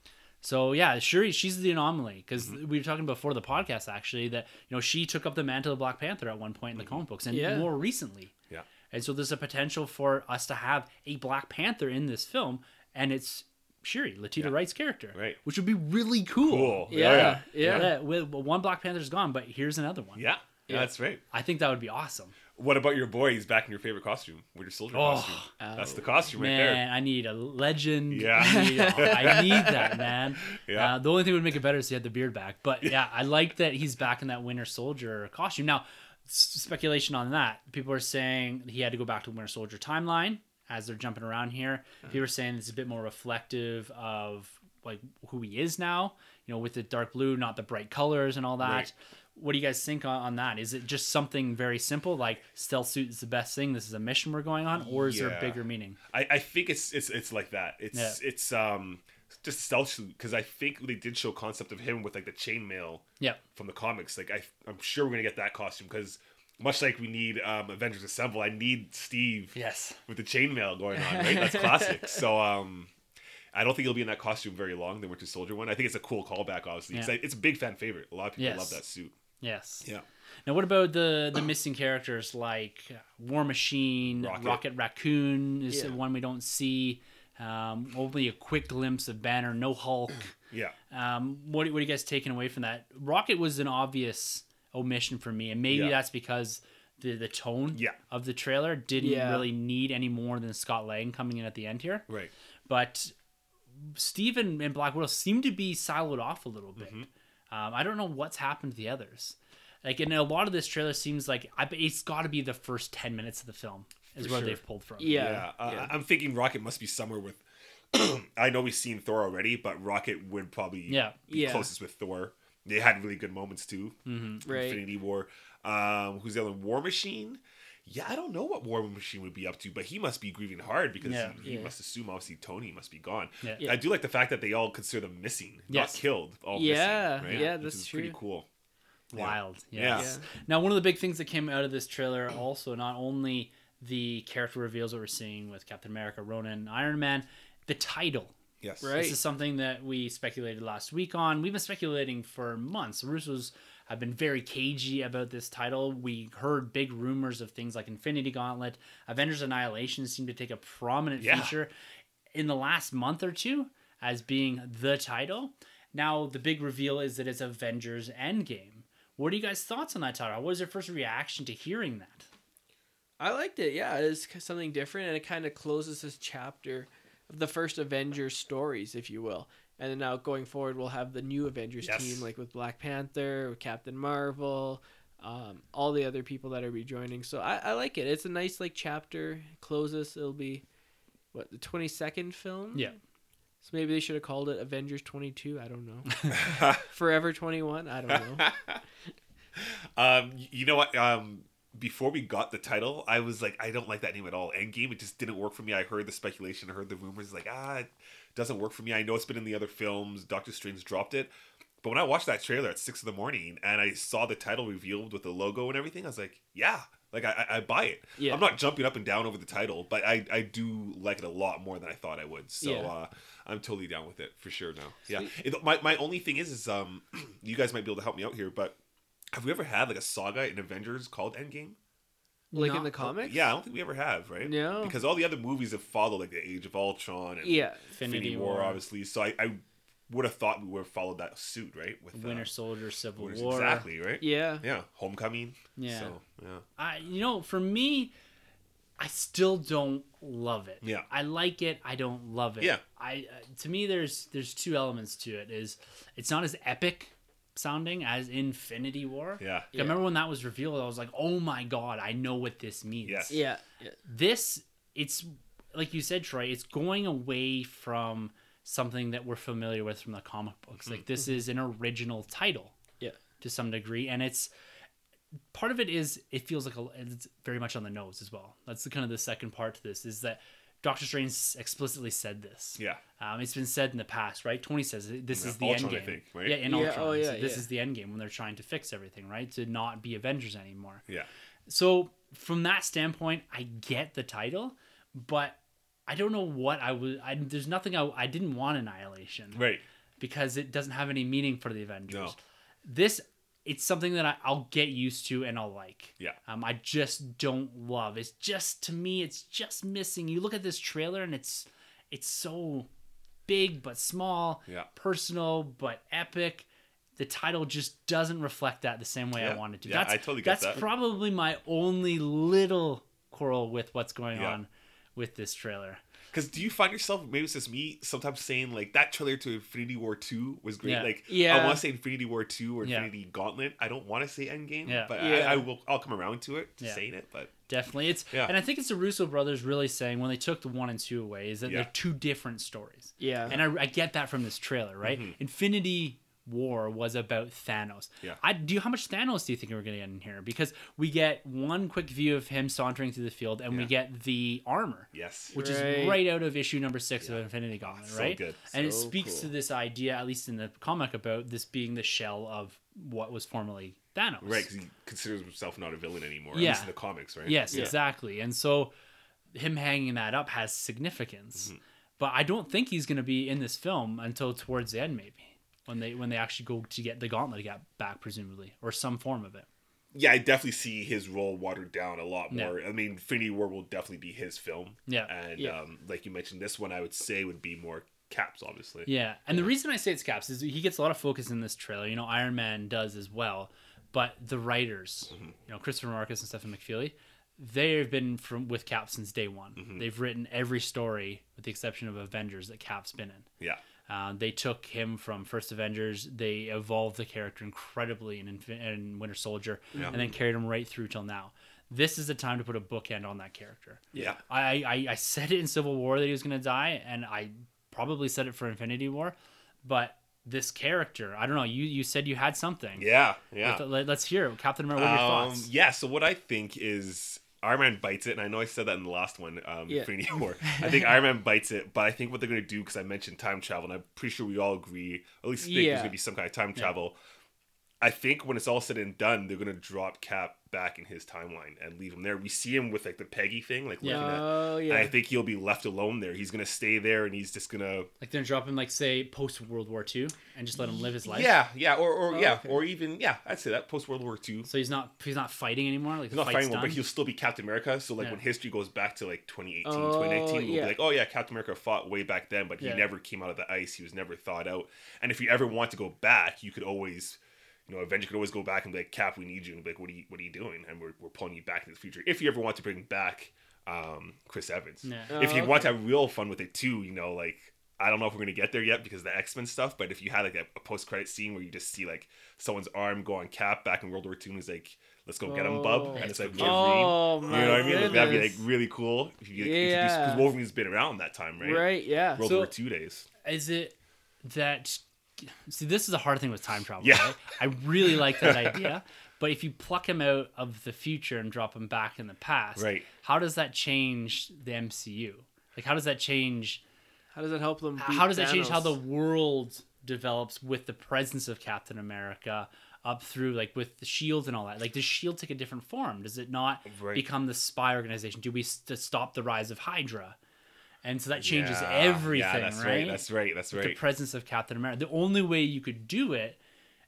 So yeah, Shuri, she's the anomaly because mm-hmm. we were talking before the podcast actually that you know she took up the mantle of Black Panther at one point in the mm-hmm. comic books and yeah. more recently. Yeah. And so there's a potential for us to have a Black Panther in this film, and it's Shuri, Letitia yeah. Wright's character, right? Which would be really cool. cool. Yeah, yeah. yeah. yeah. yeah. With well, one Black Panther's gone, but here's another one. Yeah. yeah, yeah, that's right. I think that would be awesome. What about your boy? He's back in your favorite costume, Winter Soldier oh, costume. Oh, that's the costume man, right there. Man, I need a legend. Yeah. I need, oh, I need that, man. Yeah. Uh, the only thing that would make it better is he had the beard back. But yeah, I like that he's back in that Winter Soldier costume. Now, speculation on that. People are saying he had to go back to the Winter Soldier timeline as they're jumping around here. Uh-huh. People are saying it's a bit more reflective of like who he is now, you know, with the dark blue, not the bright colors and all that. Right. What do you guys think on that? Is it just something very simple, like stealth suit is the best thing, this is a mission we're going on, or is yeah. there a bigger meaning? I, I think it's it's it's like that. It's yeah. it's um just stealth suit, because I think they did show concept of him with like the chainmail yeah. from the comics. Like I, I'm sure we're going to get that costume, because much like we need um, Avengers Assemble, I need Steve yes. with the chainmail going on, right? That's classic. So um, I don't think he'll be in that costume very long, the Winter Soldier one. I think it's a cool callback, obviously. Yeah. It's, it's a big fan favorite. A lot of people yes. love that suit. Yes. Yeah. Now, what about the the missing characters like War Machine, Rocket, Rocket Raccoon is yeah. the one we don't see. Um, only a quick glimpse of Banner. No Hulk. Yeah. Um, what what are you guys taking away from that? Rocket was an obvious omission for me, and maybe yeah. that's because the the tone yeah. of the trailer didn't yeah. really need any more than Scott Lang coming in at the end here. Right. But Steve and, and Black Widow seem to be siloed off a little bit. Mm-hmm. Um, I don't know what's happened to the others. Like, and a lot of this trailer seems like I, it's got to be the first ten minutes of the film is For where sure. they've pulled from. Yeah, yeah. Uh, yeah. I'm thinking Rocket must be somewhere with. I know we've seen Thor already, but Rocket would probably yeah. be yeah. closest with Thor. They had really good moments too. Mm-hmm. Right. Infinity War. Um, who's the other? War Machine. Yeah, I don't know what War Machine would be up to, but he must be grieving hard because yeah, he, he yeah. must assume, obviously, Tony must be gone. Yeah. Yeah. I do like the fact that they all consider them missing, yes. not killed, all yeah, missing. Right? Yeah, Which that's is true. Pretty cool. Wild. Yeah. Yes. Yeah. Now, one of the big things that came out of this trailer also, not only the character reveals that we're seeing with Captain America, Ronan, and Iron Man, the title. Yes. Right. This is something that we speculated last week on. We've been speculating for months. Russo's I've been very cagey about this title. We heard big rumors of things like Infinity Gauntlet. Avengers Annihilation seemed to take a prominent yeah. feature in the last month or two as being the title. Now, the big reveal is that it's Avengers Endgame. What are you guys' thoughts on that title? What was your first reaction to hearing that? I liked it. Yeah, it's something different, and it kind of closes this chapter of the first Avengers stories, if you will. And then now going forward, we'll have the new Avengers yes. team, like with Black Panther, with Captain Marvel, um, all the other people that are rejoining. So I, I like it. It's a nice like chapter. Closes. It'll be, what, the twenty-second film? Yeah. So maybe they should have called it Avengers twenty-two. I don't know. Forever twenty-one. I don't know. um, you know what? Um, before we got the title, I was like, I don't like that name at all. Endgame. It just didn't work for me. I heard the speculation. I heard the rumors. Like, ah. doesn't work for me. I know it's been in the other films. Doctor Strange dropped it. But when I watched that trailer at six in the morning and I saw the title revealed with the logo and everything, I was like, yeah, like I, I buy it. Yeah. I'm not jumping up and down over the title, but I, I do like it a lot more than I thought I would. So yeah. uh, I'm totally down with it for sure now. Yeah. It, my, my only thing is, is um, you guys might be able to help me out here, but have we ever had like a saga in Avengers called Endgame? Like Not, in the comics? Yeah, I don't think we ever have, right? No. Because all the other movies have followed, like the Age of Ultron and yeah. Infinity War, War, obviously. So I, I would have thought we would have followed that suit, right? With Winter uh, Soldier, Civil Winters, War. Exactly, right? Yeah. Yeah, Homecoming. Yeah. So, yeah. I, you know, for me, I still don't love it. Yeah. I like it. I don't love it. Yeah. I uh, to me, there's there's two elements to it. Is it's not as epic sounding as Infinity War. Yeah. yeah. I remember when that was revealed, I was like, oh my God, I know what this means. Yes. Yeah. This, it's, like you said, Troy, it's going away from something that we're familiar with from the comic books. Mm-hmm. Like, this mm-hmm. is an original title. Yeah. To some degree. And it's, part of it is, it feels like, a, it's very much on the nose as well. That's the kind of the second part to this, is that Doctor Strange explicitly said this. Yeah. Um, it's been said in the past, right? Tony says this yeah, is the Ultron, end game. I think, right? Yeah, in yeah, Ultron. Oh, yeah, so this yeah. is the end game when they're trying to fix everything, right? To not be Avengers anymore. Yeah. So from that standpoint, I get the title, but I don't know what I would. I, there's nothing I, I didn't want Annihilation, right? Because it doesn't have any meaning for the Avengers. No. This. It's something that I, I'll get used to and I'll like. Yeah. Um, I just don't love. It's just, to me, it's just missing. You look at this trailer and it's it's so big but small, yeah. personal but epic. The title just doesn't reflect that the same way yeah. I wanted to. Yeah, that's, I totally get that's that. That's probably my only little quarrel with what's going yeah. on with this trailer. Because do you find yourself, maybe it's just me, sometimes saying, like, that trailer to Infinity War two was great. Yeah. Like, yeah. I want to say Infinity War two or Infinity yeah. Gauntlet. I don't want to say Endgame, yeah. but yeah. I, I will, I'll come around to it, to yeah. saying it. But definitely. it's yeah. And I think it's the Russo brothers really saying, when they took the one and two away, is that yeah. they're two different stories. Yeah. And I, I get that from this trailer, right? Mm-hmm. Infinity War was about Thanos. Yeah. I do. You, how much Thanos do you think we're going to get in here? Because we get one quick view of him sauntering through the field, and yeah. we get the armor. Yes. Which right. is right out of issue number six yeah. of Infinity Gauntlet, right? So good. And so it speaks cool. to this idea, at least in the comic, about this being the shell of what was formerly Thanos. Right, because he considers himself not a villain anymore, yeah. at least in the comics, right? Yes, yeah. exactly. And so him hanging that up has significance. Mm-hmm. But I don't think he's going to be in this film until towards the end, maybe. When they when they actually go to get the gauntlet back, presumably, or some form of it. Yeah, I definitely see his role watered down a lot more. Yeah. I mean, Infinity War will definitely be his film. Yeah. And yeah. Um, like you mentioned, this one I would say would be more Cap's, obviously. Yeah, and yeah. the reason I say it's Cap's is he gets a lot of focus in this trailer. You know, Iron Man does as well. But the writers, mm-hmm. you know, Christopher Marcus and Stephen McFeely, they've been from with Cap since day one. Mm-hmm. They've written every story, with the exception of Avengers, that Cap's been in. Yeah. Uh, they took him from First Avengers. They evolved the character incredibly in, Infin- in Winter Soldier, yeah. and then carried him right through till now. This is the time to put a bookend on that character. Yeah, I I, I said it in Civil War that he was going to die, and I probably said it for Infinity War, but this character, I don't know. You you said you had something. Yeah, yeah. Let, let's hear it. Captain Marvel. What are your um, thoughts? Yeah. So what I think is, Iron Man bites it, and I know I said that in the last one, um, yeah. Infinity War. I think Iron Man bites it, but I think what they're going to do, because I mentioned time travel, and I'm pretty sure we all agree, at least think yeah. there's going to be some kind of time travel. Yeah. I think when it's all said and done, they're going to drop Cap back in his timeline and leave him there. We see him with like the Peggy thing, like looking at. Oh, yeah. And I think he'll be left alone there. He's going to stay there, and he's just going to... Like they're going to drop him, like, say, post-World War Two, and just let him live his life? Yeah, yeah, or, or oh, yeah, okay. or even, yeah, I'd say that, post-World War Two. So he's not he's not fighting anymore? Like he's not fighting anymore, but he'll still be Captain America, so like yeah. when history goes back to like twenty eighteen, oh, twenty nineteen, we'll yeah. be like, oh yeah, Captain America fought way back then, but he yeah. never came out of the ice, he was never thawed out. And if you ever want to go back, you could always... You know, Avenger could always go back and be like, Cap, we need you. And be like, what are you, what are you doing? And we're we're pulling you back into the future. If you ever want to bring back um, Chris Evans. Yeah. Oh, if you okay. want to have real fun with it too, you know, like, I don't know if we're going to get there yet because of the X-Men stuff. But if you had like a, a post-credit scene where you just see like someone's arm go on Cap back in World War Two and is like, let's go oh, get him, bub. And it's like, Wolverine. Oh, my you know what I mean? Like, that'd be like really cool. If you, like, yeah. Because Wolverine's been around that time, right? Right, yeah. World so, War Two days. Is it that... See, this is a hard thing with time travel, yeah. right? I really like that idea. But if you pluck him out of the future and drop him back in the past, right. how does that change the M C U? Like, how does that change... How does that help them beat How does Thanos? That change how the world develops with the presence of Captain America up through, like, with the SHIELD and all that? Like, does SHIELD take a different form? Does it not right. become the spy organization? Do we st- stop the rise of Hydra? And so that changes yeah, everything, yeah, that's right? right? That's right, that's right. The presence of Captain America. The only way you could do it,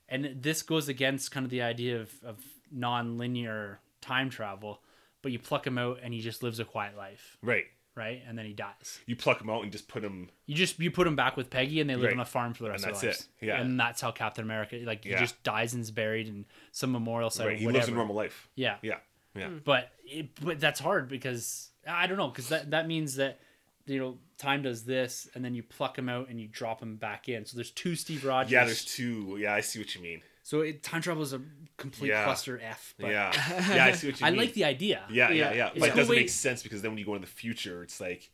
and this goes against kind of the idea of, of non-linear time travel, but you pluck him out and he just lives a quiet life. Right. Right? And then he dies. You pluck him out and just put him... You just you put him back with Peggy and they live right. on a farm for the rest and of their lives. It. Yeah. And that's how Captain America, like, yeah. he just dies and is buried in some memorial site right. or whatever. He lives a normal life. Yeah. Yeah. yeah. But, it, but that's hard because, I don't know, because that, that means that... You know, time does this, and then you pluck him out and you drop him back in. So there's two Steve Rogers. Yeah, there's two. Yeah, I see what you mean. So it, time travel is a complete yeah. cluster F. But... Yeah, yeah, I see what you mean. I like the idea. Yeah, yeah, yeah. But yeah. like, it doesn't make sense because then when you go into the future, it's like,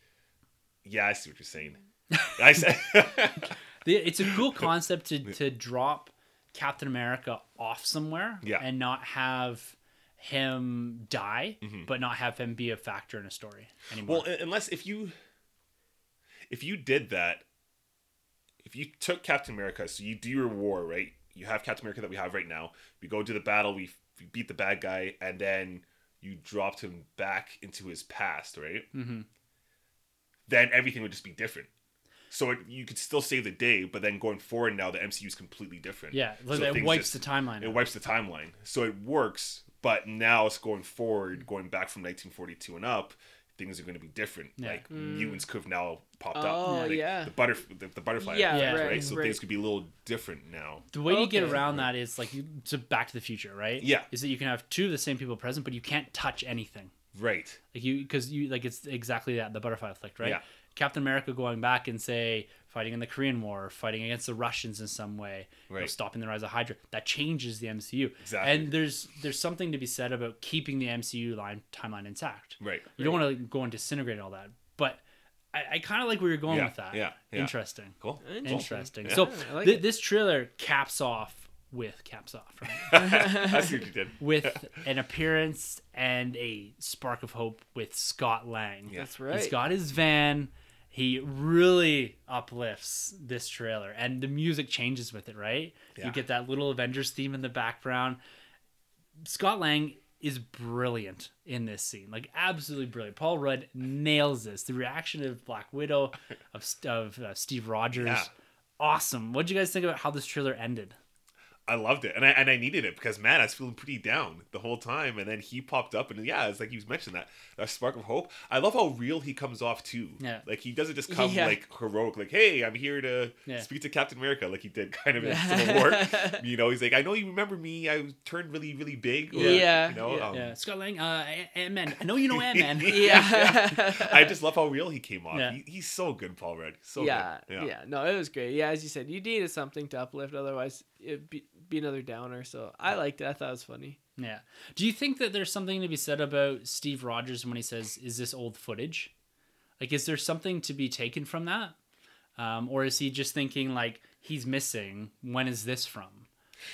yeah, I see what you're saying. I see. It's a cool concept to to drop Captain America off somewhere yeah. and not have him die, mm-hmm. but not have him be a factor in a story anymore. Well, unless if you. If you did that, if you took Captain America, so you do your war, right? You have Captain America that we have right now. We go to the battle, we, we beat the bad guy, and then you dropped him back into his past, right? Mm-hmm. Then everything would just be different. So it, you could still save the day, but then going forward now, the M C U is completely different. Yeah, so it wipes just, the timeline. It out. wipes the timeline. So it works, but now it's going forward, going back from nineteen forty-two and up, things are going to be different. Yeah. Like mm. mutants could have now popped oh, up. Oh, like yeah. The, butterf- the, the butterfly. Yeah, yeah right, right. So right. things could be a little different now. The way okay. you get around that is like you, to Back to the Future, right? Yeah. Is that you can have two of the same people present, but you can't touch anything. Right. Like you, because you like it's exactly that the butterfly effect, right? Yeah. Captain America going back and say fighting in the Korean War, fighting against the Russians in some way, right. you know, stopping the rise of Hydra. That changes the M C U. Exactly. And there's there's something to be said about keeping the M C U line timeline intact. Right. You right. don't want to like, go and disintegrate all that. But I, I kind of like where you're going yeah, with that. Yeah, yeah. Interesting. Cool. Interesting. Cool. So yeah, like th- this trailer caps off with caps off. Right? I see what you did. With an appearance and a spark of hope with Scott Lang. Yeah. That's right. He's got his van. He really uplifts this trailer, and the music changes with it, right? Yeah. You get that little Avengers theme in the background. Scott Lang is brilliant in this scene, like absolutely brilliant. Paul Rudd nails this. The reaction of Black Widow, of, of uh, Steve Rogers, yeah. awesome. What did you guys think about how this trailer ended? I loved it, and I and I needed it because, man, I was feeling pretty down the whole time, and then he popped up, and yeah, it's like you mentioned that that spark of hope. I love how real he comes off too. Yeah, like he doesn't just come yeah. like heroic, like, hey, I'm here to yeah. speak to Captain America, like he did kind of in Civil War. You know, he's like, I know you remember me. I turned really, really big. Or, yeah, you know, yeah. Um, yeah. Scott Lang, uh, Ant-Man. I know you know Ant-Man. yeah. yeah. yeah, I just love how real he came off. Yeah. He, he's so good, Paul Rudd. So yeah. good. Yeah, yeah. No, it was great. Yeah, as you said, you needed something to uplift, otherwise it'd be. be another downer, so I liked it. I thought it was funny. Yeah. Do you think that there's something to be said about Steve Rogers when he says, is this old footage? Like, is there something to be taken from that? Um, or is he just thinking, like, he's missing, when is this from?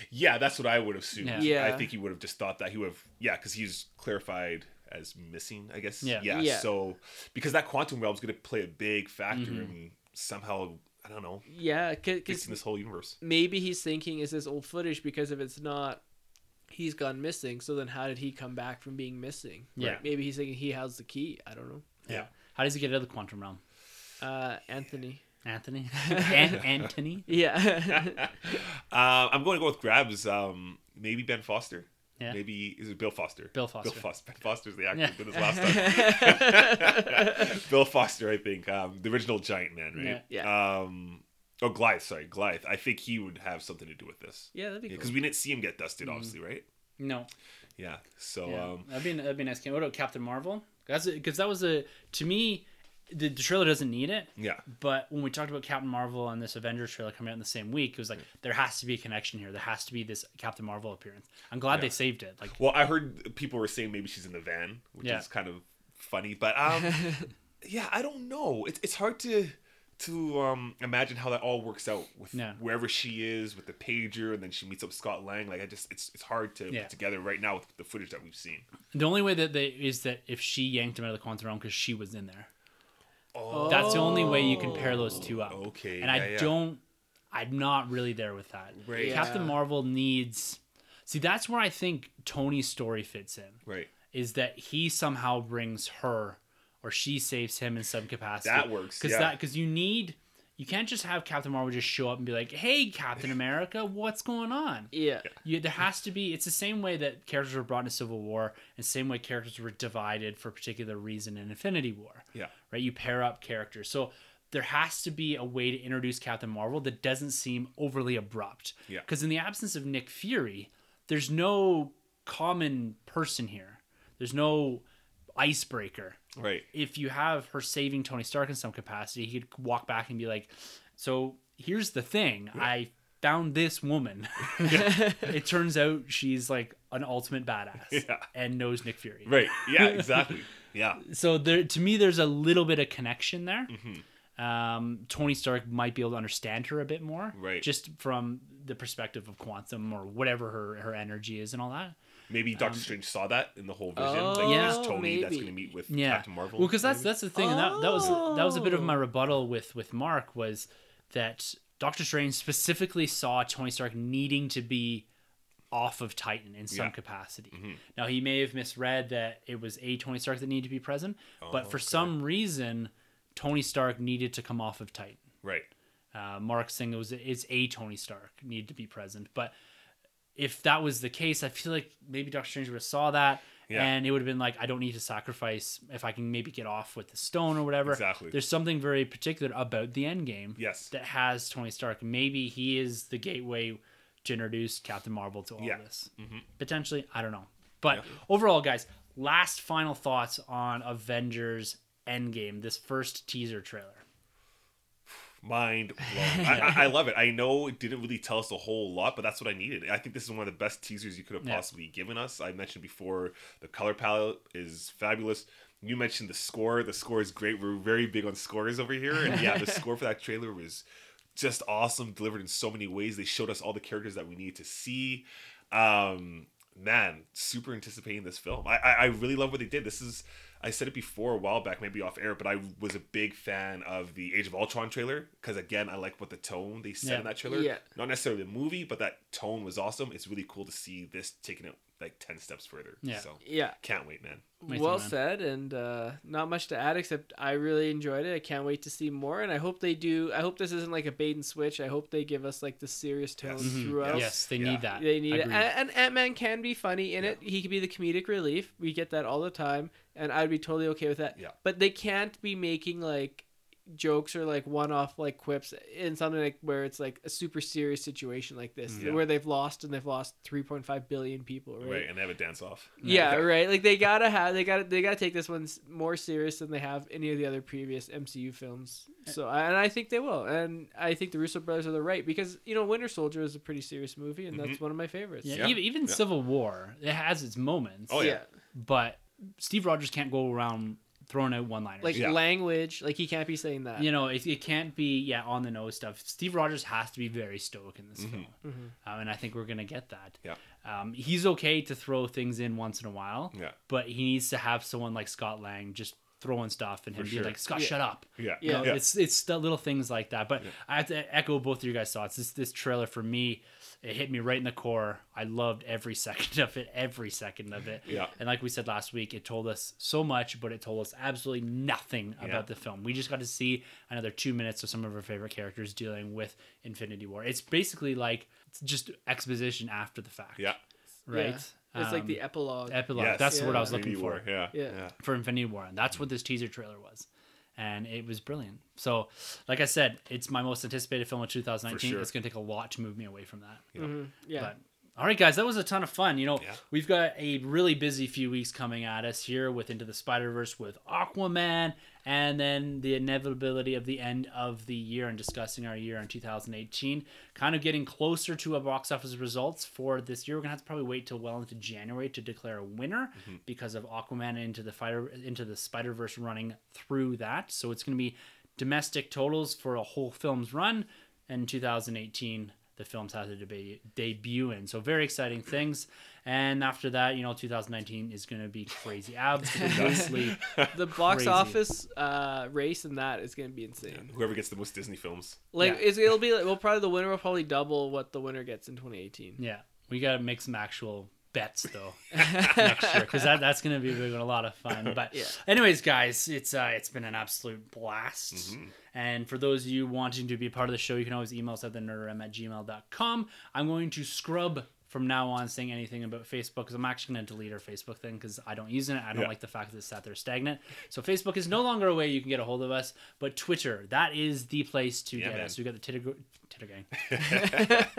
Yeah, that's what I would assume. Yeah. yeah. I think he would have just thought that he would have, yeah, because he's clarified as missing, I guess. Yeah. Yeah, yeah. So, because that quantum realm is going to play a big factor mm-hmm. in somehow... I don't know. Yeah, because this whole universe. Maybe he's thinking, is this old footage? Because if it's not, he's gone missing. So then, how did he come back from being missing? Yeah. Like maybe he's thinking he has the key. I don't know. Yeah. yeah. How does he get out of the quantum realm? Uh, Anthony. Anthony. An- Anthony. Yeah. uh, I'm going to go with grabs. Um, maybe Ben Foster. Yeah. Maybe is it Bill Foster? Bill Foster. Bill Foster. Ben Foster's the actor. Yeah. Did his last time. Bill Foster, I think, um, the original Giant Man, right? Yeah. yeah. Um, oh, Goliath. Sorry, Goliath. I think he would have something to do with this. Yeah, that'd be yeah, cool. Because we didn't see him get dusted, mm-hmm. obviously, right? No. Yeah. So. Yeah. Um, that'd be that'd be nice. What about Captain Marvel? That's because that was a to me. The trailer doesn't need it. Yeah. But when we talked about Captain Marvel and this Avengers trailer coming out in the same week, it was like, there has to be a connection here. There has to be this Captain Marvel appearance. I'm glad yeah. they saved it. Like, well, I heard people were saying maybe she's in the van, which yeah. is kind of funny. But um, yeah, I don't know. It's it's hard to to um imagine how that all works out with yeah. wherever she is with the pager, and then she meets up with Scott Lang. Like, I just it's it's hard to yeah. put together right now with the footage that we've seen. The only way that they is that if she yanked him out of the quantum realm because she was in there. Oh. That's the only way you can pair those two up. Okay. And I yeah, yeah. don't, I'm not really there with that. Right. Yeah. Captain Marvel needs, see, that's where I think Tony's story fits in. Right. Is that he somehow brings her, or she saves him in some capacity. That works. Because yeah. that, because you need, you can't just have Captain Marvel just show up and be like, hey, Captain America, what's going on? Yeah. You, there has to be, it's the same way that characters were brought into Civil War, and same way characters were divided for a particular reason in Infinity War. Yeah. Right? You pair up characters. So there has to be a way to introduce Captain Marvel that doesn't seem overly abrupt. Yeah. Because in the absence of Nick Fury, there's no common person here. There's no icebreaker. Right. If you have her saving Tony Stark in some capacity, he could walk back and be like, so here's the thing. Yeah. I found this woman. Yeah. It turns out she's like an ultimate badass yeah. and knows Nick Fury. Right. Yeah, exactly. Yeah. So there, to me, there's a little bit of connection there. Mm-hmm. Um, Tony Stark might be able to understand her a bit more. Right. Just from the perspective of quantum or whatever her, her energy is and all that. Maybe Doctor um, Strange saw that in the whole vision. Oh, like, yeah, there's Tony maybe. that's going to meet with yeah. Captain Marvel. Well, because that's that's the thing. Oh. That that was that was a bit of my rebuttal with, with Mark, was that Doctor Strange specifically saw Tony Stark needing to be off of Titan in some yeah. capacity. Mm-hmm. Now, he may have misread that it was a Tony Stark that needed to be present, oh, but for okay. some reason, Tony Stark needed to come off of Titan. Right. Uh, Mark's thing was, it's a Tony Stark needed to be present, but... if that was the case, I feel like maybe Doctor Strange would have saw that yeah. and it would have been like, I don't need to sacrifice if I can maybe get off with the stone or whatever. Exactly. There's something very particular about the endgame yes. that has Tony Stark. Maybe he is the gateway to introduce Captain Marvel to all yeah. this. Mm-hmm. Potentially, I don't know. But yeah. overall, guys, last final thoughts on Avengers Endgame, this first teaser trailer. Mind blown. I, I, I love it. I know it didn't really tell us a whole lot, but that's what I needed. I think this is one of the best teasers you could have yeah. possibly given us. I mentioned before, the color palette is fabulous. You mentioned the score. The score is great. We're very big on scores over here. And yeah, the score for that trailer was just awesome, delivered in so many ways. They showed us all the characters that we needed to see. Um, man, super anticipating this film. I, I, I really love what they did. This is... I said it before a while back, maybe off air, but I was a big fan of the Age of Ultron trailer because, again, I like what the tone they set yeah. in that trailer. Yeah. Not necessarily the movie, but that tone was awesome. It's really cool to see this taking it like ten steps further. Yeah. So yeah. Can't wait, man. Well said. And uh, not much to add, except I really enjoyed it. I can't wait to see more. And I hope they do. I hope this isn't like a bait and switch. I hope they give us like the serious tone yes. throughout. Yes, they yeah. need that. They need it. And, and Ant-Man can be funny in yeah. it. He can be the comedic relief. We get that all the time. And I'd be totally okay with that. Yeah. But they can't be making like jokes or like one-off like quips in something like where it's like a super serious situation like this yeah. where they've lost and they've lost three point five billion people, right? Right, and they have a dance off. Yeah, yeah, right. Like they gotta have they gotta they gotta take this one more serious than they have any of the other previous M C U films. So and I think they will, and I think the Russo brothers are the right, because you know Winter Soldier is a pretty serious movie, and mm-hmm. that's one of my favorites. Yeah, yeah. even, even yeah. Civil War, it has its moments. Oh yeah, yeah. But Steve Rogers can't go around throwing out one-liners. Like yeah. language, like he can't be saying that. You know, it, it can't be yeah on the nose stuff. Steve Rogers has to be very stoic in this mm-hmm. film, mm-hmm. Um, and I think we're gonna get that. Yeah, um, he's okay to throw things in once in a while. Yeah, but he needs to have someone like Scott Lang just throwing stuff and him sure. be like, Scott, yeah. shut up. Yeah, you know, yeah. It's it's little things like that. But yeah. I have to echo both of you guys' thoughts. This this trailer for me, it hit me right in the core. I loved every second of it, every second of it. Yeah. And like we said last week, it told us so much, but it told us absolutely nothing yeah. about the film. We just got to see another two minutes of some of our favorite characters dealing with Infinity War. It's basically like it's just exposition after the fact. Yeah. Right? Yeah. It's um, like the epilogue. Epilogue. Yes. That's yeah. what I was looking Infinity for. War. Yeah. yeah. For Infinity War. And that's what this teaser trailer was. And it was brilliant. So, like I said, it's my most anticipated film of two thousand nineteen. Sure. It's going to take a lot to move me away from that. Yeah. Mm-hmm. yeah. But, all right, guys, that was a ton of fun. You know, yeah. we've got a really busy few weeks coming at us here with Into the Spider-Verse, with Aquaman, and then the inevitability of the end of the year and discussing our year in two thousand eighteen. Kind of getting closer to a box office results for this year. We're going to have to probably wait till well into January to declare a winner mm-hmm. because of Aquaman and Into the Fire, Into the Spider-Verse running through that. So it's going to be domestic totals for a whole film's run, and two thousand eighteen the films has a deb- debut in. So very exciting things. And after that, you know, two thousand nineteen is going to be crazy. Absolutely. The box crazy. office uh, race in that is going to be insane. Yeah. Whoever gets the most Disney films. Like, yeah. it's, it'll be like, well, probably the winner will probably double what the winner gets in twenty eighteen. Yeah. We got to make some actual bets though next year, because that, that's going to be a big one, a lot of fun. But yeah. anyways, guys, it's uh it's been an absolute blast. Mm-hmm. And for those of you wanting to be part of the show, you can always email us at the nerd room at gmail dot com. I'm going to scrub from now on saying anything about Facebook, because I'm actually going to delete our Facebook thing because I don't use it. I don't yeah. like the fact that it's sat there stagnant. So Facebook is no longer a way you can get a hold of us, but Twitter, that is the place to yeah, get man. us. We've got the Twitter, Twitter gang.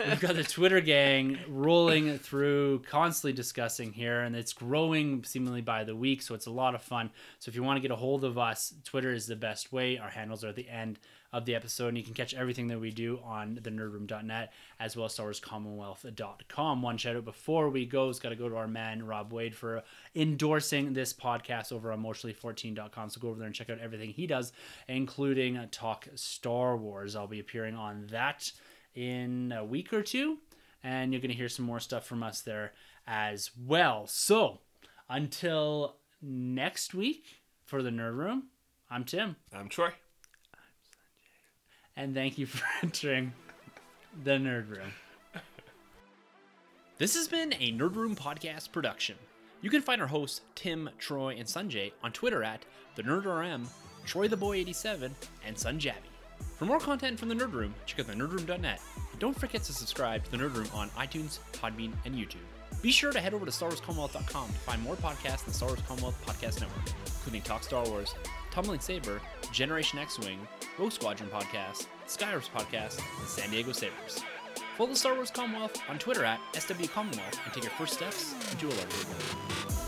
We've got the Twitter gang rolling through, constantly discussing here, and it's growing seemingly by the week, so it's a lot of fun. So if you want to get a hold of us, Twitter is the best way. Our handles are at the end of the episode, and you can catch everything that we do on the nerd room dot net as well as star wars commonwealth dot com. One shout out before we go is got to go to our man Rob Wade for endorsing this podcast over on emotionally fourteen dot com. So go over there and check out everything he does, including Talk Star Wars. I'll be appearing on that in a week or two, and you're going to hear some more stuff from us there as well. So until next week for the Nerd Room, I'm Tim. I'm Troy. And thank you for entering the Nerd Room. This has been a Nerd Room podcast production. You can find our hosts, Tim, Troy, and Sanjay on Twitter at the nerd R M, Troy the Boy eighty-seven, and Sanjabi. For more content from the Nerd Room, check out the nerd room dot net. And don't forget to subscribe to the Nerd Room on iTunes, Podbean, and YouTube. Be sure to head over to star wars commonwealth dot com to find more podcasts in the Star Wars Commonwealth Podcast Network, including Talk Star Wars, Tumbling Saber, Generation X-Wing, Rogue Squadron Podcast, Skyrim's Podcast, and San Diego Sabres. Follow the Star Wars Commonwealth on Twitter at S W Commonwealth and take your first steps into a larger world.